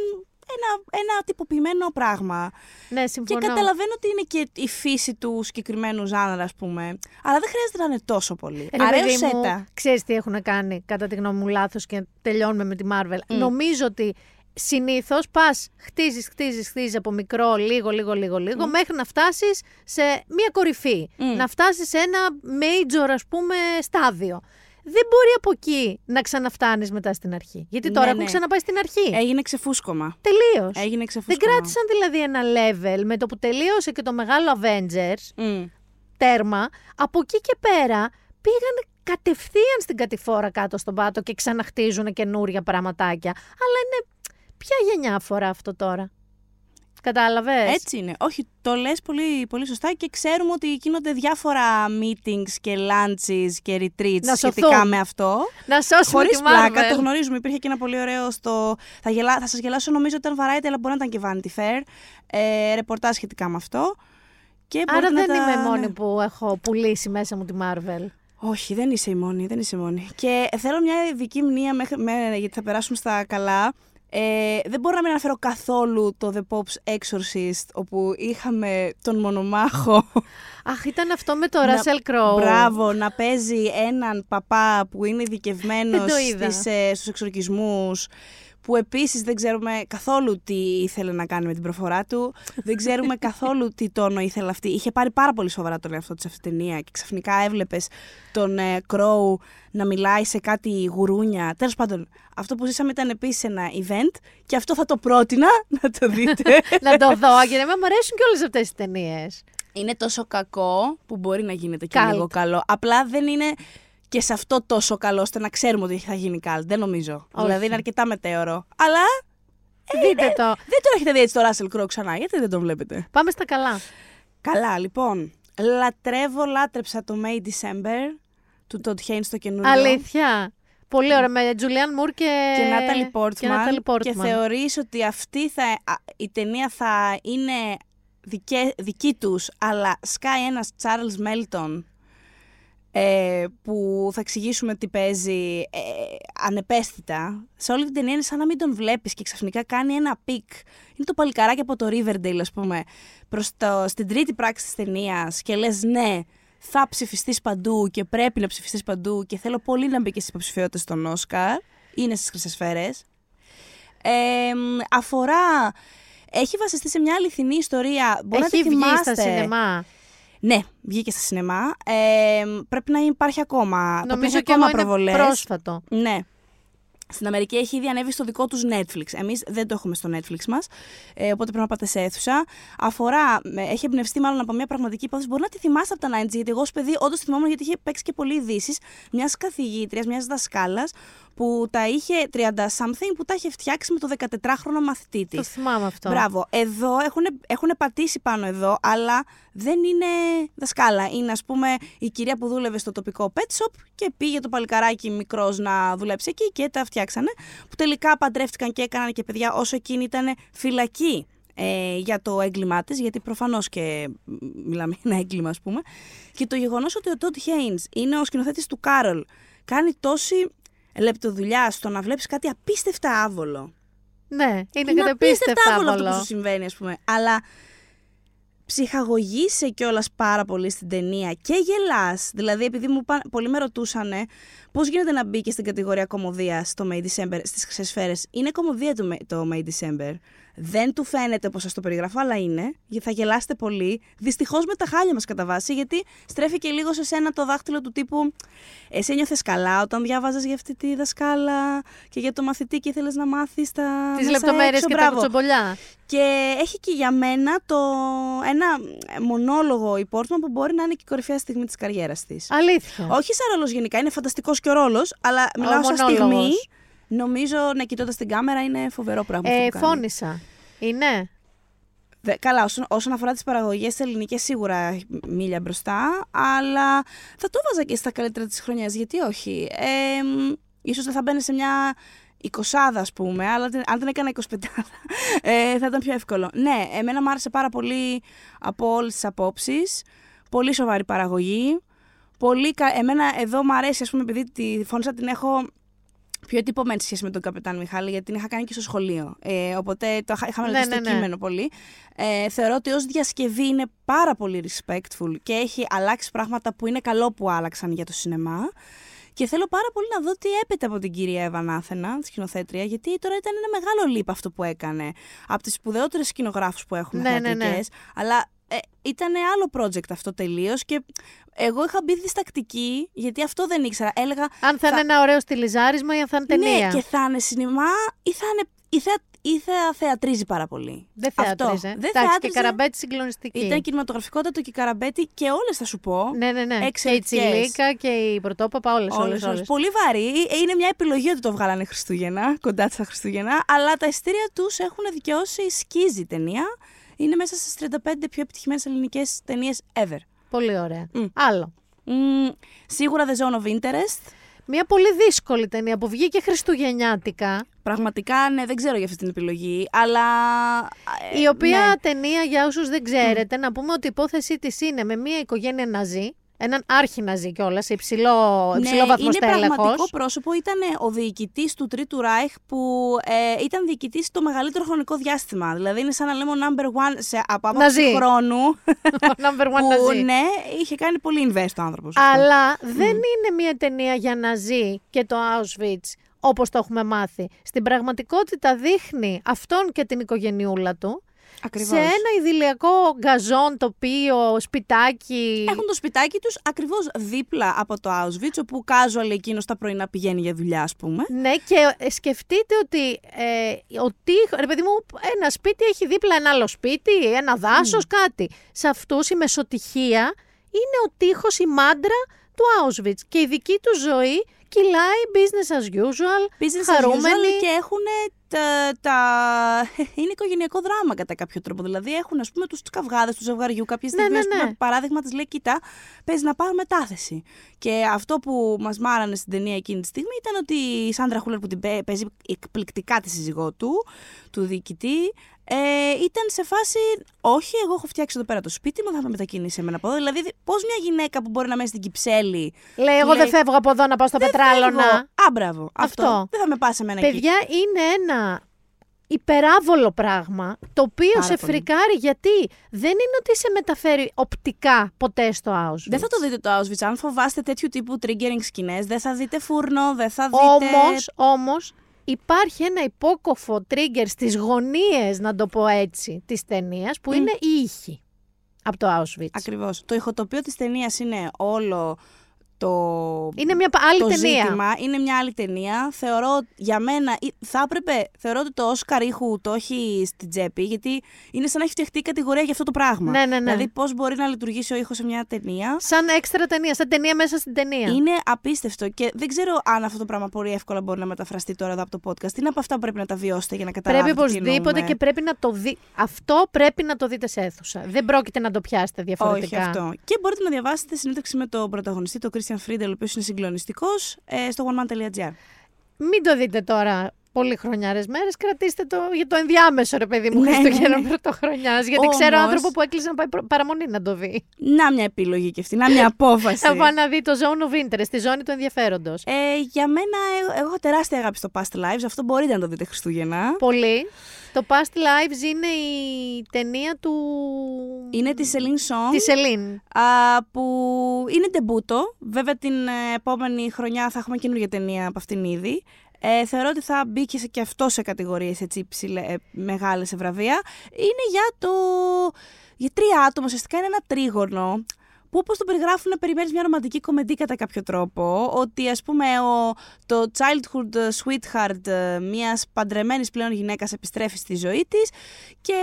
ένα τυποποιημένο πράγμα. Ναι, συμφωνώ. Και καταλαβαίνω ότι είναι και η φύση του συγκεκριμένου ζάνερ, ας πούμε. Αλλά δεν χρειάζεται να είναι τόσο πολύ. Αρέως έτα. Ξέρεις τι έχουν κάνει, κατά τη γνώμη μου, λάθος και τελειώνουμε με τη Marvel. Νομίζω ότι συνήθως πας, χτίζεις από μικρό, λίγο, μέχρι να φτάσεις σε μια κορυφή. Να φτάσεις σε ένα major, ας πούμε, στάδιο. Δεν μπορεί από εκεί να ξαναφτάνεις μετά στην αρχή. Γιατί τώρα έχουν ξαναπάει στην αρχή. Έγινε ξεφούσκωμα. Τελείως. Δεν κράτησαν δηλαδή ένα level με το που τελείωσε και το μεγάλο Avengers, τέρμα. Από εκεί και πέρα πήγαν κατευθείαν στην κατηφόρα κάτω στον πάτο και ξαναχτίζουν καινούρια πραγματάκια. Αλλά είναι ποια γενιά αφορά αυτό τώρα. Κατάλαβες. Έτσι είναι. Όχι, το λες πολύ, πολύ σωστά και ξέρουμε ότι γίνονται διάφορα meetings και lunches και retreats σχετικά με αυτό. Να σώσουμε χωρίς τη Marvel. Πλάκα, το γνωρίζουμε. Υπήρχε και ένα πολύ ωραίο στο... Θα σας γελάσω, νομίζω ότι ήταν variety, αλλά μπορεί να ήταν και Vanity Fair. Ρεπορτάζ σχετικά με αυτό. Και άρα δεν είμαι μόνη που έχω πουλήσει μέσα μου τη Marvel. Όχι, δεν είσαι η μόνη, δεν είσαι η μόνη. Και θέλω μια ειδική μνήμα γιατί θα περάσουμε στα καλά. Δεν μπορώ να μην αναφέρω καθόλου το The Pop's Exorcist, όπου είχαμε τον μονομάχο. Αχ, ήταν αυτό με το Russell Crowe. Μπράβο, να παίζει έναν παπά που είναι ειδικευμένος στους εξορκισμούς, που επίσης δεν ξέρουμε καθόλου τι ήθελε να κάνει με την προφορά του, δεν ξέρουμε καθόλου τι τόνο ήθελε αυτή. Είχε πάρει πάρα πολύ σοβαρά τον εαυτό της αυτή την ταινία και ξαφνικά έβλεπες τον Κρόου να μιλάει σε κάτι γουρούνια. Τέλος πάντων, αυτό που ζήσαμε ήταν επίσης ένα event και αυτό θα το πρότεινα να το δείτε. Να το δω, γιατί μου αρέσουν και όλες αυτές τις ταινίες. Είναι τόσο κακό που μπορεί να γίνεται και λίγο καλό. Απλά δεν είναι... Και σε αυτό τόσο καλό, ώστε να ξέρουμε ότι θα γίνει cult. Δεν νομίζω. Όχι. Δηλαδή είναι αρκετά μετέωρο. Αλλά. Δείτε το. Δεν το έχετε δει έτσι το Russell Crowe ξανά. Γιατί δεν το βλέπετε. Πάμε στα καλά. Καλά, λοιπόν. Λάτρεψα το May December του Todd Haynes το καινούριο. Αλήθεια. Πολύ ωραία. Με Julianne Moore και Natalie Portman. Και θεωρείς ότι αυτή η ταινία θα είναι δική τους, αλλά σκάει ένας Charles Melton. Που θα εξηγήσουμε τι παίζει ανεπαίσθητα. Σε όλη την ταινία είναι σαν να μην τον βλέπεις και ξαφνικά κάνει ένα πικ. Είναι το παλικαράκι από το Riverdale, ας πούμε, στην τρίτη πράξη της ταινίας και λες ναι, θα ψηφιστείς παντού και πρέπει να ψηφιστείς παντού και θέλω πολύ να μπει και στις υποψηφιότητες των Όσκαρ. Είναι στις χρυσές σφαίρες. Έχει βασιστεί σε μια αληθινή ιστορία. Μπορεί να τη θυμάστε. Βγει στα σινεμά. Ναι, βγήκε στα σινεμά. Πρέπει να υπάρχει ακόμα. Νομίζω και ακόμα προβολές. Είναι πρόσφατο. Ναι. Στην Αμερική έχει ήδη ανέβει στο δικό τους Netflix. Εμείς δεν το έχουμε στο Netflix μας. Οπότε πρέπει να πάτε σε αίθουσα. Έχει εμπνευστεί μάλλον από μια πραγματική υπόθεση. Μπορεί να τη θυμάστε από τα 90's, γιατί εγώ ως παιδί όντως θυμόμουν, γιατί είχε παίξει και πολλοί ειδήσεις μιας καθηγήτριας, μιας δασκάλας που τα είχε 30 something που τα είχε φτιάξει με το 14χρονο μαθητή της. Το θυμάμαι αυτό. Μπράβο. Εδώ έχουν πατήσει πάνω εδώ, αλλά δεν είναι δασκάλα. Είναι, ας πούμε, η κυρία που δούλευε στο τοπικό pet shop και πήγε το παλικαράκι μικρός να δουλέψει εκεί και τα φτιάξανε. Που τελικά παντρεύτηκαν και έκαναν και παιδιά, όσο εκείνη ήταν φυλακή για το έγκλημά της, γιατί προφανώς και μιλάμε για ένα έγκλημα, ας πούμε. Και το γεγονός ότι ο Todd Haynes είναι ο σκηνοθέτης του Κάρολ, κάνει τόση λεπτοδουλειά στο να βλέπεις κάτι απίστευτα άβολο. Ναι, είναι απίστευτα άβολο αυτό που σου συμβαίνει, ας πούμε. Αλλά ψυχαγωγήσε κιόλας πάρα πολύ στην ταινία και γελάς. Δηλαδή, επειδή πολλοί με ρωτούσανε πώς γίνεται να μπει και στην κατηγορία κομμωδίας το May December στις χρυσές σφαίρες. Είναι κομμωδία το May December. Δεν του φαίνεται όπως σας το περιγράφω, αλλά είναι. Θα γελάσετε πολύ. Δυστυχώς με τα χάλια μας κατά βάση, γιατί στρέφει και λίγο σε σένα το δάχτυλο του τύπου. Εσύ ένιωθες καλά όταν διάβαζες για αυτή τη δασκάλα και για το μαθητή και ήθελες να μάθεις τις λεπτομέρειες και τα κουτσομπολιά. Και έχει και για μένα ένα μονόλογο η Portman που μπορεί να είναι και η κορυφαία στιγμή της καριέρας της. Αλήθεια. Όχι σαν ρόλος γενικά, είναι φανταστικός και ο ρόλος, αλλά μιλάω σαν στιγμή. Νομίζω να κοιτώντας την κάμερα είναι φοβερό πράγμα που κάνει. Φώνησα. Είναι. Καλά, όσον αφορά τις παραγωγές ελληνικές σίγουρα μίλια μπροστά, αλλά θα το βάζα και στα καλύτερα της χρονιάς, γιατί όχι. Ίσως δεν θα μπαίνει σε μια 20, ας πούμε, αλλά αν την έκανα 25 θα ήταν πιο εύκολο. Ναι, εμένα μου άρεσε πάρα πολύ από όλες τις απόψεις, πολύ σοβαρή παραγωγή, εμένα εδώ μου αρέσει, ας πούμε, επειδή τη φώνησα την έχω πιο εντυπωμένη σχέση με τον Καπετάν Μιχάλη, γιατί την είχα κάνει και στο σχολείο. Οπότε το είχαμε ρωτήσει το κείμενο πολύ. Θεωρώ ότι ως διασκευή είναι πάρα πολύ respectful και έχει αλλάξει πράγματα που είναι καλό που άλλαξαν για το σινεμά. Και θέλω πάρα πολύ να δω τι έπεται από την κυρία Ευανάθενα, τη σκηνοθέτρια, γιατί τώρα ήταν ένα μεγάλο leap αυτό που έκανε. Από τις σπουδαιότερες σκηνογράφους που έχουμε θεατρικές, αλλά Ήτανε άλλο project αυτό τελείως και εγώ είχα μπει διστακτική γιατί αυτό δεν ήξερα. Έλεγα, αν θα είναι ένα ωραίο στυλιζάρισμα ή αν θα είναι ταινία. Ναι, και θα είναι σινεμά ή θα είναι... Ή θα θεατρίζει πάρα πολύ. Δεν θεατρίζει. Δεν θεατρίζει. Και Καραμπέτη συγκλονιστική. Ήταν κινηματογραφικότατο και Καραμπέτη και όλες θα σου πω. Ναι. Και η Τσιλίκα και η Πρωτόπαπα, όλες. Πολύ βαρύ. Είναι μια επιλογή ότι το βγάλανε Χριστούγεννα, κοντά στα Χριστούγεννα. Αλλά τα εισιτήρια τους έχουν δικαιώσει. Σκίζει η ταινία. Είναι μέσα στις 35 πιο επιτυχημένες ελληνικές ταινίες ever. Πολύ ωραία. Άλλο. Σίγουρα The Zone of Interest. Μια πολύ δύσκολη ταινία που βγήκε χριστουγεννιάτικα. Πραγματικά, ναι, δεν ξέρω για αυτή την επιλογή, αλλά... Η οποία ταινία, για όσους δεν ξέρετε, να πούμε ότι η υπόθεσή της είναι με μια οικογένεια Ναζί, έναν άρχι Ναζί κιόλας, υψηλό βαθμός τέλεχος. Είναι πραγματικό πρόσωπο, ήταν ο διοικητής του Τρίτου Ράιχ που ήταν διοικητής το μεγαλύτερο χρονικό διάστημα. Δηλαδή είναι σαν να λέμε number one από άποψη χρόνου. Number one που, Ναζί. Ναι, είχε κάνει πολύ invest ο άνθρωπος. Αλλά δεν είναι μια ταινία για Ναζί και το Auschwitz όπως το έχουμε μάθει. Στην πραγματικότητα δείχνει αυτόν και την οικογενειούλα του. Ακριβώς. Σε ένα ιδηλιακό γκαζόν, τοπίο, σπιτάκι. Έχουν το σπιτάκι τους ακριβώς δίπλα από το Auschwitz, όπου casual εκείνος τα πρωινά πηγαίνει για δουλειά, ας πούμε. Ναι, και σκεφτείτε ότι ρε παιδί μου, ένα σπίτι έχει δίπλα ένα άλλο σπίτι, ένα δάσος, κάτι. Σε αυτούς η μεσοτυχία είναι ο τείχος, η μάντρα του Auschwitz. Και η δική του ζωή κυλάει business as usual, χαρούμενοι. Και έχουν είναι οικογενειακό δράμα κατά κάποιο τρόπο. Δηλαδή έχουν, ας πούμε, τους καυγάδες του ζευγαριού. Κάποια στιγμή, παράδειγμα, της λέει: Κοίτα, παίζει να πάρουμε τάθεση. Και αυτό που μας μάρανε στην ταινία εκείνη τη στιγμή ήταν ότι η Σάντρα Χούλερ, που την παίζει εκπληκτικά τη σύζυγό του διοικητή, ήταν σε φάση: Όχι, εγώ έχω φτιάξει εδώ πέρα το σπίτι μου, θα με μετακινήσει εμένα από εδώ. Δηλαδή, πώς μια γυναίκα που μπορεί να μένει στην Κυψέλη. Λέει: Εγώ δεν φεύγω από εδώ να πάω στο Πετράλωνα. Άμπραβο. Αυτό. Δεν θα με πα εμένα εκεί. Παιδιά, είναι ένα υπεράβολο πράγμα το οποίο φρικάρει, γιατί δεν είναι ότι σε μεταφέρει οπτικά ποτέ στο Auschwitz. Δεν θα το δείτε το Auschwitz. Αν φοβάστε τέτοιου τύπου triggering σκηνές, δεν θα δείτε φούρνο, δεν θα δείτε. Όμως. Υπάρχει ένα υπόκοφο trigger στις γωνίες, να το πω έτσι, της ταινίας, που είναι η ήχη από το Auschwitz. Ακριβώς. Το ηχοτοπίο της ταινίας είναι όλο το ζήτημα. Είναι μια άλλη ταινία. Θεωρώ, για μένα, θεωρώ ότι το Όσκαρ ήχου το έχει στην τσέπη, γιατί είναι σαν να έχει φτιαχτεί η κατηγορία για αυτό το πράγμα. Ναι. Δηλαδή πώς μπορεί να λειτουργήσει ο ήχος σε μια ταινία. Σαν έξτρα ταινία, σαν ταινία μέσα στην ταινία. Είναι απίστευτο και δεν ξέρω αν αυτό το πράγμα πολύ εύκολα μπορεί να μεταφραστεί τώρα εδώ από το podcast. Είναι από αυτά που πρέπει να τα βιώσετε για να καταλάβετε. Πρέπει οπωσδήποτε και πρέπει να το δει. Αυτό πρέπει να το δείτε σε αίθουσα. Δεν πρόκειται να το πιάσετε διαφορετικά. Όχι, αυτό. Και μπορείτε να διαβάσετε συνέντευξη με τον πρωταγωνιστή, τον Christian Friedel, ο οποίος είναι συγκλονιστικός, στο oneman.gr. Μην το δείτε τώρα πολύ χρονιάρες μέρες, κρατήστε το για το ενδιάμεσο, ρε παιδί μου, Χριστουγέννων Πρωτοχρονιάς, γιατί ξέρω άνθρωπο που έκλεισε να πάει παραμονή να το δει. Να μια επιλογή και αυτή, να μια απόφαση. Θα πάω να δει το Zone of Interest, τη ζώνη του ενδιαφέροντος. Για μένα, εγώ έχω τεράστια αγάπη στο Past Lives, αυτό μπορείτε να το δείτε Χριστούγεννα. Πολύ. Το Past Lives είναι η ταινία του... Είναι τη Σελήν Σον. Τη Σελήν. Που είναι ντεμπούτο. Βέβαια την επόμενη χρονιά θα έχουμε καινούργια ταινία από αυτήν ήδη. Θεωρώ ότι θα μπει και αυτό σε κατηγορίες μεγάλες σε βραβεία. Είναι για τρία άτομα, ουσιαστικά είναι ένα τρίγωνο που, όπως το περιγράφουν, περιμένεις μια ρομαντική κομμεντή κατά κάποιο τρόπο, ότι, ας πούμε, το childhood sweetheart μιας παντρεμένης πλέον γυναίκας επιστρέφει στη ζωή της και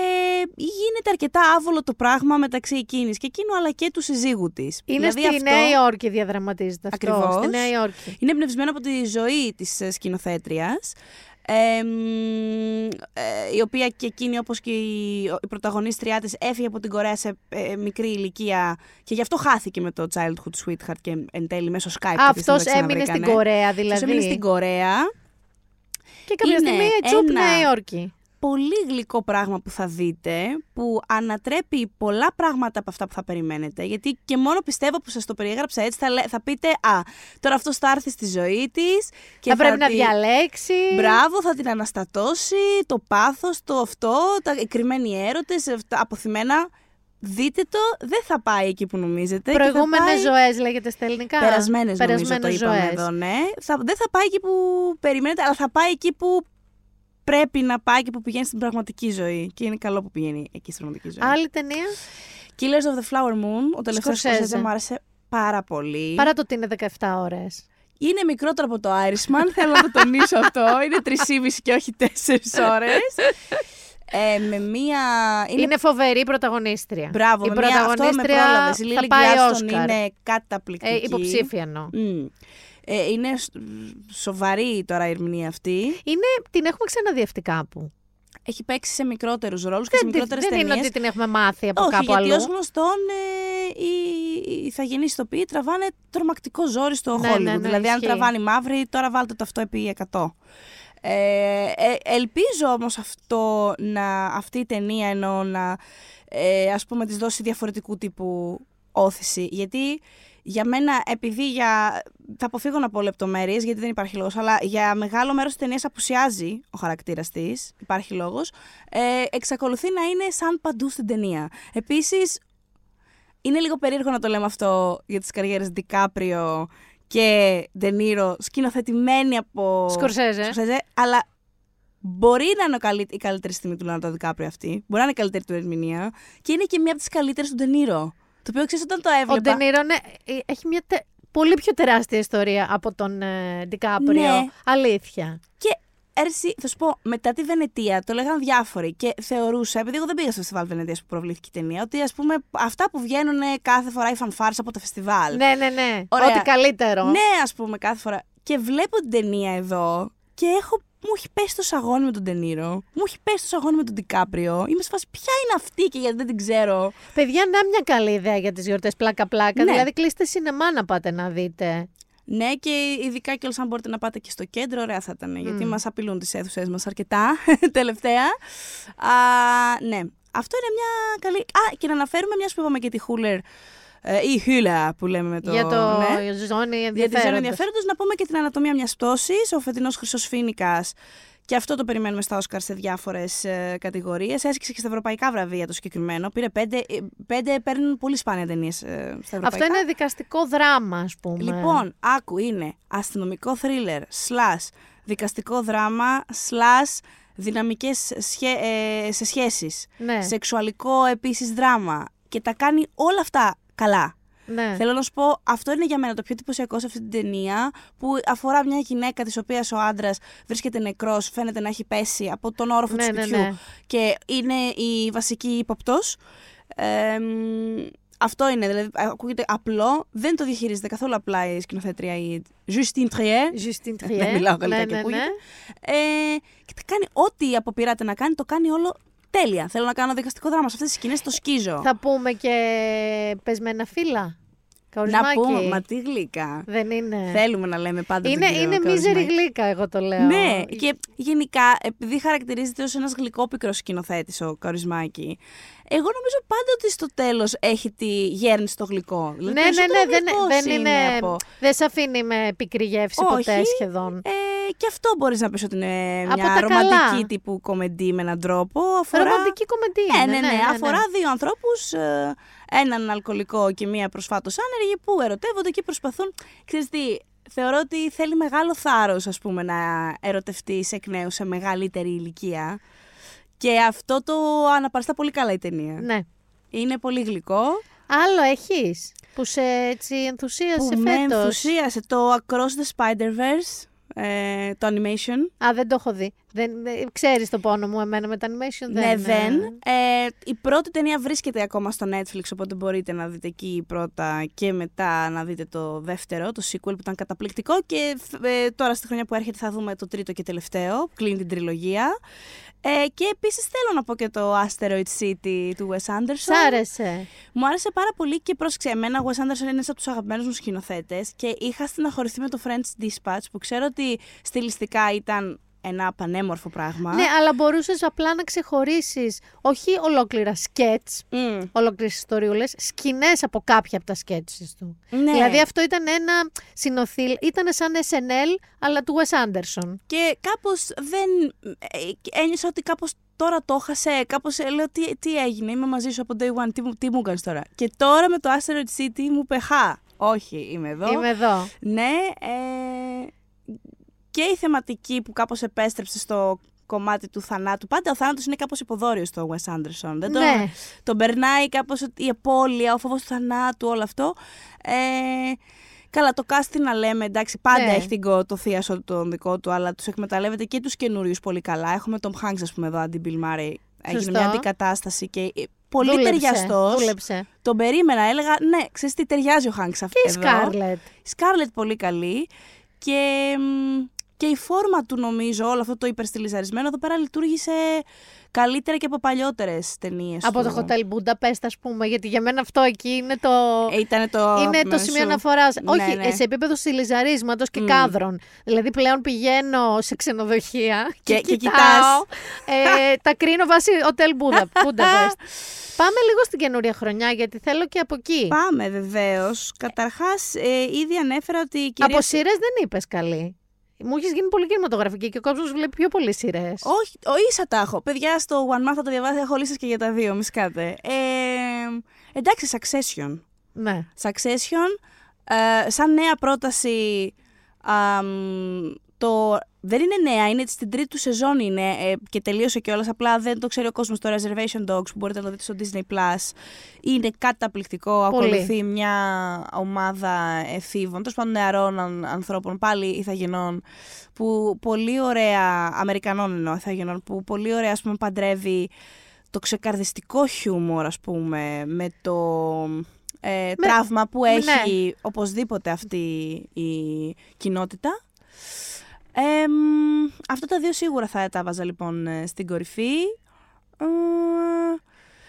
γίνεται αρκετά άβολο το πράγμα μεταξύ εκείνης και εκείνου, αλλά και του συζύγου της. Είναι δηλαδή στη Νέα Υόρκη διαδραματίζεται αυτό. Ακριβώς. Στη Νέα Υόρκη. Είναι εμπνευσμένο από τη ζωή της σκηνοθέτριας. Η οποία και εκείνη, όπως και η πρωταγωνίστριά της, έφυγε από την Κορέα σε μικρή ηλικία και γι' αυτό χάθηκε με το childhood sweetheart και εν τέλει μέσω Skype. Αυτός έμεινε στην Κορέα δηλαδή. Έμεινε στην Κορέα. Και κάποια στιγμή τσουπ Νέα Υόρκη. Πολύ γλυκό πράγμα που θα δείτε, που ανατρέπει πολλά πράγματα από αυτά που θα περιμένετε. Γιατί και μόνο πιστεύω που σας το περιέγραψα έτσι, θα πείτε «Α, τώρα αυτός θα έρθει στη ζωή της και θα πρέπει να διαλέξει». Μπράβο, θα την αναστατώσει, το πάθος, το αυτό, τα κρυμμένοι έρωτες, αποθυμένα. Δείτε το, δεν θα πάει εκεί που νομίζετε. Προηγούμενες ζωές λέγεται στα ελληνικά. Περασμένες νομίζω το είπαμε εδώ, ναι. Δεν θα πάει εκεί που περιμένετε, αλλά θα πάει εκεί που... πρέπει να πάει και που πηγαίνει στην πραγματική ζωή. Και είναι καλό που πηγαίνει εκεί στην πραγματική ζωή. Άλλη ταινία. Killers of the Flower Moon, ο τελευταίος Σκορσέζε, μου άρεσε πάρα πολύ. Παρά το ότι είναι 17 ώρες. Είναι μικρότερο από το Irishman, θέλω να το τονίσω αυτό. Είναι 3,5 και όχι 4 ώρες. Είναι φοβερή πρωταγωνίστρια. Μπράβο, η πρωταγωνίστρια αυτό με πρόλαβε. Η Lily Gladstone είναι καταπληκτική. Υποψήφια εννοώ. Είναι σοβαρή τώρα η ερμηνεία αυτή. Την έχουμε ξαναδιευτεί κάπου. Έχει παίξει σε μικρότερους ρόλους και σε μικρότερες ταινίες. Δεν είναι ότι την έχουμε μάθει από κάπου αλλού. Όχι, γιατί ως γνωστόν οι ηθαγενείς ηθοποιοί τραβάνε τρομακτικό ζόρι στο Hollywood. Δηλαδή αν τραβάνε μαύροι, τώρα βάλτε το αυτό επί 100. Ελπίζω όμως αυτή η ταινία εννοώ να ας πούμε της δώσει διαφορετικού τύπου όθηση. Γιατί για μένα, επειδή θα αποφύγω να πω λεπτομέρειες γιατί δεν υπάρχει λόγος, αλλά για μεγάλο μέρος της ταινίας απουσιάζει ο χαρακτήρας της, υπάρχει λόγος, εξακολουθεί να είναι σαν παντού στην ταινία. Επίσης, είναι λίγο περίεργο να το λέμε αυτό για τις καριέρες DiCaprio και De Niro, σκηνοθετημένοι από Σκορσέζε, αλλά μπορεί να είναι η καλύτερη στιγμή του Λεωνάρντο DiCaprio αυτή, μπορεί να είναι η καλύτερη του ερμηνεία και είναι και μία από τις καλύτερες του De Niro. Το οποίο ξέρεις όταν το έβλεπα. Ο De Niro έχει μια πολύ πιο τεράστια ιστορία από τον DiCaprio. Ναι. Αλήθεια. Και θα σου πω, μετά τη Βενετία το λέγαν διάφοροι και θεωρούσα, επειδή εγώ δεν πήγα στο φεστιβάλ Βενετίας που προβλήθηκε η ταινία, ότι ας πούμε αυτά που βγαίνουν κάθε φορά οι φανφάρες από το φεστιβάλ. Ναι. Ωραία. Ό,τι καλύτερο. Ναι, ας πούμε κάθε φορά. Και βλέπω την ταινία εδώ και μου έχει πέσει το σαγόνι με τον De Niro. Μου έχει πέσει το σαγόνι με τον DiCaprio. Είμαι σε φάση, ποια είναι αυτή και γιατί δεν την ξέρω. Παιδιά, να μια καλή ιδέα για τις γιορτές πλάκα-πλάκα. Ναι. Δηλαδή, κλείστε σινεμά να πάτε να δείτε. Ναι, και ειδικά κιόλας αν μπορείτε να πάτε και στο κέντρο, ωραία θα ήταν. Γιατί μας απειλούν τις αίθουσές μας αρκετά τελευταία. Ναι, αυτό είναι μια καλή. Και να αναφέρουμε, μια που είπαμε και τη Χούλερ. Ή Χούλα που λέμε με το. Για τη ζώνη ενδιαφέροντος. Να πούμε και την ανατομία μιας πτώσης. Ο φετινός Χρυσός Φοίνικας. Και αυτό το περιμένουμε στα Όσκαρ σε διάφορες κατηγορίες. Έσκησε και στα ευρωπαϊκά βραβεία το συγκεκριμένο. Πήρε 5, παίρνουν πολύ σπάνια ταινίες στα ευρωπαϊκά. Αυτό είναι δικαστικό δράμα, ας πούμε. Λοιπόν, άκου, είναι αστυνομικό θρίλερ, slash δικαστικό δράμα, slash δυναμικές σε σχέσεις. Ναι. Σεξουαλικό επίσης δράμα. Και τα κάνει όλα αυτά καλά. Ναι. Θέλω να σου πω, αυτό είναι για μένα το πιο εντυπωσιακό σε αυτή την ταινία, που αφορά μια γυναίκα της οποίας ο άντρας βρίσκεται νεκρός, φαίνεται να έχει πέσει από τον όροφο του σπιτιού. Ναι. Και είναι η βασική ύποπτος. Αυτό είναι, δηλαδή ακούγεται απλό, δεν το διαχειρίζεται καθόλου απλά η σκηνοθέτρια, η Justine Triet. Δεν μιλάω γαλλικά και ακούγεται. Ναι. Και τα κάνει ό,τι αποπειράται να κάνει, το κάνει όλο τέλεια. Θέλω να κάνω δικαστικό δράμα. Σε αυτές τις σκηνές το σκίζω. Θα πούμε και πεσμένα φύλλα. Καουρισμάκι. Να πούμε, μα τι γλύκα. Δεν είναι. Θέλουμε να λέμε πάντα την γλύκα. Είναι μίζερη γλύκα, εγώ το λέω. Ναι, και γενικά, επειδή χαρακτηρίζεται ως ένας γλυκόπικρος σκηνοθέτης ο Καουρισμάκι, εγώ νομίζω πάντα ότι στο τέλος έχει τη γέρνη στο γλυκό. Δηλαδή, δεν σε αφήνει με πικρή γεύση ποτέ σχεδόν. Και αυτό μπορείς να πεις ότι είναι μια ρομαντική καλά. Τύπου κομεντή με έναν τρόπο. Ρομαντική κομεντή. Ναι. Αφορά δύο ανθρώπους, έναν αλκοολικό και μία προσφάτως άνεργη, που ερωτεύονται και προσπαθούν. Ξέρεις τι, θεωρώ ότι θέλει μεγάλο θάρρος, ας πούμε, να ερωτευτείς εκ νέου σε μεγαλύτερη ηλικία. Και αυτό το αναπαραστά πολύ καλά η ταινία. Ναι. Είναι πολύ γλυκό. Άλλο έχεις που σε έτσι ενθουσίασε φέτος. Με ενθουσίασε το Across the Spider-Verse. Το animation. Δεν το έχω δει. Ξέρεις το πόνο μου εμένα με το animation. Η πρώτη ταινία βρίσκεται ακόμα στο Netflix, οπότε μπορείτε να δείτε εκεί πρώτα και μετά να δείτε το δεύτερο, το sequel που ήταν καταπληκτικό. Και τώρα στη χρονιά που έρχεται θα δούμε το τρίτο και τελευταίο που κλείνει την τριλογία. Και επίσης θέλω να πω και το Asteroid City του Wes Anderson. Σ' άρεσε. Μου άρεσε πάρα πολύ και πρόσεξε, εμένα ο Wes Anderson είναι ένας από τους αγαπημένους μου σκηνοθέτες και είχα στεναχωρηθεί με το French Dispatch, που ξέρω ότι στιλιστικά ήταν ένα πανέμορφο πράγμα. Ναι, αλλά μπορούσες απλά να ξεχωρίσεις όχι ολόκληρα σκέτς, ολόκληρες ιστοριούλες, σκηνές από κάποια από τα σκέτσες του. Ναι. Δηλαδή αυτό ήταν ήταν σαν SNL, αλλά του Wes Anderson. Και κάπως ένιωσα ότι κάπως τώρα το έχασε, κάπως λέω τι έγινε, είμαι μαζί σου από day one, τι μου κάνεις τώρα. Και τώρα με το Asteroid City μου πεχά. Όχι, είμαι εδώ. Ναι, και η θεματική που κάπως επέστρεψε στο κομμάτι του θανάτου. Πάντα ο θάνατος είναι κάπως υποδόριος στο Wes Anderson. Δεν τον, ναι. τον περνάει κάπως η απώλεια, ο φόβος του θανάτου, όλο αυτό. Καλά, το cast τι να λέμε, εντάξει, πάντα έχει το θίασο τον δικό του, αλλά τους εκμεταλλεύεται και τους καινούριους πολύ καλά. Έχουμε τον Tom Hanks, ας πούμε, εδώ, αντί Bill Murray. Έγινε μια αντικατάσταση και πολύ ταιριαστός. Δούλεψε. Τον περίμενα, έλεγα, ναι, ξέρεις τι ταιριάζει ο Hanks αυτό. Και η Σκάρλετ. Η Σκάρλετ πολύ καλή. Και η φόρμα του, νομίζω, όλο αυτό το υπερστιλιζαρισμένο εδώ πέρα λειτουργήσε καλύτερα και από παλιότερες ταινίες. Από το Hotel Budapest, ας πούμε, γιατί για μένα αυτό εκεί είναι το. Είναι το σημείο αναφοράς. Ναι, όχι, ναι. σε επίπεδο στιλιζαρίσματος και κάδρων. Δηλαδή πλέον πηγαίνω σε ξενοδοχεία και κοιτάω. Τα κρίνω βάσει Hotel Budapest. Πάμε λίγο στην καινούρια χρονιά, γιατί θέλω και από εκεί. Πάμε, βεβαίως. Καταρχάς, ήδη ανέφερα ότι. Από σειρές δεν είπες καλή. Μου έχει γίνει πολύ κινηματογραφική και ο κόσμος βλέπει πιο πολλές σειρές. Όχι, ίσα τα έχω. Παιδιά, στο One Month θα το διαβάσετε, έχω λίστες και για τα δύο, μη σκάτε. Εντάξει, Succession. Ναι. Succession, σαν νέα πρόταση, δεν είναι νέα, είναι στην τρίτη του σεζόν είναι και τελείωσε κιόλας, απλά δεν το ξέρει ο κόσμος. Το Reservation Dogs που μπορείτε να το δείτε στο Disney Plus είναι καταπληκτικό. Πολύ. Ακολουθεί μια ομάδα εθήβων, τόσο πάντων νεαρών ανθρώπων, πάλι ηθαγενών, που πολύ ωραία, Αμερικανών εννοώ ηθαγενών, που πολύ ωραία, ας πούμε, παντρεύει το ξεκαρδιστικό χιούμορ, ας πούμε, με το... τραύμα που έχει οπωσδήποτε αυτή η κοινότητα. Αυτά τα δύο σίγουρα θα τα βάζα, λοιπόν, στην κορυφή.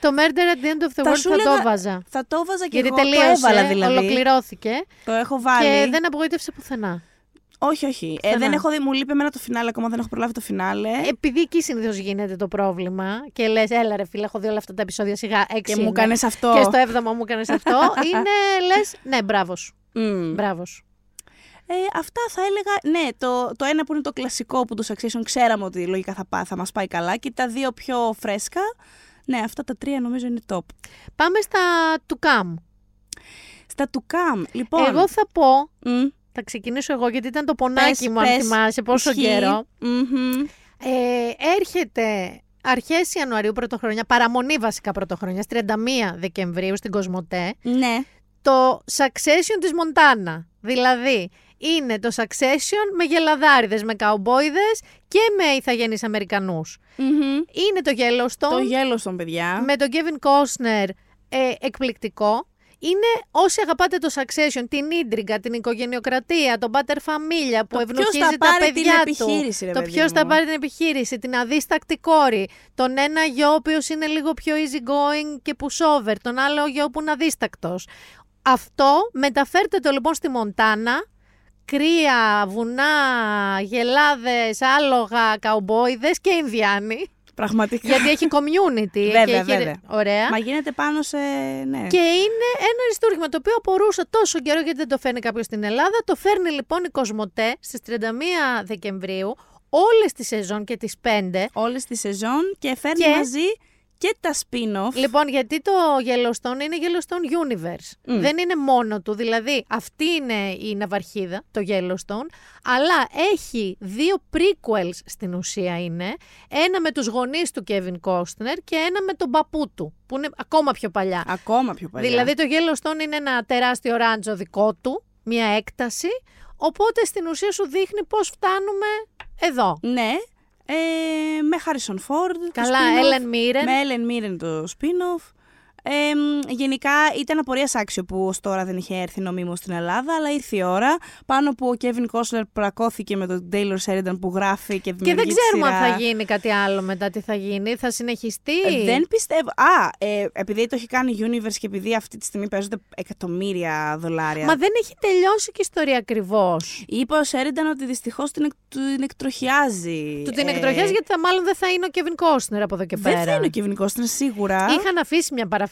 Το Murder at the End of the World το βάζα. Θα το βάζα και εγώ, τελείωσε, το έβαλα δηλαδή. Ολοκληρώθηκε. Το έχω βάλει. Και δεν απογοήτευσε πουθενά. Όχι. Δεν έχω δει, μου λείπει εμένα το φινάλε ακόμα, δεν έχω προλάβει το φινάλε. Επειδή εκεί συνήθως γίνεται το πρόβλημα και λες, έλα ρε φίλε, έχω δει όλα αυτά τα επεισόδια, σιγά 6 και μου κάνεις αυτό. Και στο 7ο μου κάνεις αυτό. Είναι, λες, ναι, μπράβο σου. Μπράβο σου. Αυτά θα έλεγα, ναι, το ένα που είναι το κλασικό που το Succession ξέραμε ότι λογικά θα μας πάει καλά, και τα δύο πιο φρέσκα, ναι, αυτά τα τρία νομίζω είναι top. Πάμε στα τουκάμ. Στα τουκάμ, λοιπόν. Εγώ θα πω, θα ξεκινήσω εγώ γιατί ήταν το πονάκι μου, αν θυμάσαι πόσο καιρό. Έρχεται αρχές Ιανουαρίου πρωτοχρονιά, παραμονή βασικά πρωτοχρονιάς, 31 Δεκεμβρίου στην Κοσμοτέ, ναι. Το Succession της Μοντάνα. Δηλαδή, είναι το Succession με γελαδάριδες, με καουμπόιδες και με ηθαγενείς Αμερικανούς. Είναι το Yellowstone. Το Yellowstone, παιδιά. Με τον Κέβιν Κόσνερ, εκπληκτικό. Είναι όσοι αγαπάτε το Succession, την ίντριγκα, την οικογενειοκρατία, τον πάτερ φαμίλια που ευνουχίζει τα παιδιά του. Το ποιος θα πάρει την επιχείρηση, την αδίστακτη κόρη. Τον ένα γιο ο οποίος είναι λίγο πιο easy going και pushover, τον άλλο γιο που είναι αδίστακτος. Αυτό μεταφέρτε το, λοιπόν, στη Μοντάνα, κρύα, βουνά, γελάδες, άλογα, καουμπόιδες και Ινδιάνοι. Πραγματικά. Γιατί έχει community. Βέβαια. Ωραία. Μα γίνεται πάνω σε... Ναι. Και είναι ένα αριστούργημα το οποίο απορούσα τόσο καιρό γιατί δεν το φέρνει κάποιος στην Ελλάδα. Το φέρνει, λοιπόν, η Κοσμοτέ στις 31 Δεκεμβρίου, όλες τις σεζόν και τις 5. Όλες τις σεζόν και φέρνει μαζί... Και τα spin-off. Λοιπόν, γιατί το Yellowstone είναι Yellowstone Universe. Δεν είναι μόνο του. Δηλαδή, αυτή είναι η ναυαρχίδα, το Yellowstone. Αλλά έχει δύο prequels στην ουσία είναι. Ένα με τους γονείς του Kevin Costner και ένα με τον παππού του, που είναι ακόμα πιο παλιά. Δηλαδή, το Yellowstone είναι ένα τεράστιο ράντζο δικό του, μια έκταση. Οπότε, στην ουσία σου δείχνει πώς φτάνουμε εδώ. Ναι. Με Harrison Ford. Καλά, Ellen Mirren. Με Ellen Mirren το spin-off. Γενικά ήταν απορίας άξιο που ως τώρα δεν είχε έρθει νομίμως στην Ελλάδα, αλλά ήρθε η ώρα. Πάνω από ο Kevin Costner πρακώθηκε με τον Taylor Sheridan που γράφει και δημιουργεί. Και δεν ξέρουμε αν θα γίνει κάτι άλλο μετά, τι θα γίνει, θα συνεχιστεί. Δεν πιστεύω. Επειδή το έχει κάνει Universe και επειδή αυτή τη στιγμή παίζονται εκατομμύρια $. Μα δεν έχει τελειώσει και η ιστορία ακριβώς. Είπε ο Sheridan ότι δυστυχώς την εκτροχιάζει. Του την εκτροχιάζει γιατί μάλλον δεν θα είναι ο Kevin Costner από εδώ και πέρα. Δεν θα είναι ο Kevin Costner σίγουρα. Είχαν αφήσει μια παραφιλολογία.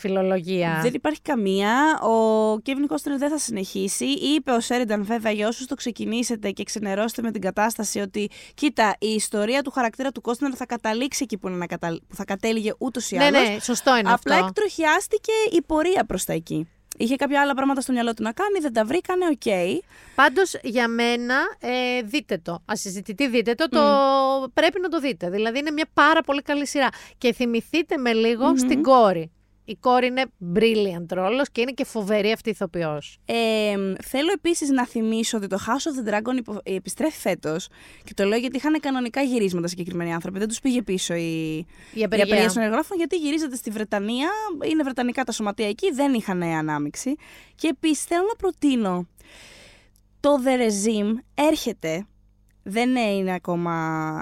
Δεν υπάρχει καμία. Ο Kevin Costner δεν θα συνεχίσει. Είπε ο Sheridan, βέβαια, για όσους το ξεκινήσετε και ξενερώσετε με την κατάσταση, ότι κοίτα, η ιστορία του χαρακτήρα του Costner θα καταλήξει εκεί που θα κατέληγε ούτως ή άλλως. Ναι, σωστό είναι αυτό. Απλά εκτροχιάστηκε η πορεία προς τα εκεί. Είχε κάποια άλλα πράγματα στο μυαλό του να κάνει, δεν τα βρήκανε, οκ. Okay. Πάντως για μένα δείτε το. Ασυζητητή δείτε το, το πρέπει να το δείτε. Δηλαδή είναι μια πάρα πολύ καλή σειρά. Και θυμηθείτε με λίγο στην κόρη. Η κόρη είναι brilliant ρόλος και είναι και φοβερή αυτή η ηθοποιός. Θέλω επίσης να θυμίσω ότι το House of the Dragon επιστρέφει φέτος. Και το λέω γιατί είχαν κανονικά γυρίσματα συγκεκριμένοι άνθρωποι. Δεν τους πήγε πίσω η απεργία των εργολάβων, γιατί γυρίζεται στη Βρετανία. Είναι βρετανικά τα σωματεία εκεί, δεν είχαν ανάμειξη. Και επίσης θέλω να προτείνω. Το The Regime έρχεται. Δεν είναι ακόμα.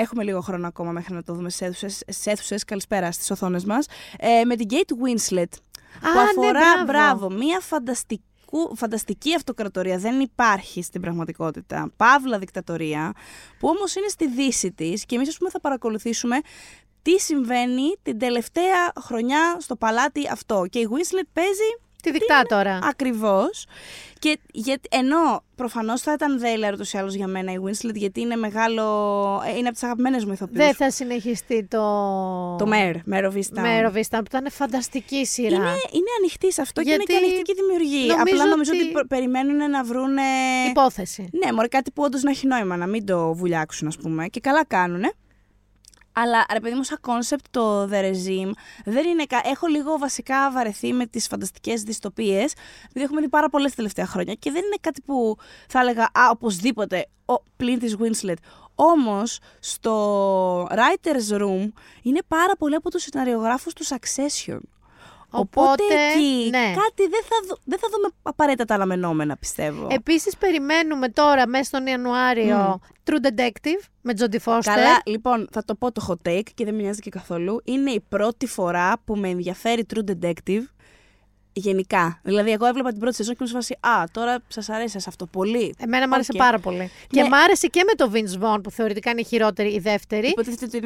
Έχουμε λίγο χρόνο ακόμα μέχρι να το δούμε στις αίθουσες. Καλησπέρα στις οθόνες μας. Με την Kate Winslet. Που αφορά. Ναι, μπράβο. Μία φανταστική αυτοκρατορία. Δεν υπάρχει στην πραγματικότητα. Παύλα δικτατορία. Που όμως είναι στη δύση της. Και εμείς, ας πούμε, θα παρακολουθήσουμε τι συμβαίνει την τελευταία χρονιά στο παλάτι αυτό. Και η Winslet παίζει. Τη δικτάτορα. Ακριβώς. Και ενώ προφανώς θα ήταν δέλεαρ ούτως ή άλλως για μένα η Winslet, γιατί είναι μεγάλο. Είναι από τις αγαπημένες μου ηθοποιούς. Δεν θα συνεχιστεί το Mare of Easttown. Mare of Easttown, που ήταν φανταστική σειρά. Είναι ανοιχτή σε αυτό, γιατί και είναι και ανοιχτή και δημιουργή. Απλά νομίζω ότι περιμένουν να βρούνε. Υπόθεση. Ναι, μωρέ, κάτι που όντως να έχει νόημα, να μην το βουλιάξουν, ας πούμε. Και καλά κάνουνε. Αλλά ρε παιδί μου, σαν κόνσεπτ το The Regime δεν είναι. Έχω λίγο βασικά βαρεθεί με τις φανταστικές δυστοπίες, επειδή έχουμε δει πάρα πολλές τα τελευταία χρόνια και δεν είναι κάτι που θα έλεγα οπωσδήποτε πλην της Winslet. Όμως στο Writers Room είναι πάρα πολλοί από τους σεναριογράφους του Succession. Οπότε εκεί κάτι δεν θα δούμε απαραίτητα τα αναμενόμενα, πιστεύω. Επίσης περιμένουμε τώρα μέσα στον Ιανουάριο True Detective με Τζόντι Φώστερ. Καλά, λοιπόν, θα το πω το hot take και δεν με νοιάζει και καθόλου. Είναι η πρώτη φορά που με ενδιαφέρει True Detective γενικά. Δηλαδή, εγώ έβλεπα την πρώτη σεζόν και μου σφάσει τώρα σας αρέσει αυτό πολύ. Εμένα μου άρεσε πάρα πολύ. Και μου άρεσε και με το Vince Vaughn που θεωρητικά είναι η χειρότερη, η δεύτερη.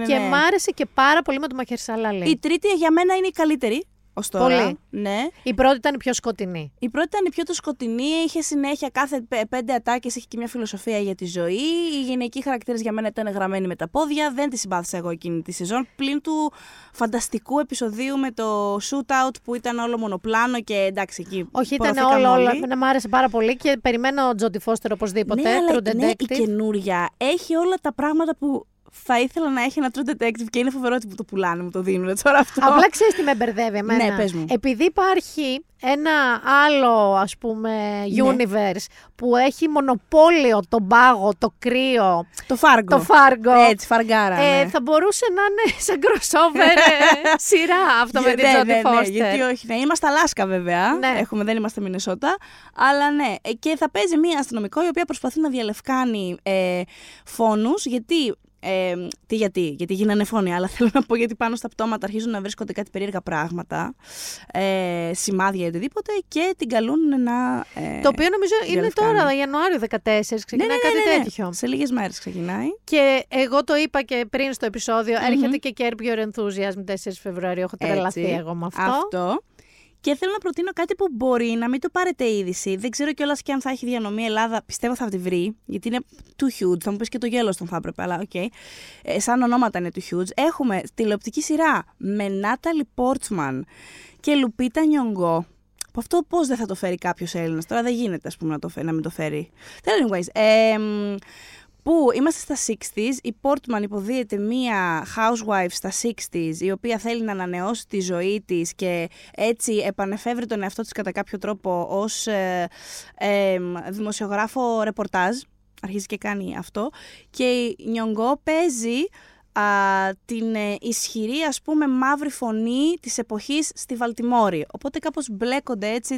Και μου άρεσε και πάρα πολύ με το Μαχερσάλα Αλή. Η τρίτη για μένα είναι η καλύτερη. Πολύ. Ναι. Η πρώτη ήταν η πιο σκοτεινή. Η πρώτη ήταν η πιο σκοτεινή, είχε συνέχεια κάθε 5 ατάκες, είχε και μια φιλοσοφία για τη ζωή. Οι γυναικοί χαρακτήρες για μένα ήταν γραμμένοι με τα πόδια, δεν τη συμπάθησα εγώ εκείνη τη σεζόν. Πλην του φανταστικού επεισοδίου με το shootout που ήταν όλο μονοπλάνο και εντάξει εκεί. Όχι, ήταν όλο. Εμένα μου άρεσε πάρα πολύ και περιμένω Τζόντι Φώστερ οπωσδήποτε. Ναι, αλλά η καινούρια έχει όλα τα πράγματα που. Θα ήθελα να έχει ένα True Detective και είναι φοβερό που το πουλάνε, μου το δίνουν τώρα αυτό. Απλά ξέρεις τι με μπερδεύει εμένα. Ναι, πες μου. Επειδή υπάρχει ένα άλλο, ας πούμε, universe που έχει μονοπόλιο τον πάγο, το κρύο. Το Fargo. Έτσι, φαργάρα. Θα μπορούσε να είναι σαν crossover σειρά αυτό με την Τζόντι Φώστερ. Γιατί όχι. Ναι. Είμαστε Αλάσκα βέβαια. Ναι. Δεν είμαστε Μινεσότα. Αλλά ναι. Και θα παίζει μία αστυνομικό η οποία προσπαθεί να διαλευκάνει φόνους γιατί. Γιατί γίνανε φόνοι, αλλά θέλω να πω γιατί πάνω στα πτώματα αρχίζουν να βρίσκονται κάτι περίεργα πράγματα, σημάδια ή οτιδήποτε, και την καλούν να. Το οποίο νομίζω είναι τώρα, Ιανουάριο 14, ξεκινάει κάτι τέτοιο. Σε λίγες μέρες ξεκινάει. Και εγώ το είπα και πριν στο επεισόδιο, έρχεται και Curb Your Enthusiasm 4 Φεβρουαρίου. Έχω τρελαθεί εγώ με αυτό. Και θέλω να προτείνω κάτι που μπορεί να μην το πάρετε είδηση. Δεν ξέρω κιόλας και αν θα έχει διανομή Ελλάδα. Πιστεύω θα τη βρει, γιατί είναι too huge. Θα μου πεις και το Yellowstone θα έπρεπε, αλλά οκ. Σαν ονόματα είναι too huge. Έχουμε τηλεοπτική σειρά με Νάταλι Πόρτσμαν και Λουπίτα Νιονγκό. Που αυτό πώς δεν θα το φέρει κάποιος Έλληνας. Τώρα δεν γίνεται, ας πούμε, να μην το φέρει. Anyways, που είμαστε στα 60s, η Portman υποδίεται μία housewife στα 60s, η οποία θέλει να ανανεώσει τη ζωή της και έτσι επανεφεύρει τον εαυτό της κατά κάποιο τρόπο ως δημοσιογράφο ρεπορτάζ, αρχίζει και κάνει αυτό, και η Νιονγκό παίζει την ισχυρή, ας πούμε, μαύρη φωνή της εποχής στη Βαλτιμόρη. Οπότε κάπως μπλέκονται έτσι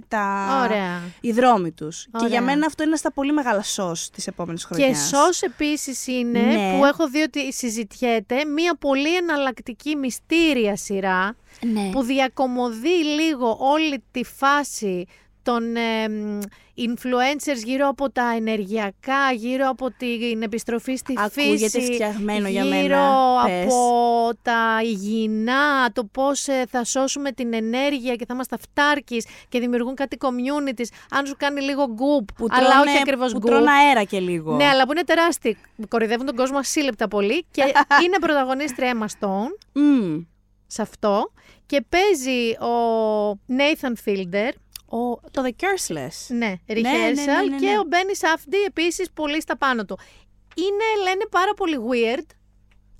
οι δρόμοι τους. Ωραία. Και για μένα αυτό είναι στα πολύ μεγάλα σως της επόμενης χρονιάς. Και σως επίσης είναι, που έχω δει ότι συζητιέται, μια πολύ εναλλακτική μυστήρια σειρά που διακομωδεί λίγο όλη τη φάση των influencers γύρω από τα ενεργειακά, γύρω από την επιστροφή στη φύση, φτιαγμένο γύρω για μένα, από τα υγιεινά, το πώς θα σώσουμε την ενέργεια και θα είμαστε αυτάρκεις και δημιουργούν κάτι communities, αν σου κάνει λίγο γκουπ, αλλά όχι ακριβώς γκουπ. Που τρώνε αέρα και λίγο. Ναι, αλλά που είναι τεράστιοι. Κορυδεύουν τον κόσμο ασύλληπτα πολύ και είναι πρωταγωνίστρια Emma Stone σε αυτό και παίζει ο Nathan Fielder. Το The Curseless. Ναι, Rehearsal ναι. Και ο Μπένι Σάφντι επίσης πολύ στα πάνω του. Είναι, λένε, πάρα πολύ weird,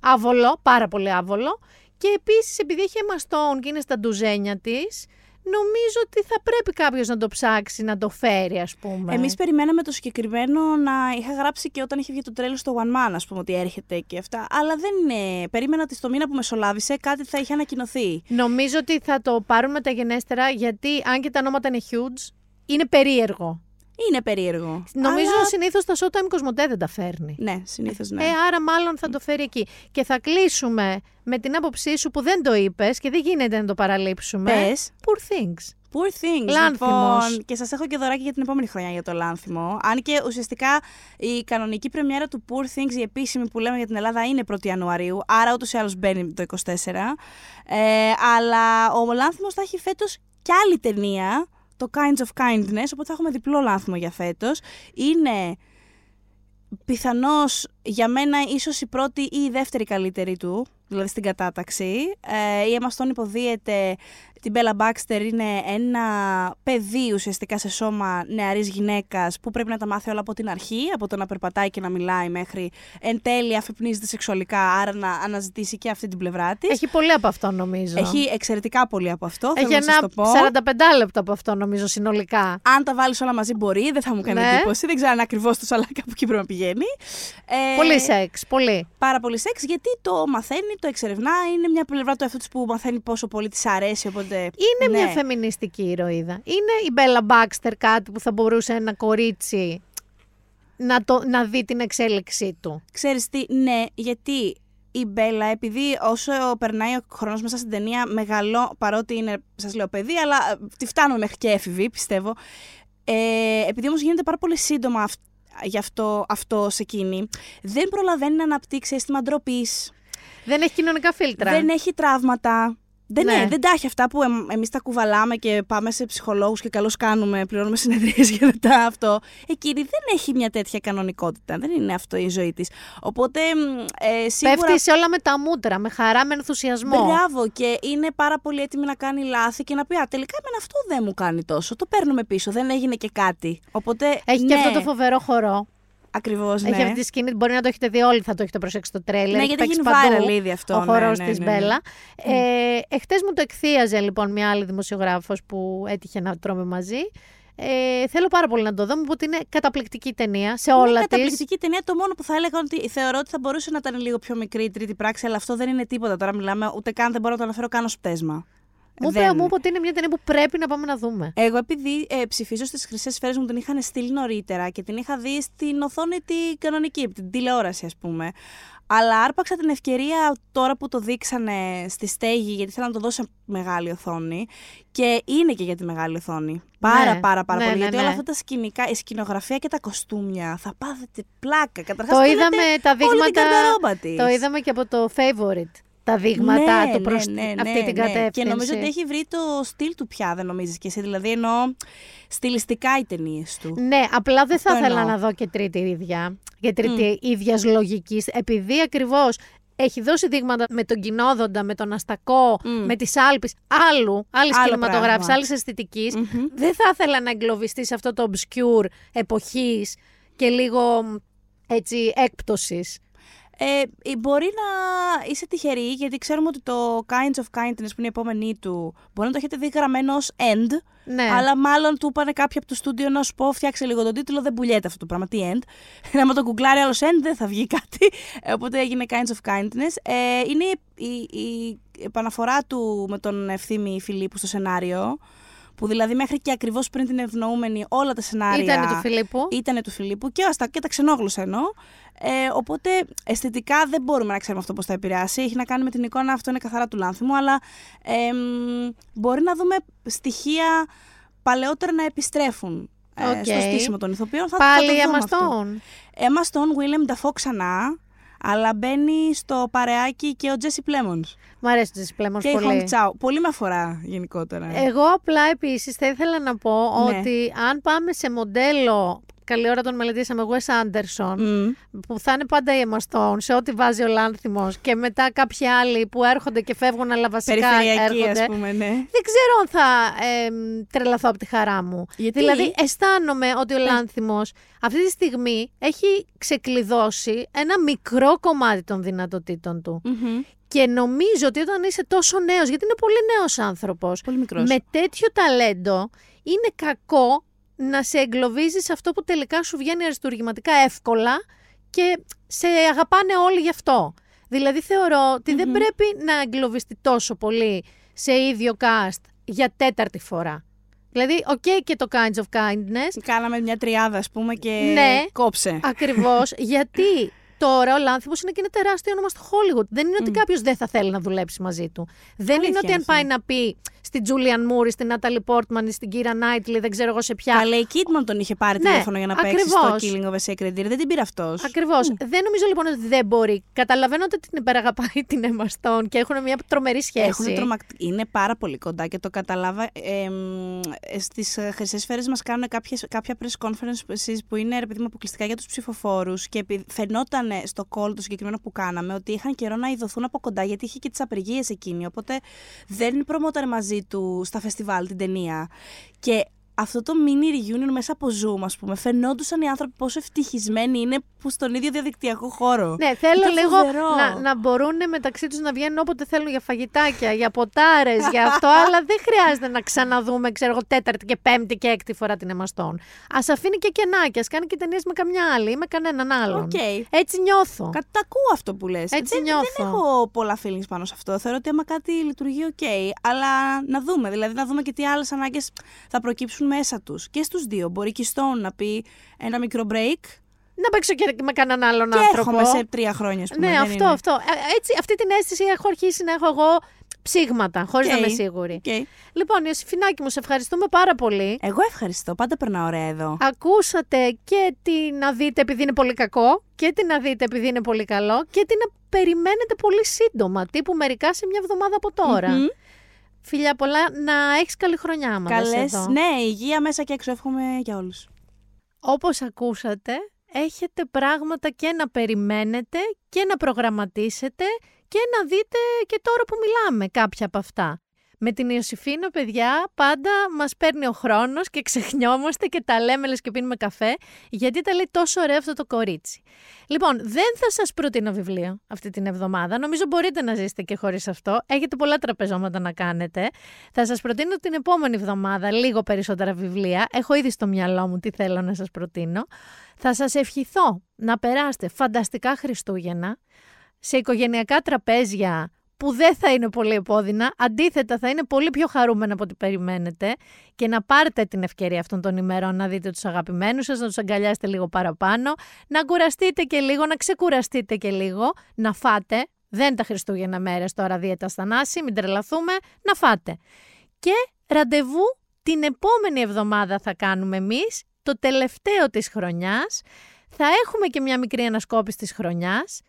άβολο, πάρα πολύ άβολο. Και επίσης επειδή έχει Emma Stone και είναι στα ντουζένια της, νομίζω ότι θα πρέπει κάποιος να το ψάξει, να το φέρει, ας πούμε. Εμείς περιμέναμε το συγκεκριμένο να είχα γράψει και όταν είχε βγει το τρέλο στο One Man, ας πούμε, ότι έρχεται και αυτά. Αλλά δεν είναι. Περίμενα ότι στο μήνα που μεσολάβησε κάτι θα είχε ανακοινωθεί. Νομίζω ότι θα το πάρουν μεταγενέστερα, γιατί αν και τα ονόματα είναι huge, είναι περίεργο. Νομίζω συνήθως τα Showtime Κοσμοτέ δεν τα φέρνει. Ναι, συνήθως ναι. Άρα μάλλον θα το φέρει εκεί. Και θα κλείσουμε με την άποψή σου που δεν το είπες και δεν γίνεται να το παραλείψουμε. Πες. Poor Things. Poor Things. Λάνθιμος. Λοιπόν, και σας έχω και δωράκι για την επόμενη χρονιά για το Λάνθιμο. Αν και ουσιαστικά η κανονική πρεμιέρα του Poor Things, η επίσημη που λέμε για την Ελλάδα, είναι 1η Ιανουαρίου. Άρα ούτως ή άλλως μπαίνει το 24. Αλλά ο Λάνθιμος θα έχει φέτος κι άλλη ταινία. Το Kinds of Kindness, οπότε θα έχουμε διπλό λάνθιμο για φέτος. Είναι πιθανώς για μένα ίσως η πρώτη ή η δεύτερη καλύτερη του, δηλαδή στην κατάταξη. Η Emma Stone υποδίεται την Bella Baxter, είναι ένα παιδί ουσιαστικά σε σώμα νεαρής γυναίκας που πρέπει να τα μάθει όλα από την αρχή, από το να περπατάει και να μιλάει μέχρι εν τέλει αφυπνίζεται σεξουαλικά, άρα να αναζητήσει και αυτή την πλευρά της. Έχει πολύ από αυτό νομίζω. Έχει εξαιρετικά πολύ από αυτό, θέλω να σας το πω. Έχει ένα 45 λεπτά από αυτό νομίζω συνολικά. Αν τα βάλεις όλα μαζί μπορεί, δεν θα μου κάνει εντύπωση, δεν ξέρω αν ακριβώς το σαλάκα που εκεί πρέπει να πηγαίνει. Πολύ σεξ, πολύ. Πάρα πολύ σεξ, γιατί το μαθαίνει, το εξερευνά. Είναι μια πλευρά του εαυτού της που μαθαίνει πόσο πολύ της αρέσει. Οπότε, είναι μια φεμινιστική ηρωίδα. Είναι η Μπέλα Μπάξτερ, κάτι που θα μπορούσε ένα κορίτσι να δει την εξέλιξή του. Ξέρεις τι, ναι, γιατί η Μπέλα, επειδή όσο περνάει ο χρόνος μέσα στην ταινία, μεγάλο, παρότι είναι, σας λέω, παιδί, αλλά τη φτάνουμε μέχρι και έφηβη, πιστεύω. Επειδή όμως γίνεται πάρα πολύ σύντομα γι' αυτό σε εκείνη, δεν προλαβαίνει να αναπτύξει αίσθημα ντροπής. Δεν έχει κοινωνικά φίλτρα. Δεν έχει τραύματα. Δεν τα έχει αυτά που εμείς τα κουβαλάμε και πάμε σε ψυχολόγους και καλώς κάνουμε, πληρώνουμε συνεδρίες για μετά αυτό. Εκείνη δεν έχει μια τέτοια κανονικότητα, δεν είναι αυτό η ζωή της. Οπότε σίγουρα... Πέφτει σε όλα με τα μούτρα, με χαρά, με ενθουσιασμό. Μπράβο, και είναι πάρα πολύ έτοιμη να κάνει λάθη και να πει τελικά εμένα αυτό δεν μου κάνει τόσο, το παίρνουμε πίσω, δεν έγινε και κάτι. Οπότε, έχει και αυτό το φοβερό χορό. Ακριβώς, ναι. Έχει αυτή τη σκηνή, μπορεί να το έχετε δει όλοι, θα το έχετε προσέξει το τρέλερ. Ναι, γιατί έχει viral ήδη αυτό. Ο χορός της Μπέλα. Εχθές μου το εκθίαζε λοιπόν μια άλλη δημοσιογράφος που έτυχε να τρώμε μαζί. Θέλω πάρα πολύ να το δω, μου πω ότι είναι καταπληκτική ταινία σε όλα της. Καταπληκτική ταινία, το μόνο που θα έλεγα ότι θεωρώ ότι θα μπορούσε να ήταν λίγο πιο μικρή η τρίτη πράξη, αλλά αυτό δεν είναι τίποτα. Τώρα μιλάμε, ούτε καν δεν μπορώ να το αναφέρω καν ως πτέσμα. Μου είπε ότι είναι μια ταινία που πρέπει να πάμε να δούμε. Εγώ επειδή ψηφίζω στις Χρυσές Σφαίρες μου την είχαν στείλει νωρίτερα και την είχα δει στην οθόνη την κανονική, την τηλεόραση ας πούμε. Αλλά άρπαξα την ευκαιρία τώρα που το δείξανε στη Στέγη, γιατί θέλω να το δώσω μεγάλη οθόνη. Και είναι και για τη μεγάλη οθόνη. Πάρα πολύ. Γιατί όλα αυτά τα σκηνικά, η σκηνογραφία και τα κοστούμια θα πάθετε πλάκα. Καταρχάς το είδαμε τα δείγματα. Το είδαμε και από το Favorite. Τα δείγματα του προς αυτή την κατεύθυνση. Και νομίζω ότι έχει βρει το στυλ του πια, δεν νομίζεις και εσύ. Δηλαδή εννοώ στυλιστικά οι ταινίες του. Ναι, απλά δεν θα ήθελα να δω και τρίτη ίδια. Και τρίτη ίδιας λογικής. Επειδή ακριβώς έχει δώσει δείγματα με τον Κοινόδοντα, με τον Αστακό, με τις Άλπεις, άλλης κινηματογράφης, άλλης αισθητικής. Δεν θα ήθελα να εγκλωβιστεί σε αυτό το obscure εποχής και λίγο έτσι έκπτωσης. Μπορεί να είσαι τυχερή, γιατί ξέρουμε ότι το Kinds of Kindness που είναι η επόμενη του μπορεί να το έχετε δει γραμμένο ως end, αλλά μάλλον του είπανε κάποιοι από το στούντιο να σου πω φτιάξε λίγο τον τίτλο, δεν πουλιέται αυτό το πράγμα, τι end. Να με το κουκλάρει άλλο end δεν θα βγει κάτι, οπότε έγινε Kinds of Kindness. Είναι η επαναφορά του με τον Ευθύμη Φιλίππου στο σενάριο, που δηλαδή μέχρι και ακριβώς πριν την ευνοούμενη όλα τα σενάρια ήτανε του Φιλίππου και τα ξενόγλωσσα εννοώ. Οπότε αισθητικά δεν μπορούμε να ξέρουμε αυτό πώς θα επηρεάσει. Έχει να κάνει με την εικόνα, αυτό είναι καθαρά του λάνθιμου, αλλά μπορεί να δούμε στοιχεία παλαιότερα να επιστρέφουν στο στήσιμο των ηθοποιών. Πάλι Emma Stone. Emma Stone, William Dafoe ξανά. Αλλά μπαίνει στο παρεάκι και ο Jesse Plemons. Μ' αρέσει ο Jesse Plemons και πολύ. Και πολύ με αφορά γενικότερα. Εγώ απλά επίσης θα ήθελα να πω ότι αν πάμε σε μοντέλο καλή ώρα τον μελετήσαμε Wes Anderson, που θα είναι πάντα η Emma Stone σε ό,τι βάζει ο Λάνθιμος, και μετά κάποιοι άλλοι που έρχονται και φεύγουν, αλλά βασικά έρχονται. Ας πούμε, ναι. Δεν ξέρω αν θα τρελαθώ από τη χαρά μου. Γιατί? Δηλαδή αισθάνομαι ότι ο Λάνθιμος αυτή τη στιγμή έχει ξεκλειδώσει ένα μικρό κομμάτι των δυνατοτήτων του. Mm-hmm. Και νομίζω ότι όταν είσαι τόσο νέος, γιατί είναι πολύ νέος άνθρωπος, πολύ μικρός, με τέτοιο ταλέντο, είναι κακό να σε εγκλωβίζεις σε αυτό που τελικά σου βγαίνει αριστουργηματικά εύκολα και σε αγαπάνε όλοι γι' αυτό. Δηλαδή θεωρώ ότι δεν πρέπει να εγκλωβιστεί τόσο πολύ σε ίδιο cast για τέταρτη φορά. Δηλαδή, okay, και το Kinds of Kindness. Κάναμε μια τριάδα, ας πούμε, και ναι, κόψε. Ακριβώς, γιατί... Τώρα ο Λάνθιμος είναι και ένα τεράστιο όνομα στο Hollywood. Δεν είναι ότι κάποιος δεν θα θέλει να δουλέψει μαζί του. Δεν είναι ότι αν πάει να πει στην Τζούλιαν Μούρι, στην Νάταλι Πόρτμαν, στην Κίρα Νάιτλι, δεν ξέρω εγώ σε ποια. Αλλά η Κίτμαν τον είχε πάρει τηλέφωνο για να παίξει στο Killing of a Sacred Deer. Δεν την πήρε αυτός. Ακριβώς. Δεν νομίζω λοιπόν ότι δεν μπορεί. Καταλαβαίνω ότι την υπεραγαπάει την Emma Stone και έχουν μια τρομερή σχέση. Είναι πάρα πολύ κοντά και το καταλάβα. Στις χρυσές σφαίρες μας κάνουν κάποια press conference που είναι αποκλειστικά για τους ψηφοφόρους και φαινόταν στο call το συγκεκριμένο που κάναμε ότι είχαν καιρό να ειδωθούν από κοντά, γιατί είχε και τις απεργίες εκείνη, οπότε δεν προμόταρε μαζί του στα φεστιβάλ την ταινία. Και αυτό το mini reunion μέσα από Zoom, ας πούμε, φαινόντουσαν οι άνθρωποι πόσο ευτυχισμένοι είναι που στον ίδιο διαδικτυακό χώρο. Ναι, θέλω λίγο να μπορούν μεταξύ τους να βγαίνουν όποτε θέλουν για φαγητάκια, για ποτάρες, για αυτό, αλλά δεν χρειάζεται να ξαναδούμε, ξέρω εγώ, τέταρτη και πέμπτη και έκτη φορά την Emma Stone. Ας αφήνει και κενάκια, ας κάνει και ταινίες με καμιά άλλη ή με κανέναν άλλον. Okay. Έτσι νιώθω. Τα ακούω αυτό που λες. Δεν έχω πολλά feelings πάνω σε αυτό. Θεωρώ ότι άμα κάτι λειτουργεί, αλλά να δούμε. Δηλαδή, να δούμε και τι άλλες ανάγκες θα προκύψουν μέσα τους. Και στους δύο. Μπορεί και η Stone να πει ένα μικρό break. Να παίξω και με κανέναν άλλον και άνθρωπο. Και έρχομαι σε 3 χρόνια, ας πούμε. Ναι, αυτό. Έτσι, αυτή την αίσθηση έχω αρχίσει να έχω εγώ ψήγματα, χωρίς να είμαι σίγουρη. Λοιπόν, Ιωσηφινάκη μου, σε ευχαριστούμε πάρα πολύ. Εγώ ευχαριστώ, πάντα περνάω ωραία εδώ. Ακούσατε και τι να δείτε επειδή είναι πολύ κακό, και τι να δείτε επειδή είναι πολύ καλό, και τι να περιμένετε πολύ σύντομα, τύπου μερικά σε μια εβδομάδα από τώρα. Φιλιά πολλά, να έχεις καλή χρονιά μας. Καλές, ναι, υγεία μέσα και έξω, εύχομαι για όλους. Όπως ακούσατε, έχετε πράγματα και να περιμένετε και να προγραμματίσετε και να δείτε και τώρα που μιλάμε κάποια από αυτά. Με την Ιωσηφίνα, παιδιά, πάντα μας παίρνει ο χρόνος και ξεχνιόμαστε και τα λέμε λες και πίνουμε καφέ, γιατί τα λέει τόσο ωραία αυτό το κορίτσι. Λοιπόν, δεν θα σας προτείνω βιβλίο αυτή την εβδομάδα. Νομίζω μπορείτε να ζήσετε και χωρίς αυτό. Έχετε πολλά τραπεζώματα να κάνετε. Θα σας προτείνω την επόμενη εβδομάδα λίγο περισσότερα βιβλία. Έχω ήδη στο μυαλό μου τι θέλω να σας προτείνω. Θα σας ευχηθώ να περάσετε φανταστικά Χριστούγεννα σε οικογενειακά τραπέζια που δεν θα είναι πολύ επώδυνα, αντίθετα θα είναι πολύ πιο χαρούμενα από ό,τι περιμένετε, και να πάρετε την ευκαιρία αυτών των ημερών να δείτε τους αγαπημένους σας, να τους αγκαλιάσετε λίγο παραπάνω, να κουραστείτε και λίγο, να ξεκουραστείτε και λίγο, να φάτε, δεν τα Χριστούγεννα μέρες τώρα δίαιτα Θανάση, μην τρελαθούμε, να φάτε. Και ραντεβού την επόμενη εβδομάδα θα κάνουμε εμείς, το τελευταίο της χρονιάς, θα έχουμε και μια μικρή ανασκόπηση της χρονιάς.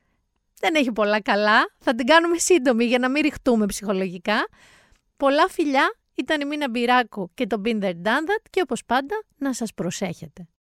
Δεν έχει πολλά καλά, θα την κάνουμε σύντομη για να μην ρηχτούμε ψυχολογικά. Πολλά φιλιά, ήταν η Μίνα Μπυράκου και το Binder Dandat, και όπως πάντα να σας προσέχετε.